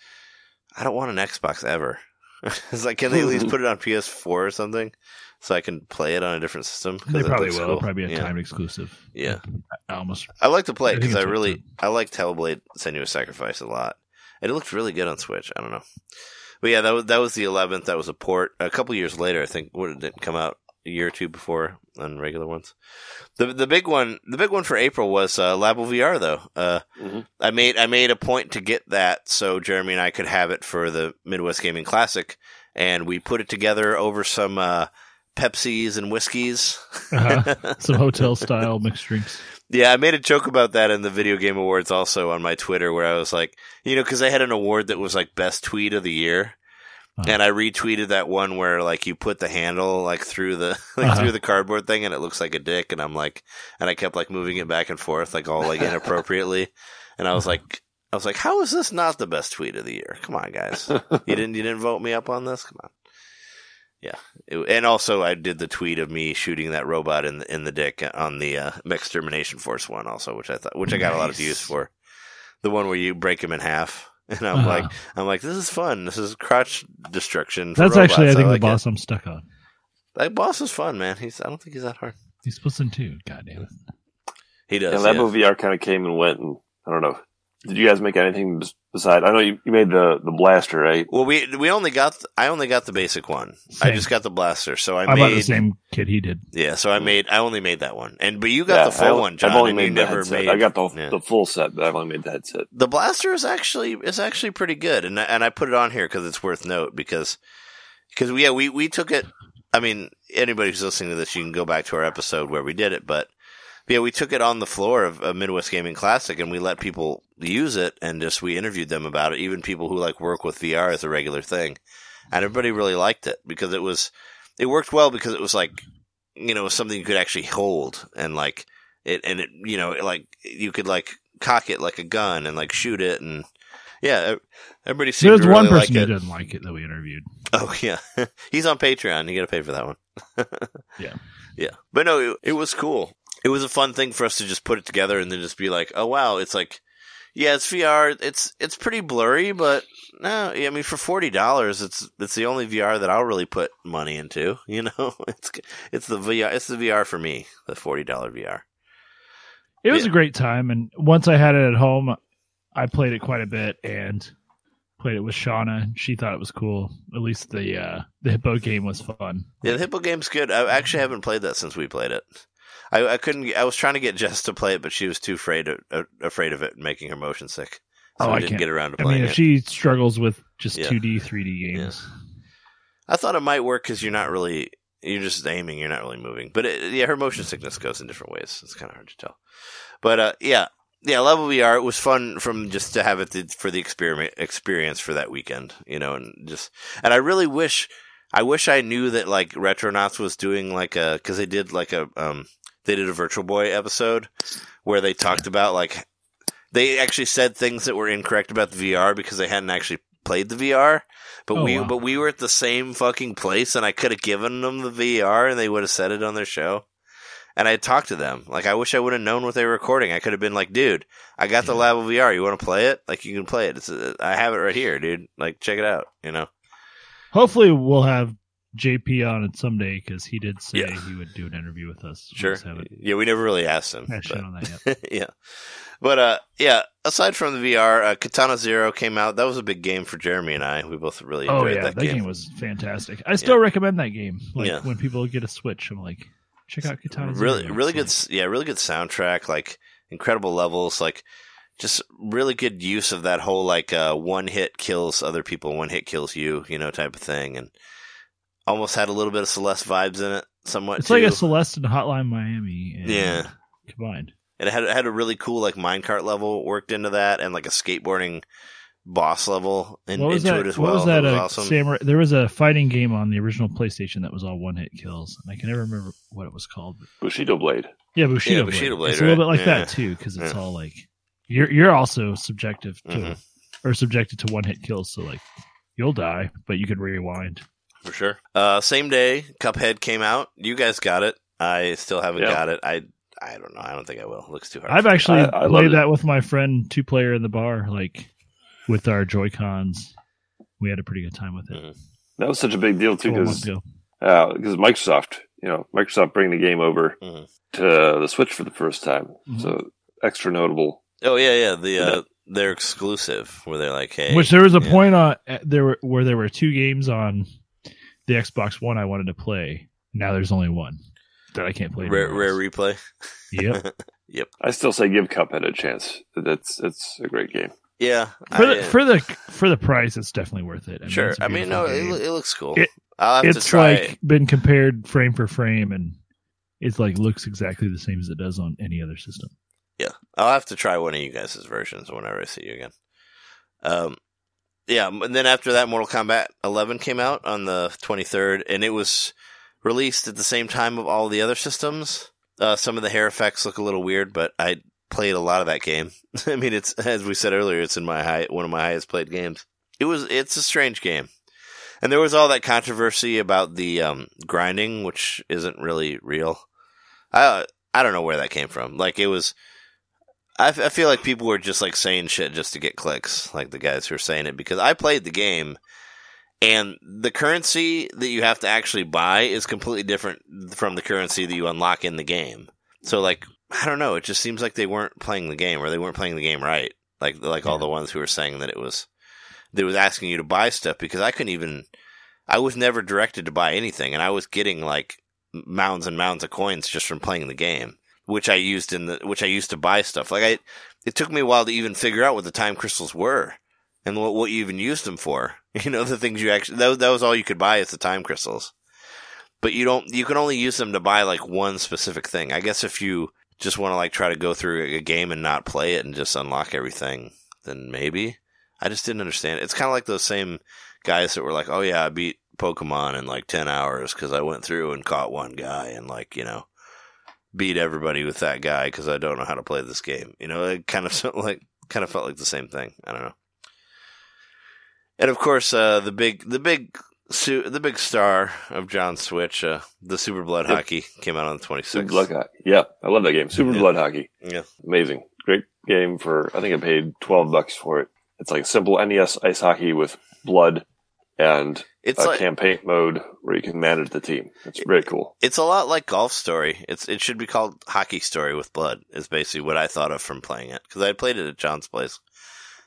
I don't want an Xbox ever. It's like, can they at least put it on P S four or something so I can play it on a different system? They probably will. Cool. It'll probably be a yeah. timed exclusive. Yeah. I almost. I like to play because I, I really fun. I liked Hellblade: Senua's Sacrifice a lot. And it looked really good on Switch. I don't know. But yeah, that was that was the eleventh. That was a port. A couple years later, I think. What, it didn't come out a year or two before on regular ones. The the big one, the big one for April was uh, Labo V R though. Uh, mm-hmm. I made I made a point to get that so Jeremy and I could have it for the Midwest Gaming Classic, and we put it together over some uh, Pepsis and whiskeys, uh-huh. some hotel style mixed drinks. Yeah, I made a joke about that in the Video Game Awards also on my Twitter where I was like, you know, because I had an award that was like best tweet of the year. Uh-huh. And I retweeted that one where like you put the handle like through the like, uh-huh. through the cardboard thing and it looks like a dick. And I'm like, and I kept like moving it back and forth like all like inappropriately. And I was like, I was like, how is this not the best tweet of the year? Come on, guys. You didn't you didn't vote me up on this? Come on. Yeah, it, and also I did the tweet of me shooting that robot in the, in the dick on the uh, Extermination Force one also, which I thought, which nice. I got a lot of views for. The one where you break him in half, and I'm uh-huh. like, I'm like, this is fun. This is crotch destruction. For That's robots. Actually, I think I like the boss it. I'm stuck on. That boss is fun, man. He's I don't think he's that hard. He splits in two. God damn it. He does. And yeah, Labo yeah. V R kind of came and went, and I don't know. Did you guys make anything besides? I know you, you made the, the blaster, right? Well, we we only got the, I only got the basic one. Same. I just got the blaster, so I, I made bought the same kit he did. Yeah, so I made I only made that one, and but you got yeah, the full I, one, John. I've only made the never headset. Made. I got the yeah. the full set, but I've only made the headset. The blaster is actually is actually pretty good, and I, and I put it on here because it's worth note because because we yeah we we took it. I mean, anybody who's listening to this, you can go back to our episode where we did it, but. Yeah, we took it on the floor of a Midwest Gaming Classic, and we let people use it, and just we interviewed them about it. Even people who like work with V R as a regular thing, and everybody really liked it because it was it worked well because it was like you know something you could actually hold and like it and it you know like you could like cock it like a gun and like shoot it and yeah everybody seemed There's to really like it. There's one person who didn't like it that we interviewed. Oh yeah, he's on Patreon. You got to pay for that one. yeah, yeah, but no, it, it was cool. It was a fun thing for us to just put it together and then just be like, oh, wow, it's like, yeah, it's V R. It's it's pretty blurry, but no, I mean, for forty dollars, it's it's the only V R that I'll really put money into. You know, it's it's the V R, it's the V R for me, the forty dollars V R. It was yeah. a great time. And once I had it at home, I played it quite a bit and played it with Shauna. She thought it was cool. At least the, uh, the Hippo game was fun. Yeah, the Hippo game's good. I actually haven't played that since we played it. I, I couldn't. I was trying to get Jess to play it, but she was too afraid of, uh, afraid of it, making her motion sick. So oh, I, I didn't can't. get around to playing it. I mean, if she struggles with just yeah. two D, three D games. Yeah. I thought it might work because you're not really, you're just aiming, you're not really moving. But it, yeah, her motion sickness goes in different ways. It's kind of hard to tell. But uh, yeah, yeah, Level V R. It was fun from just to have it th- for the experiment experience for that weekend, you know, and just and I really wish, I wish I knew that like Retronauts was doing like a because they did like a um. They did a Virtual Boy episode where they talked about like they actually said things that were incorrect about the V R because they hadn't actually played the V R. But oh, we wow. but we were at the same fucking place and I could have given them the V R and they would have said it on their show. And I had talked to them. Like I wish I would have known what they were recording. I could have been like, dude, I got yeah. the Labo V R. You want to play it? Like you can play it. It's a, I have it right here, dude. Like check it out. You know. Hopefully we'll have J P on it someday because he did say yeah. he would do an interview with us. Sure. Yeah, we never really asked him. But, on that yet. yeah. But, uh, yeah, aside from the V R, uh, Katana Zero came out. That was a big game for Jeremy and I. We both really enjoyed oh, yeah. that, that game. That game was fantastic. I still yeah. recommend that game. Like, yeah. when people get a Switch, I'm like, check out Katana Zero. Really, really good, yeah, really good soundtrack, like, incredible levels, like, just really good use of that whole, like, uh, one hit kills other people, one hit kills you, you know, type of thing. And, almost had a little bit of Celeste vibes in it, somewhat. It's too. Like a Celeste and Hotline Miami, and yeah, combined. It had it had a really cool like minecart level worked into that, and like a skateboarding boss level in, into that? It as well. What was that? That was awesome. Samurai, there was a fighting game on the original PlayStation that was all one hit kills, and I can never remember what it was called. Bushido Blade. Yeah, Bushido, yeah, Bushido Blade. Blade. It's right? a little bit like yeah. that too, because it's yeah. all like you're you're also subjective to mm-hmm. or subjected to one hit kills, so like you'll die, but you can rewind. For sure. Uh, same day, Cuphead came out. You guys got it. I still haven't yep. got it. I I don't know. I don't think I will. It looks too hard. I've actually I, I played that it. with my friend, two player in the bar, like with our Joy-Cons. We had a pretty good time with it. Mm-hmm. That was such a big deal too, because uh, because Microsoft, you know, Microsoft bringing the game over mm-hmm. to the Switch for the first time, mm-hmm. so extra notable. Oh yeah, yeah, the uh, they're exclusive where they're like, hey, which there was a yeah. point on there were, where there were two games on the Xbox One I wanted to play. Now there's only one that I can't play. Rare, rare replay. Yep. Yep. I still say give Cuphead a chance. That's it's a great game. Yeah, for the I, for the for the price, it's definitely worth it. I sure, mean, I mean, no, it, it looks cool. It, I'll have it's to try like it. Been compared frame for frame, and it's like looks exactly the same as it does on any other system. Yeah, I'll have to try one of you guys' versions whenever I see you again. Um, yeah, and then after that, Mortal Kombat eleven came out on the twenty-third, and it was released at the same time of all the other systems. Uh, some of the hair effects look a little weird, but I. Played a lot of that game. I mean, it's as we said earlier, it's in my high, one of my highest played games. It was, it's a strange game, and there was all that controversy about the um, grinding, which isn't really real. I I don't know where that came from. Like it was, I, I feel like people were just like saying shit just to get clicks, like the guys who are saying it because I played the game, and the currency that you have to actually buy is completely different from the currency that you unlock in the game. So like. I don't know. It just seems like they weren't playing the game, or they weren't playing the game right. Like, like yeah. all the ones who were saying that it was, that it was asking you to buy stuff. Because I couldn't even, I was never directed to buy anything, and I was getting like mounds and mounds of coins just from playing the game, which I used in the, which I used to buy stuff. Like I, it took me a while to even figure out what the time crystals were and what, what you even used them for. You know, the things you actually that was, that was all you could buy is the time crystals, but you don't. You can only use them to buy like one specific thing. I guess if you just want to like try to go through a game and not play it and just unlock everything, then maybe. I just didn't understand it. It's kind of like those same guys that were like, oh yeah, I beat Pokemon in like ten hours because I went through and caught one guy and like, you know, beat everybody with that guy because I don't know how to play this game. You know, it kind of, like, kind of felt like the same thing. I don't know. And of course, uh, the big, the big, Su- the big star of John's Switch, uh, the Super Blood yep. Hockey, came out on the twenty-sixth. Super Blood Hockey. Yeah, I love that game. Super yeah. Blood Hockey. Yeah. Amazing. Great game for, I think I paid twelve bucks for it. It's like simple N E S ice hockey with blood and it's a like, campaign mode where you can manage the team. It's really cool. It's a lot like Golf Story. It's It should be called Hockey Story with Blood, is basically what I thought of from playing it. Because I played it at John's place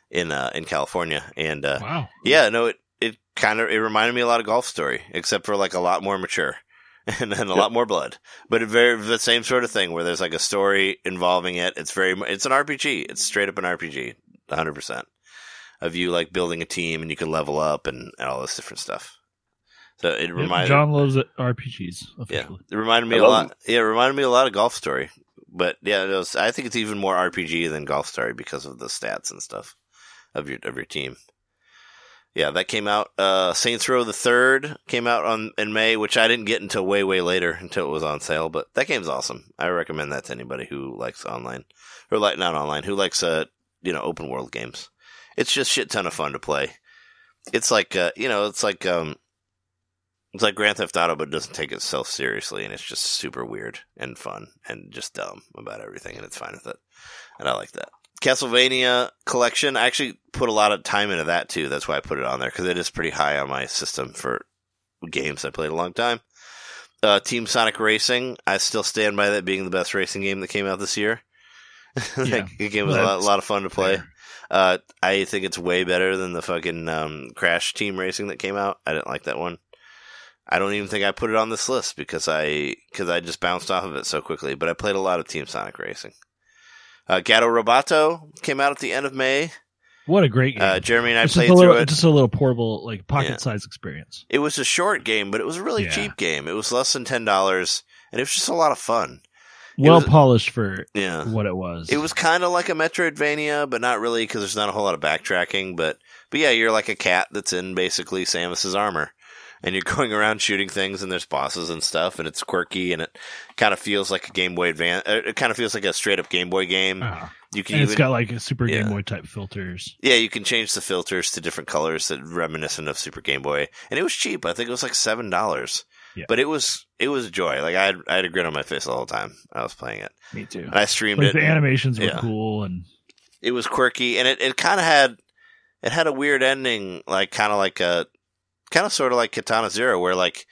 in uh, in California. And uh, wow. Yeah, no, it. It kind of it reminded me a lot of Golf Story, except for like a lot more mature and then a yep. lot more blood. But it very the same sort of thing where there's like a story involving it. It's very it's an R P G. It's straight up an R P G, one hundred percent of you like building a team and you can level up and, and all this different stuff. So it yep, reminded John loves R P Gs. Officially. Yeah, it reminded me I a lot. Them. Yeah, it reminded me a lot of Golf Story. But yeah, it was, I think it's even more R P G than Golf Story because of the stats and stuff of your of your team. Yeah, that came out, uh, Saints Row the Third came out on in May, which I didn't get until way, way later, until it was on sale, but that game's awesome. I recommend that to anybody who likes online, or like, not online, who likes, uh, you know, open world games. It's just shit ton of fun to play. It's like, uh, you know, it's like, um, it's like Grand Theft Auto, but it doesn't take itself seriously, and it's just super weird and fun and just dumb about everything, and it's fine with it, and I like that. Castlevania Collection, I actually put a lot of time into that, too. That's why I put it on there, because it is pretty high on my system for games I played a long time. Uh, Team Sonic Racing, I still stand by that being the best racing game that came out this year. Yeah, that game was a lot, a lot of fun to play. Uh, I think it's way better than the fucking um, Crash Team Racing that came out. I didn't like that one. I don't even think I put it on this list, because I, because I just bounced off of it so quickly. But I played a lot of Team Sonic Racing. Uh, Gato Roboto came out at the end of May. What a great game. Uh, Jeremy and I just played little, through it. Just a little portable, like pocket-sized yeah. experience. It was a short game, but it was a really yeah. cheap game. It was less than ten dollars, and it was just a lot of fun. It well was, polished for yeah. what it was. It was kind of like a Metroidvania, but not really, because there's not a whole lot of backtracking. But, but yeah, you're like a cat that's in basically Samus's armor. And you're going around shooting things, and there's bosses and stuff, and it's quirky, and it kind of feels like a Game Boy Advance. It kind of feels like a straight up Game Boy game. Uh-huh. You can and it's even, got like a Super yeah. Game Boy type filters. Yeah, you can change the filters to different colors that are reminiscent of Super Game Boy, and it was cheap. I think it was like seven dollars, yeah. but it was it was a joy. Like I had, I had a grin on my face the whole time I was playing it. Me too. And I streamed like it. The animations and, were yeah. cool, and it was quirky, and it, it kind of had it had a weird ending, like kind of like a. kind of sort of like Katana Zero, where like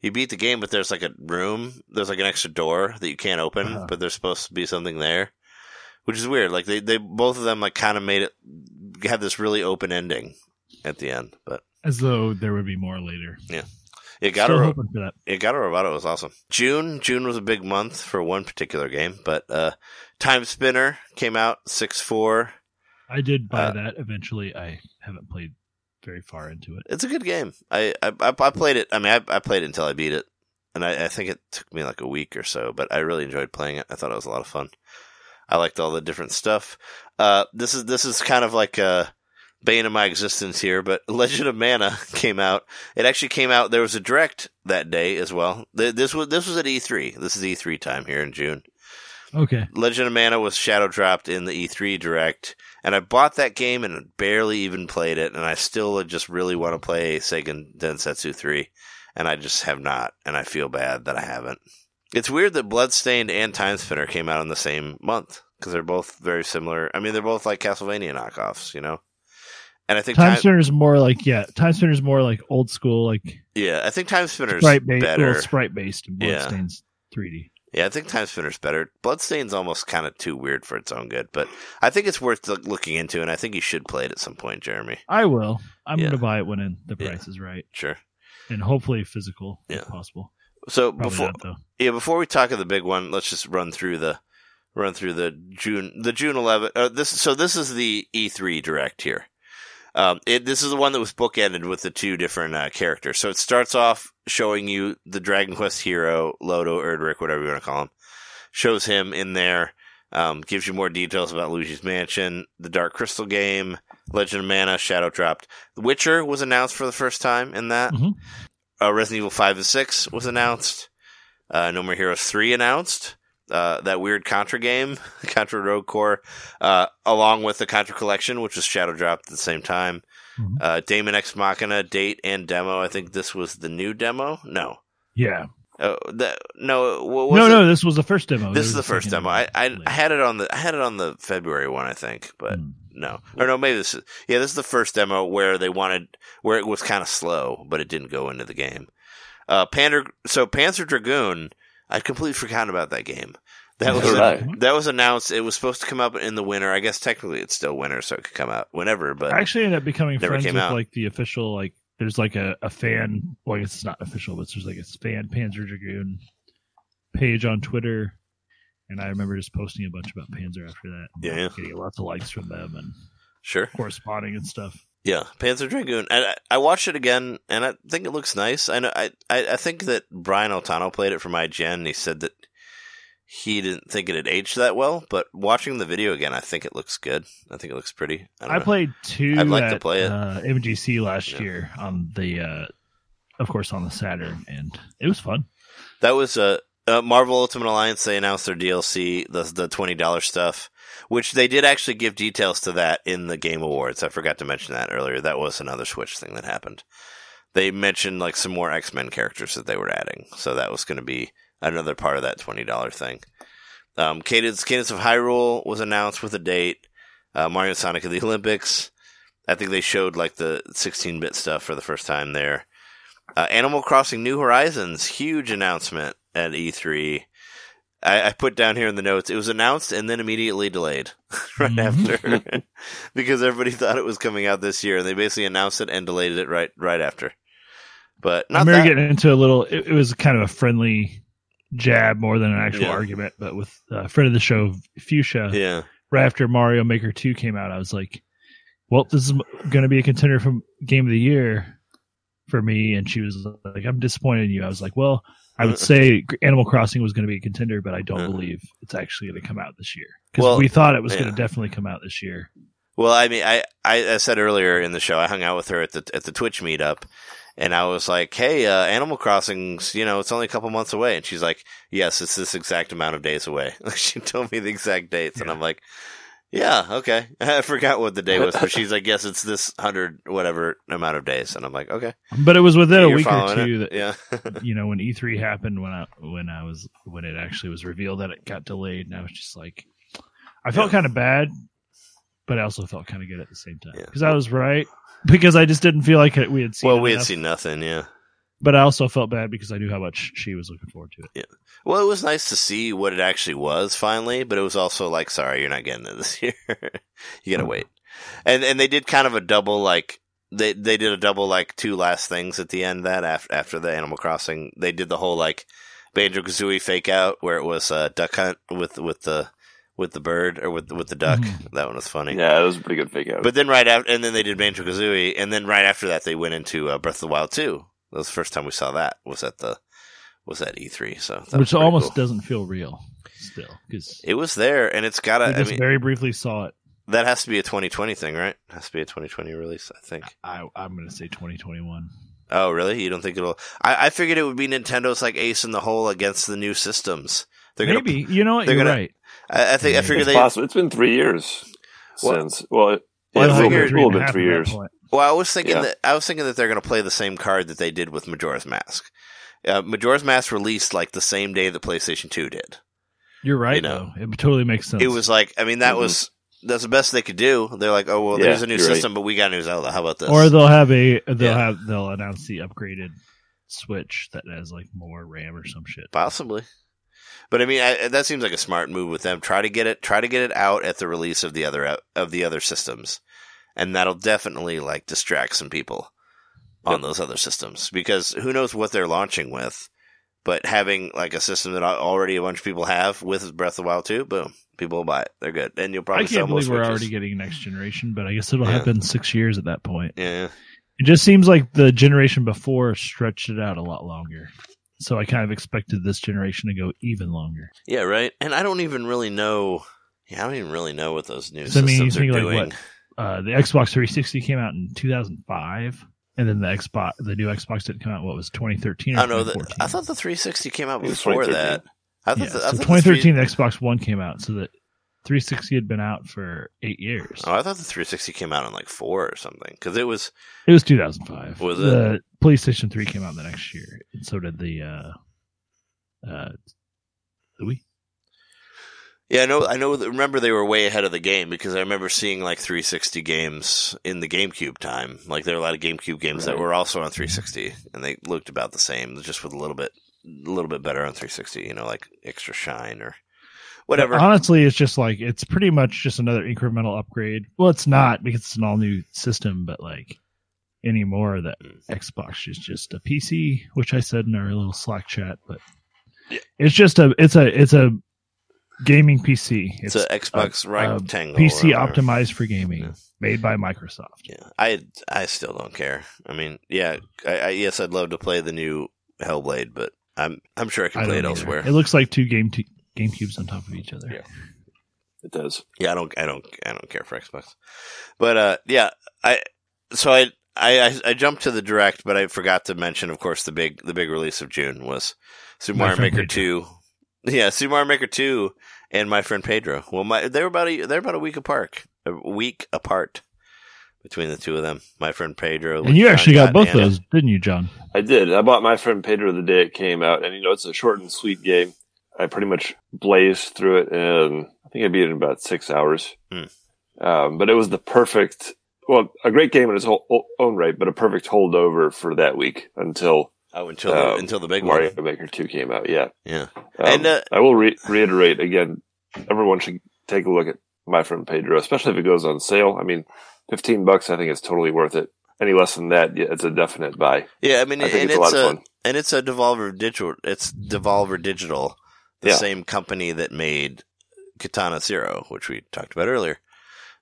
you beat the game, but there's like a room, there's like an extra door that you can't open, uh-huh. but there's supposed to be something there, which is weird. Like they, they both of them like kind of made it had this really open ending at the end, but as though there would be more later. Yeah. It got a for that. It got a Roboto was awesome. June June was a big month for one particular game, but uh, Time Spinner came out six four. I did buy uh, that eventually. I haven't played very far into it. It's a good game. I I, I played it. I mean, I, I played it until I beat it, and I, I think it took me like a week or so. But I really enjoyed playing it. I thought it was a lot of fun. I liked all the different stuff. Uh, this is this is kind of like a bane of my existence here, but Legend of Mana came out. It actually came out. There was a direct that day as well. This was this was at E three. This is E three time here in June. Okay. Legend of Mana was shadow dropped in the E three direct, and I bought that game and barely even played it, and I still just really want to play Seiken Densetsu three, and I just have not, and I feel bad that I haven't. It's weird that Bloodstained and Time Spinner came out in the same month, because they're both very similar. I mean, they're both like Castlevania knockoffs, you know? And I think Time, Time Spinner is more like yeah, Time Spinner is more like old school, like yeah. I think Time Spinner is better, sprite based, and Bloodstained's yeah. three D. Yeah, I think Time Spinner's better. Bloodstained's almost kind of too weird for its own good, but I think it's worth looking into, and I think you should play it at some point, Jeremy. I will. I'm yeah. going to buy it when the price yeah. is right. Sure, and hopefully physical yeah. if possible. So Probably before not, yeah, before we talk of the big one, let's just run through the run through the June the June eleventh. Uh, this so this is the E three Direct here. Um, it, this is the one that was bookended with the two different uh, characters. So it starts off showing you the Dragon Quest hero, Lodo, Erdrick, whatever you want to call him. Shows him in there. Um, gives you more details about Luigi's Mansion, the Dark Crystal game, Legend of Mana, Shadow Dropped. The Witcher was announced for the first time in that. Mm-hmm. Uh, Resident Evil five and six was announced. Uh, No More Heroes three announced. Uh, that weird Contra game, Contra Rogue Core, uh, along with the Contra Collection, which was shadow dropped at the same time. Mm-hmm. Uh, Daemon Ex Machina, date and demo. I think this was the new demo? No. Yeah. Uh, the, no, what was no, it? no, this was the first demo. This is the first demo. I, I, I had it on the I had it on the February one, I think, but mm. no. Or no, maybe this is... Yeah, this is the first demo where they wanted... Where it was kind of slow, but it didn't go into the game. Uh, Pander, so Panzer Dragoon... I completely forgot about that game. That was right. that was announced. It was supposed to come out in the winter. I guess technically it's still winter, so it could come out whenever. But I actually ended up becoming friends with out. like the official. Like there's like a, a fan. Well, I guess it's not official, but there's like a fan Panzer Dragoon page on Twitter, and I remember just posting a bunch about Panzer after that. And yeah, like, yeah, getting lots of likes from them and sure corresponding and stuff. Yeah, Panzer Dragoon. I, I watched it again, and I think it looks nice. I know. I, I, I think that Brian Altano played it from I G N, and he said that he didn't think it had aged that well. But watching the video again, I think it looks good. I think it looks pretty. I, don't I know. played two. I'd like at, to play it. Uh, M G C last yeah. year on the, uh, of course, on the Saturn, and it was fun. That was a uh, uh, Marvel Ultimate Alliance. They announced their D L C, the the twenty dollars stuff. Which they did actually give details to that in the Game Awards. I forgot to mention that earlier. That was another Switch thing that happened. They mentioned like some more X-Men characters that they were adding. So that was going to be another part of that twenty dollars thing. Um, Cadence, Cadence of Hyrule was announced with a date. Uh, Mario and Sonic at the Olympics. I think they showed like the sixteen-bit stuff for the first time there. Uh, Animal Crossing New Horizons. Huge announcement at E three. I put down here in the notes, it was announced and then immediately delayed right after because everybody thought it was coming out this year. And they basically announced it and delayed it right right after. But not I remember that. Getting into a little, it, it was kind of a friendly jab more than an actual yeah. argument, but with a friend of the show, Fuchsia, yeah. right after Mario Maker two came out, I was like, well, this is going to be a contender for Game of the Year for me. And she was like, I'm disappointed in you. I was like, well... I would say Animal Crossing was going to be a contender, but I don't uh-huh. believe it's actually going to come out this year. Because well, we thought it was yeah. going to definitely come out this year. Well, I mean, I, I, I said earlier in the show, I hung out with her at the at the Twitch meetup, and I was like, hey, uh, Animal Crossing's, you know, it's only a couple months away. And she's like, yes, it's this exact amount of days away. She told me the exact dates, yeah. and I'm like, yeah, okay. I forgot what the day was, but she's like, yes, it's this hundred whatever amount of days, and I'm like, okay. But it was within a week or two that, yeah. you know, when E three happened, when I when I was when it actually was revealed that it got delayed, and I was just like, I felt yeah. kind of bad, but I also felt kind of good at the same time because yeah. I was right. because I just didn't feel like we had seen. Well, we enough. had seen nothing, yeah. But I also felt bad because I knew how much she was looking forward to it. Yeah. Well, it was nice to see what it actually was finally, but it was also like, sorry, you're not getting it this year. You gotta oh. wait. And and they did kind of a double like they they did a double like two last things at the end of that after after the Animal Crossing. They did the whole like Banjo-Kazooie fake out where it was uh, duck hunt with with the with the bird or with with the duck. Mm-hmm. That one was funny. Yeah, that was a pretty good fake out. But then right after, and then they did Banjo-Kazooie, and then right after that they went into uh, Breath of the Wild two. That was the first time we saw that was at the was at E three. So that which almost cool. doesn't feel real still because it was there, and it's got to. I just mean, very briefly saw it. That has to be a twenty twenty thing, right? It has to be a twenty twenty release, I think. I, I'm going to say twenty twenty-one. Oh, really? You don't think it'll... I, I figured it would be Nintendo's like ace in the hole against the new systems. They're Maybe. Gonna, you know what? You're gonna, right. I, I think I figured it's they... possible. It's been three years well, since... Well, it, well it's figured, been, been three years. Well, I was thinking yeah. that I was thinking that they're going to play the same card that they did with Majora's Mask. Uh, Majora's Mask released like the same day that PlayStation two did. You're right, you know? Though. It totally makes sense. It was like... I mean, that mm-hmm. was... That's the best they could do. They're like, oh well, yeah, there's a new system, right. but we got a new Zelda. How about this? Or they'll have a they'll yeah. have they'll announce the upgraded Switch that has like more RAM or some shit. Possibly, but I mean I, that seems like a smart move with them. Try to get it try to get it out at the release of the other of the other systems, and that'll definitely like distract some people on yep. those other systems because who knows what they're launching with. But having like a system that already a bunch of people have with Breath of the Wild two, boom, people will buy it. They're good, and you'll probably. I can't sell believe we're switches. Already getting next generation, but I guess it'll yeah. happen six years at that point. Yeah, it just seems like the generation before stretched it out a lot longer, so I kind of expected this generation to go even longer. Yeah, right. And I don't even really know. Yeah, I don't even really know what those new so, systems I mean, you think are like doing. What, uh, the Xbox three sixty came out in two thousand five. And then the Xbox, the new Xbox didn't come out. What was twenty thirteen? Or I know. The, I thought the three sixty came out before that. I thought yeah, the, I so thought twenty thirteen, the, three... the Xbox One came out, so that three sixty had been out for eight years. Oh, I thought the three sixty came out in like four or something because it was it was two thousand five. Was it? The PlayStation three came out the next year, and so did the uh, uh, the Wii. Yeah, I know. I know. Remember, they were way ahead of the game because I remember seeing like three sixty games in the GameCube time. Like there were a lot of GameCube games right. that were also on three sixty, and they looked about the same, just with a little bit, a little bit better on three sixty. You know, like extra shine or whatever. But honestly, it's just like it's pretty much just another incremental upgrade. Well, it's not because it's an all new system, but like anymore, that Xbox is just a P C, which I said in our little Slack chat. But yeah. it's just a, it's a, it's a. gaming P C. It's, it's an Xbox rectangle. P C optimized for gaming, yeah. made by Microsoft. Yeah, I I still don't care. I mean, yeah, I, I yes, I'd love to play the new Hellblade, but I'm I'm sure I can play I it either. elsewhere. It looks like two game t- GameCubes on top of each other. Yeah, it does. Yeah, I don't I don't I don't care for Xbox, but uh, yeah, I so I, I I jumped to the direct, but I forgot to mention, of course, the big the big release of June was Super Mario Maker two. Yeah, Super Mario Maker two and My Friend Pedro. Well, my they're about a they're about a week apart, a week apart between the two of them. My Friend Pedro, and you John actually got, got both of those, didn't you, John? I did. I bought My Friend Pedro the day it came out, and you know it's a short and sweet game. I pretty much blazed through it, and I think I beat it in about six hours. Mm. Um, but it was the perfect, well, a great game in its whole, own right, but a perfect holdover for that week until. Oh, until the, um, until the big Mario one. Maker two came out, yeah, yeah. Um, and uh, I will re- reiterate again: everyone should take a look at My Friend Pedro, especially if it goes on sale. I mean, fifteen bucks, I think it's totally worth it. Any less than that, yeah, it's a definite buy. Yeah, I mean, I think and it's, it's a lot of fun. And it's a Devolver Digital. It's Devolver Digital, the yeah. same company that made Katana Zero, which we talked about earlier.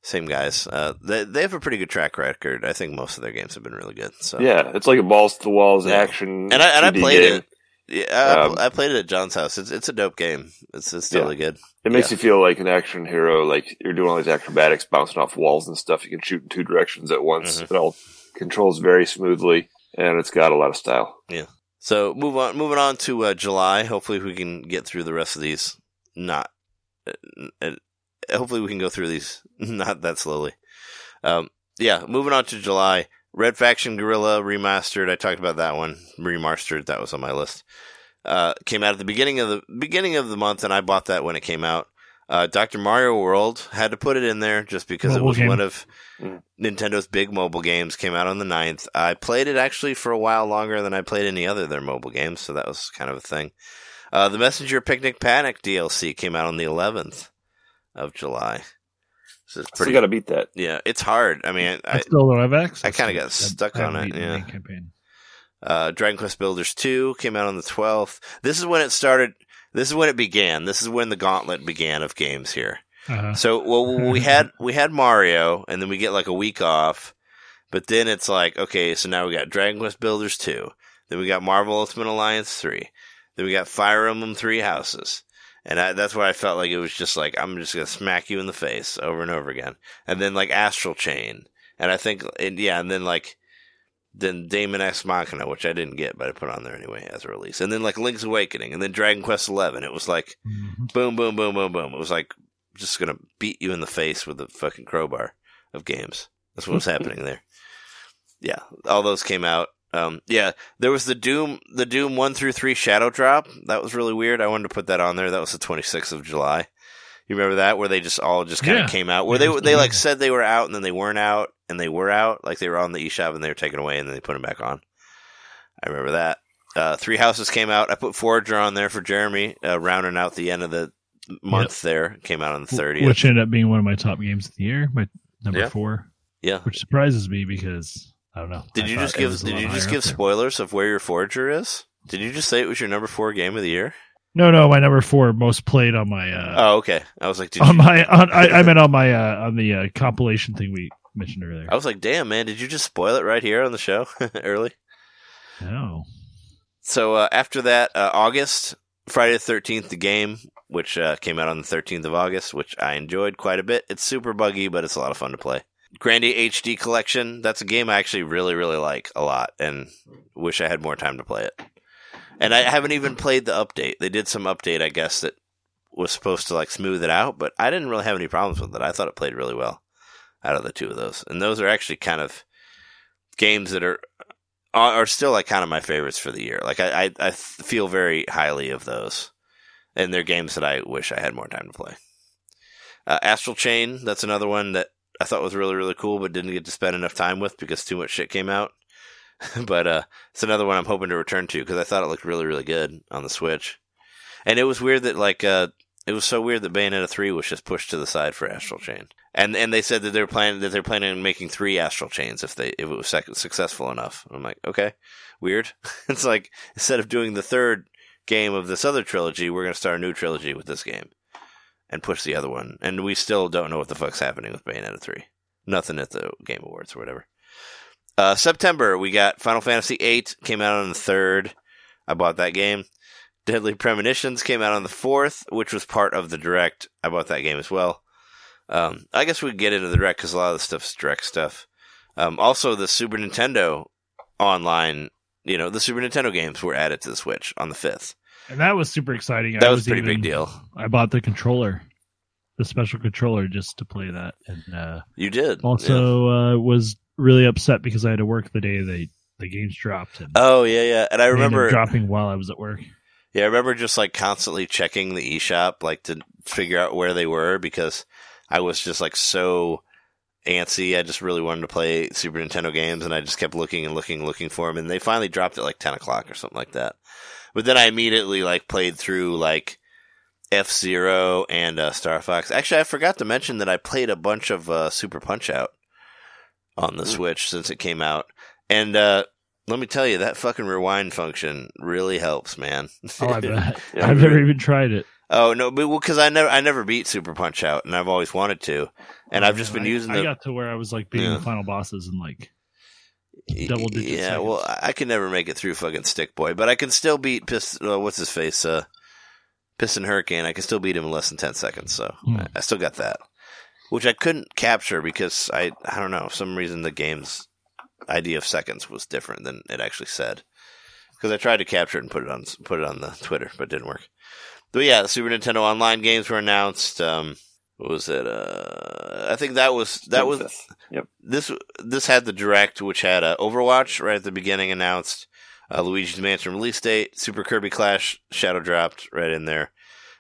Same guys. Uh, they they have a pretty good track record. I think most of their games have been really good. So yeah, it's like a balls to the walls yeah. action. And I and I played game. it. Yeah, um, I played it at John's house. It's it's a dope game. It's it's totally yeah. good. It makes yeah. you feel like an action hero. Like you're doing all these acrobatics, bouncing off walls and stuff. You can shoot in two directions at once. Mm-hmm. It all controls very smoothly, and it's got a lot of style. Yeah. So move on. Moving on to uh, July. Hopefully we can get through the rest of these. Not. Uh, uh, Hopefully we can go through these not that slowly. Um, yeah, moving on to July. Red Faction Guerrilla Remastered. I talked about that one. Remastered. That was on my list. Uh, came out at the beginning of the beginning of the month, and I bought that when it came out. Uh, Doctor Mario World, had to put it in there just because mobile it was game. One of Nintendo's big mobile games, came out on the ninth. I played it actually for a while longer than I played any other of their mobile games, so that was kind of a thing. Uh, the Messenger Picnic Panic D L C came out on the eleventh of July. So it's pretty, still gotta beat that. Yeah, it's hard. I mean, I, I still don't have access. I kind of got that, stuck that on it. Yeah. Campaign. Uh, Dragon Quest Builders two came out on the twelfth. This is when it started. This is when it began. This is when the gauntlet began of games here. Uh-huh. So well, we had we had Mario, and then we get like a week off. But then it's like, okay, so now we got Dragon Quest Builders two. Then we got Marvel Ultimate Alliance three. Then we got Fire Emblem Three Houses. And I, that's why I felt like it was just like, I'm just going to smack you in the face over and over again. And then like Astral Chain. And I think, and yeah, and then like, then Daemon Ex Machina, which I didn't get, but I put on there anyway as a release. And then like Link's Awakening, and then Dragon Quest eleven. It was like, mm-hmm. boom, boom, boom, boom, boom. It was like, just going to beat you in the face with the fucking crowbar of games. That's what was happening there. Yeah, all those came out. Um, yeah, there was the Doom, the Doom one through three Shadow Drop. That was really weird. I wanted to put that on there. That was the twenty-sixth of July. You remember that, where they just all just kind of yeah. came out, where yeah, they they like said they were out and then they weren't out and they were out, like they were on the eShop and they were taken away and then they put them back on. I remember that. Uh, Three Houses came out. I put Forager on there for Jeremy, uh, rounding out the end of the month. Yep. There it came out on the thirtieth, which ended up being one of my top games of the year, my number yeah. four. Yeah, which surprises me because. I don't know. Did I you just give Did you just give spoilers there. Of where your Forager is? Did you just say it was your number four game of the year? No, no, my number four most played on my. Uh, oh, okay. I was like, did on you... my, on, I, I meant on my uh, on the uh, compilation thing we mentioned earlier. I was like, damn, man, did you just spoil it right here on the show early? No. So uh, after that, uh, August, Friday the thirteenth, the game, which uh, came out on the thirteenth of August, which I enjoyed quite a bit. It's super buggy, but it's a lot of fun to play. Grandia H D Collection, that's a game I actually really, really like a lot, and wish I had more time to play it. And I haven't even played the update. They did some update, I guess, that was supposed to like smooth it out, but I didn't really have any problems with it. I thought it played really well out of the two of those. And those are actually kind of games that are are still like kind of my favorites for the year. Like I, I, I feel very highly of those, and they're games that I wish I had more time to play. Uh, Astral Chain, that's another one that I thought was really, really cool, but didn't get to spend enough time with because too much shit came out. But uh, it's another one I'm hoping to return to because I thought it looked really, really good on the Switch. And it was weird that, like, uh, it was so weird that Bayonetta three was just pushed to the side for Astral Chain. And and they said that they're planning that they're planning on making three Astral Chains if they if it was sec- successful enough. I'm like, okay, weird. It's like instead of doing the third game of this other trilogy, we're going to start a new trilogy with this game. And push the other one. And we still don't know what the fuck's happening with Bayonetta three. Nothing at the Game Awards or whatever. Uh, September, we got Final Fantasy eight. Came out on the third. I bought that game. Deadly Premonitions came out on the fourth, which was part of the Direct. I bought that game as well. Um, I guess we could get into the Direct because a lot of the stuff's Direct stuff. Um, also, the Super Nintendo online, you know, the Super Nintendo games were added to the Switch on the fifth. And that was super exciting. That I was, was a pretty even, big deal. I bought the controller, the special controller, just to play that. And uh, you did. Also, yeah. uh, was really upset because I had to work the day they the games dropped. And oh yeah, yeah. And I remember dropping while I was at work. Yeah, I remember just like constantly checking the eShop, like to figure out where they were because I was just like so antsy. I just really wanted to play Super Nintendo games, and I just kept looking and looking, looking for them. And they finally dropped at like ten o'clock or something like that. But then I immediately like played through like F-Zero and uh, Star Fox. Actually, I forgot to mention that I played a bunch of uh, Super Punch-Out on the Switch since it came out. And uh, let me tell you, that fucking rewind function really helps, man. Oh, I bet. I've never even tried it. Oh no, but well, because I never I never beat Super Punch-Out, and I've always wanted to, and oh, I've just been I, using. I the... got to where I was like beating yeah. the final bosses and like. Double digits. Yeah, seconds. Well, I can never make it through fucking Stick Boy, but I can still beat Piss. Uh, what's his face? Uh, Piston Hurricane. I can still beat him in less than ten seconds. So mm. I, I still got that, which I couldn't capture because I I don't know. For some reason, the game's idea of seconds was different than it actually said. Because I tried to capture it and put it on put it on the Twitter, but it didn't work. But yeah, the Super Nintendo Online games were announced. Um, What was it? Uh, I think that was that was yep. this. This had the Direct, which had uh, Overwatch right at the beginning announced, uh, Luigi's Mansion release date, Super Kirby Clash Shadow dropped right in there,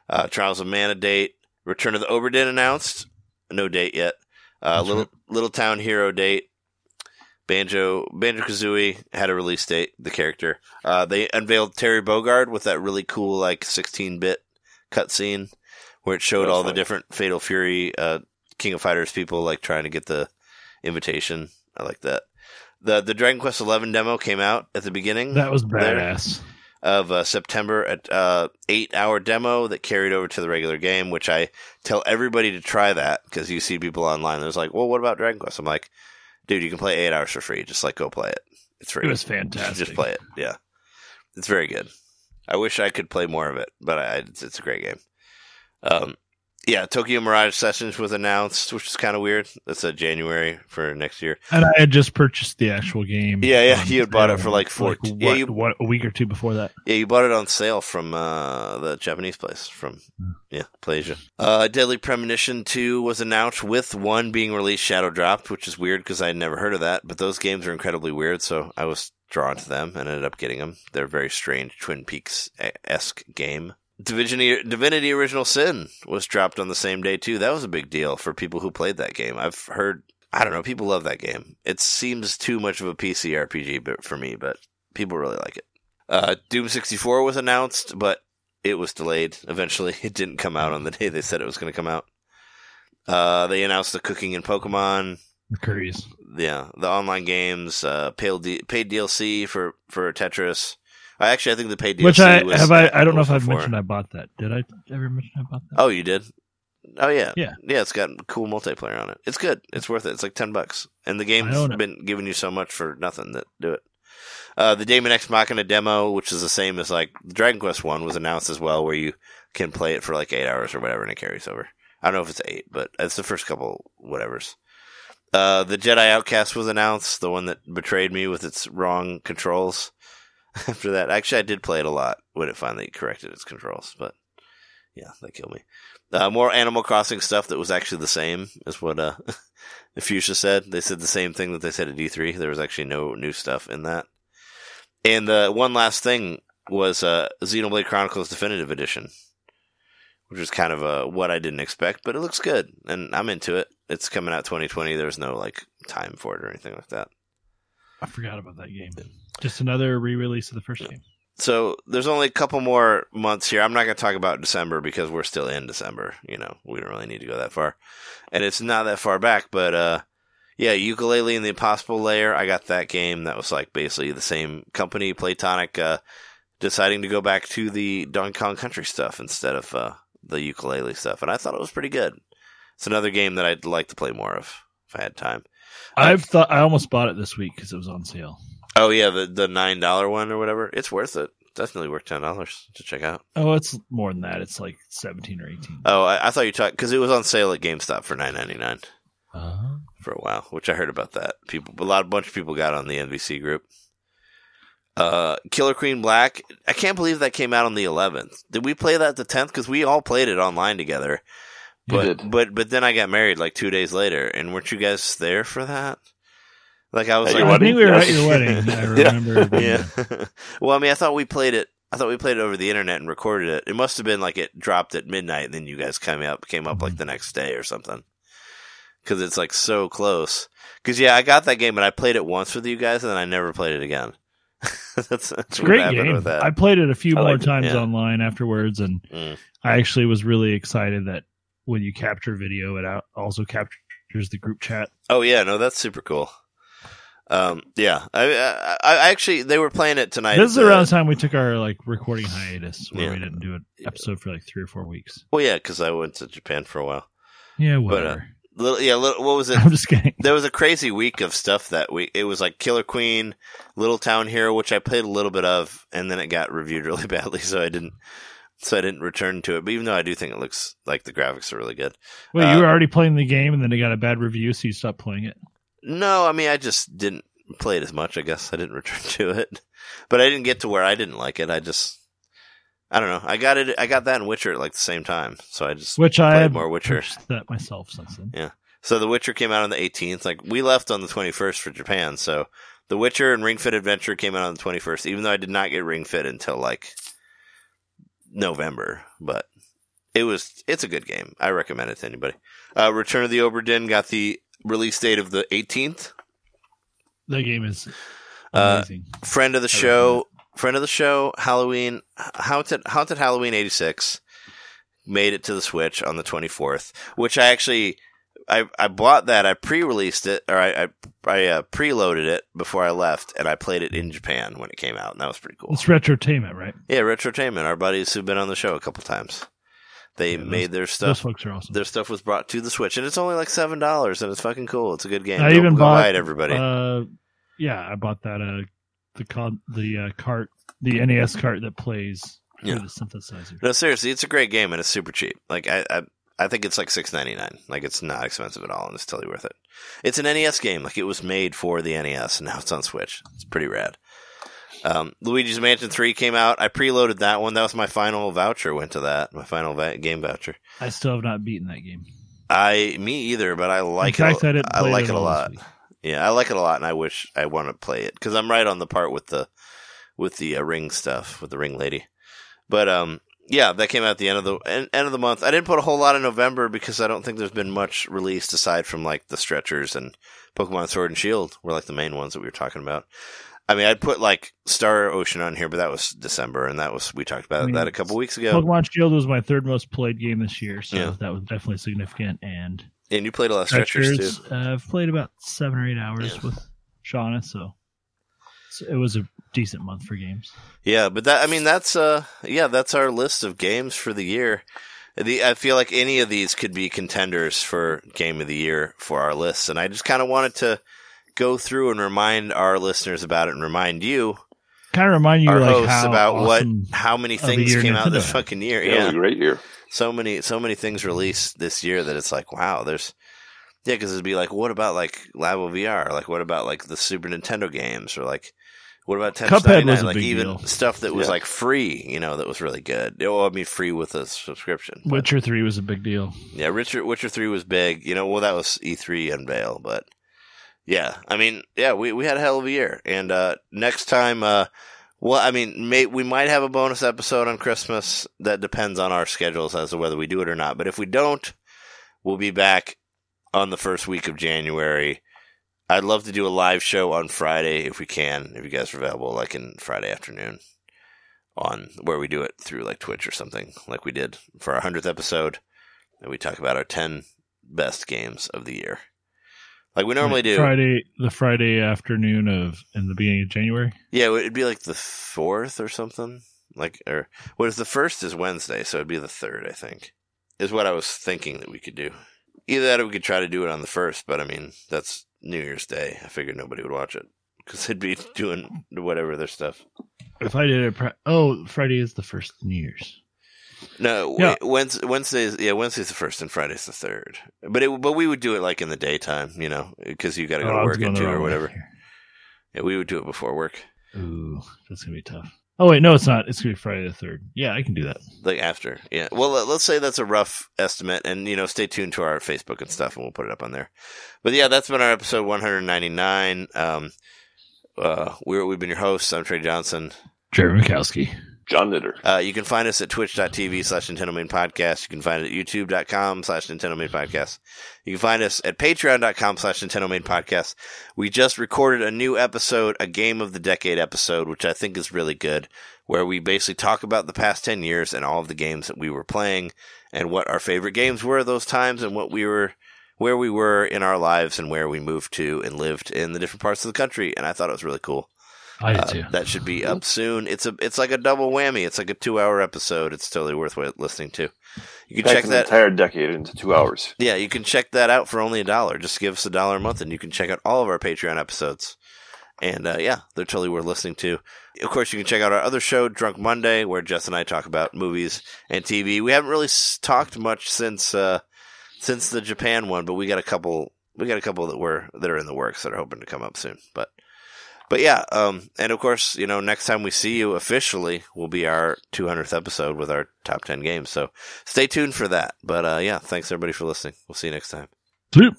uh, Trials of Mana date, Return of the Oberdin announced. No date yet. Uh, little right. Little Town Hero date. Banjo Banjo Kazooie had a release date. The character. Uh, they unveiled Terry Bogard with that really cool like sixteen-bit cutscene where it showed That's all funny. the different Fatal Fury uh, King of Fighters people like trying to get the invitation. I like that. The the Dragon Quest eleven demo came out at the beginning. That was badass. Of uh, September, at uh, eight hour demo that carried over to the regular game, which I tell everybody to try that because you see people online. There's like, well, what about Dragon Quest? I'm like, dude, you can play eight hours for free. Just like go play it. It's free. It was fantastic. Just play it. Yeah, it's very good. I wish I could play more of it, but I, it's, it's a great game. Um, yeah, Tokyo Mirage Sessions was announced, which is kind of weird. That's a January for next year. And I had just purchased the actual game. Yeah, yeah, you had bought it for like four, like what, yeah, you, what, a week or two before that. Yeah, you bought it on sale from uh, the Japanese place from yeah, PlayAsia. Uh, Deadly Premonition two was announced with one being released shadow dropped, which is weird because I had never heard of that. But those games are incredibly weird, so I was drawn to them and ended up getting them. They're a very strange Twin Peaks-esque game. Divinity, Divinity Original Sin was dropped on the same day, too. That was a big deal for people who played that game. I've heard, I don't know, people love that game. It seems too much of a P C R P G for me, but people really like it. Uh, Doom sixty-four was announced, but it was delayed. Eventually, it didn't come out on the day they said it was going to come out. Uh, they announced the cooking in Pokemon. Grís. Yeah, the online games, uh, paid D L C for, for Tetris. I actually I think the paid D L C Which I was, have I, I don't know if I've before. mentioned I bought that. Did I ever mention I bought that? Oh, you did? Oh yeah. Yeah. Yeah, it's got cool multiplayer on it. It's good. It's worth it. It's like ten bucks. And the game's been giving you so much for nothing that do it. Uh, the Daemon X Machina demo, which is the same as like Dragon Quest one, was announced as well, where you can play it for like eight hours or whatever and it carries over. I don't know if it's eight, but it's the first couple whatevers. Uh, the Jedi Outcast was announced, the one that betrayed me with its wrong controls. After that, actually, I did play it a lot when it finally corrected its controls, but yeah, that killed me. Uh, more Animal Crossing stuff that was actually the same is what uh, Fuchsia said. They said the same thing that they said at E three. There was actually no new stuff in that. And the uh, one last thing was uh, Xenoblade Chronicles Definitive Edition, which was kind of uh, what I didn't expect, but it looks good, and I'm into it. It's coming out twenty twenty. There's no like time for it or anything like that. I forgot about that game. Just another re-release of the first game. So there's only a couple more months here. I'm not going to talk about December because we're still in December. You know, we don't really need to go that far. And it's not that far back, but uh, yeah, Yooka-Laylee and the Impossible Lair. I got that game. That was like basically the same company, Playtonic, uh, deciding to go back to the Donkey Kong Country stuff instead of uh, the Yooka-Laylee stuff. And I thought it was pretty good. It's another game that I'd like to play more of if I had time. I've thought I almost bought it this week because it was on sale. Oh yeah, the the nine dollar one or whatever. It's worth it. Definitely worth ten dollars to check out. Oh, it's more than that. It's like seventeen or eighteen. Oh, I, I thought you talked because it was on sale at GameStop for nine ninety nine uh-huh. for a while, which I heard about that. People, a lot, a bunch of people got on the N V C group. Uh, Killer Queen Black. I can't believe that came out on the eleventh. Did we play that the tenth? Because we all played it online together. But, but but then I got married like two days later, and weren't you guys there for that? Like I was, at like, your I think we were at your wedding. I remember. Yeah. yeah. Well, I mean, I thought we played it. I thought we played it over the internet and recorded it. It must have been like it dropped at midnight, and then you guys came up came up like the next day or something. Because it's like so close. Because yeah, I got that game and I played it once with you guys, and then I never played it again. that's, that's it's a great game. With that. I played it a few I more times yeah. online afterwards, and mm. I actually was really excited that. When you capture video, it also captures the group chat. Oh yeah, no, that's super cool. Um, yeah, I, I, I actually they were playing it tonight. This is the, around the time we took our like recording hiatus, where yeah. we didn't do an episode for like three or four weeks. Well, yeah, because I went to Japan for a while. Yeah, whatever. But, uh, little, yeah, little, what was it? I'm just kidding. There was a crazy week of stuff that week. It was like Killer Queen, Little Town Hero, which I played a little bit of, and then it got reviewed really badly, so I didn't. So I didn't return to it, but even though I do think it looks like the graphics are really good. Well, um, you were already playing the game, and then it got a bad review, so you stopped playing it. No, I mean, I just didn't play it as much, I guess. I didn't return to it. But I didn't get to where I didn't like it. I just, I don't know. I got it. I got that and Witcher at like the same time, so I just Which played I more Witcher. Which I have that myself since then. Yeah. So the Witcher came out on the eighteenth. Like, we left on the twenty-first for Japan, so the Witcher and Ring Fit Adventure came out on the twenty-first, even though I did not get Ring Fit until like... November, but It was, it's a good game. I recommend it to anybody. Uh, Return of the Oberdin got the release date of the eighteenth. That game is amazing. Uh, friend of the I show, friend of the show, Halloween, Haunted, Haunted Halloween eighty-six made it to the Switch on the twenty-fourth, which I actually, I, I bought that. I pre-released it, or I I, I uh, preloaded it before I left, and I played it in Japan when it came out, and that was pretty cool. It's Retrotainment, right? Yeah, Retrotainment. Our buddies who've been on the show a couple times. They yeah, made those, their stuff. Those folks are awesome. Their stuff was brought to the Switch, and it's only like seven dollars, and it's fucking cool. It's a good game. I Don't even go buy it, everybody. Uh, yeah, I bought that uh, the con- the uh, cart, the N E S cart that plays yeah. the synthesizer. No, seriously, it's a great game, and it's super cheap. Like I, I, I think it's like six ninety-nine. Like it's not expensive at all, and it's totally worth it. It's an N E S game. Like it was made for the N E S, and now it's on Switch. It's pretty rad. Um, Luigi's Mansion three came out. I preloaded that one. That was my final voucher. Went to that. My final va- game voucher. I still have not beaten that game. I me either, but I like In fact, it. I, didn't I like it, it a lot. Yeah, I like it a lot, and I wish I want to play it because I'm right on the part with the with the uh, ring stuff with the ring lady. But um, yeah, that came out at the end of the end, end of the month. I didn't put a whole lot in November because I don't think there's been much released aside from like the stretchers and Pokemon Sword and Shield were like the main ones that we were talking about. I mean, I'd put, like, Star Ocean on here, but that was December, and that was we talked about I mean, that a couple weeks ago. Pokemon Shield was my third most played game this year, so yeah. that was definitely significant. And and you played a lot of Stretchers, stretchers too. Uh, I've played about seven or eight hours yeah. with Shauna, so. so it was a decent month for games. Yeah, but that I mean, that's uh, yeah, that's our list of games for the year. The, I feel like any of these could be contenders for Game of the Year for our lists, and I just kind of wanted to go through and remind our listeners about it, and remind you, kind of remind you, our like hosts how about awesome what, how many things came Nintendo out this fucking year. Yeah, yeah, it was a great year. So many, so many things released this year that it's like, wow, there's, yeah, because it'd be like, what about like Labo V R? Like, what about like the Super Nintendo games, or like, what about Tetris ninety-nine? Like even deal. stuff that was yeah. like free, you know, that was really good. Well, I mean, free with a subscription. But. Witcher three was a big deal. Yeah, Witcher, Witcher three was big. You know, well, that was E three unveil, but. Yeah, I mean, yeah, we, we had a hell of a year, and uh, next time, uh, well, I mean, may, we might have a bonus episode on Christmas. That depends on our schedules as to whether we do it or not, but if we don't, we'll be back on the first week of January. I'd love to do a live show on Friday if we can, if you guys are available, like in Friday afternoon, on where we do it through like Twitch or something, like we did for our hundredth episode, and we talk about our ten best games of the year. Like we normally do. Friday, the Friday afternoon of in the beginning of January. Yeah, it'd be like the fourth or something. Like, or what is the first is Wednesday, so it'd be the third. I think is what I was thinking that we could do. Either that, or we could try to do it on the first. But I mean, that's New Year's Day. I figured nobody would watch it because they'd be doing whatever their stuff. If I did it, pre- oh, Friday is the first New Year's. No, yeah. Wednesday, Wednesday's yeah, Wednesday's the first and Friday's the third. But it, but we would do it like in the daytime, you know, because you got to go oh, to work at two or whatever. Yeah, we would do it before work. Ooh, that's gonna be tough. Oh wait, no, it's not. It's gonna be Friday the third. Yeah, I can do that. Like after, yeah. Well, let's say that's a rough estimate, and you know, stay tuned to our Facebook and stuff, and we'll put it up on there. But yeah, that's been our episode one ninety-nine. Um, uh, we're we've been your hosts. I'm Trey Johnson. Jeremy Makowski. John Knitter. Uh, you can find us at twitch.tv slash Nintendo Main Podcast. You can find it at youtube.com slash Nintendo Main Podcast. You can find us at patreon.com slash Nintendo Main Podcast. We just recorded a new episode, a Game of the Decade episode, which I think is really good, where we basically talk about the past ten years and all of the games that we were playing and what our favorite games were those times and what we were, where we were in our lives and where we moved to and lived in the different parts of the country. And I thought it was really cool. Uh, that should be up soon. It's a, it's like a double whammy. It's like a two-hour episode. It's totally worth listening to. You can check that entire decade into two hours. Yeah, you can check that out for only a dollar. Just give us a dollar a month, and you can check out all of our Patreon episodes. And uh, yeah, they're totally worth listening to. Of course, you can check out our other show, Drunk Monday, where Jess and I talk about movies and T V. We haven't really talked much since uh, since the Japan one, but we got a couple. We got a couple that were that are in the works that are hoping to come up soon, but. But yeah, um, and of course, you know, next time we see you officially will be our two hundredth episode with our top ten games. So stay tuned for that. But uh, yeah, thanks everybody for listening. We'll see you next time. See you.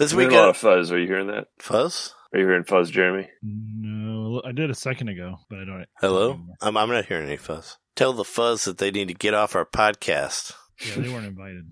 This weekend, a lot of fuzz. Are you hearing that? Fuzz? Are you hearing fuzz, Jeremy? No, I did a second ago, but I don't. Hello? I'm, I'm not hearing any fuzz. Tell the fuzz that they need to get off our podcast. Yeah, they weren't invited.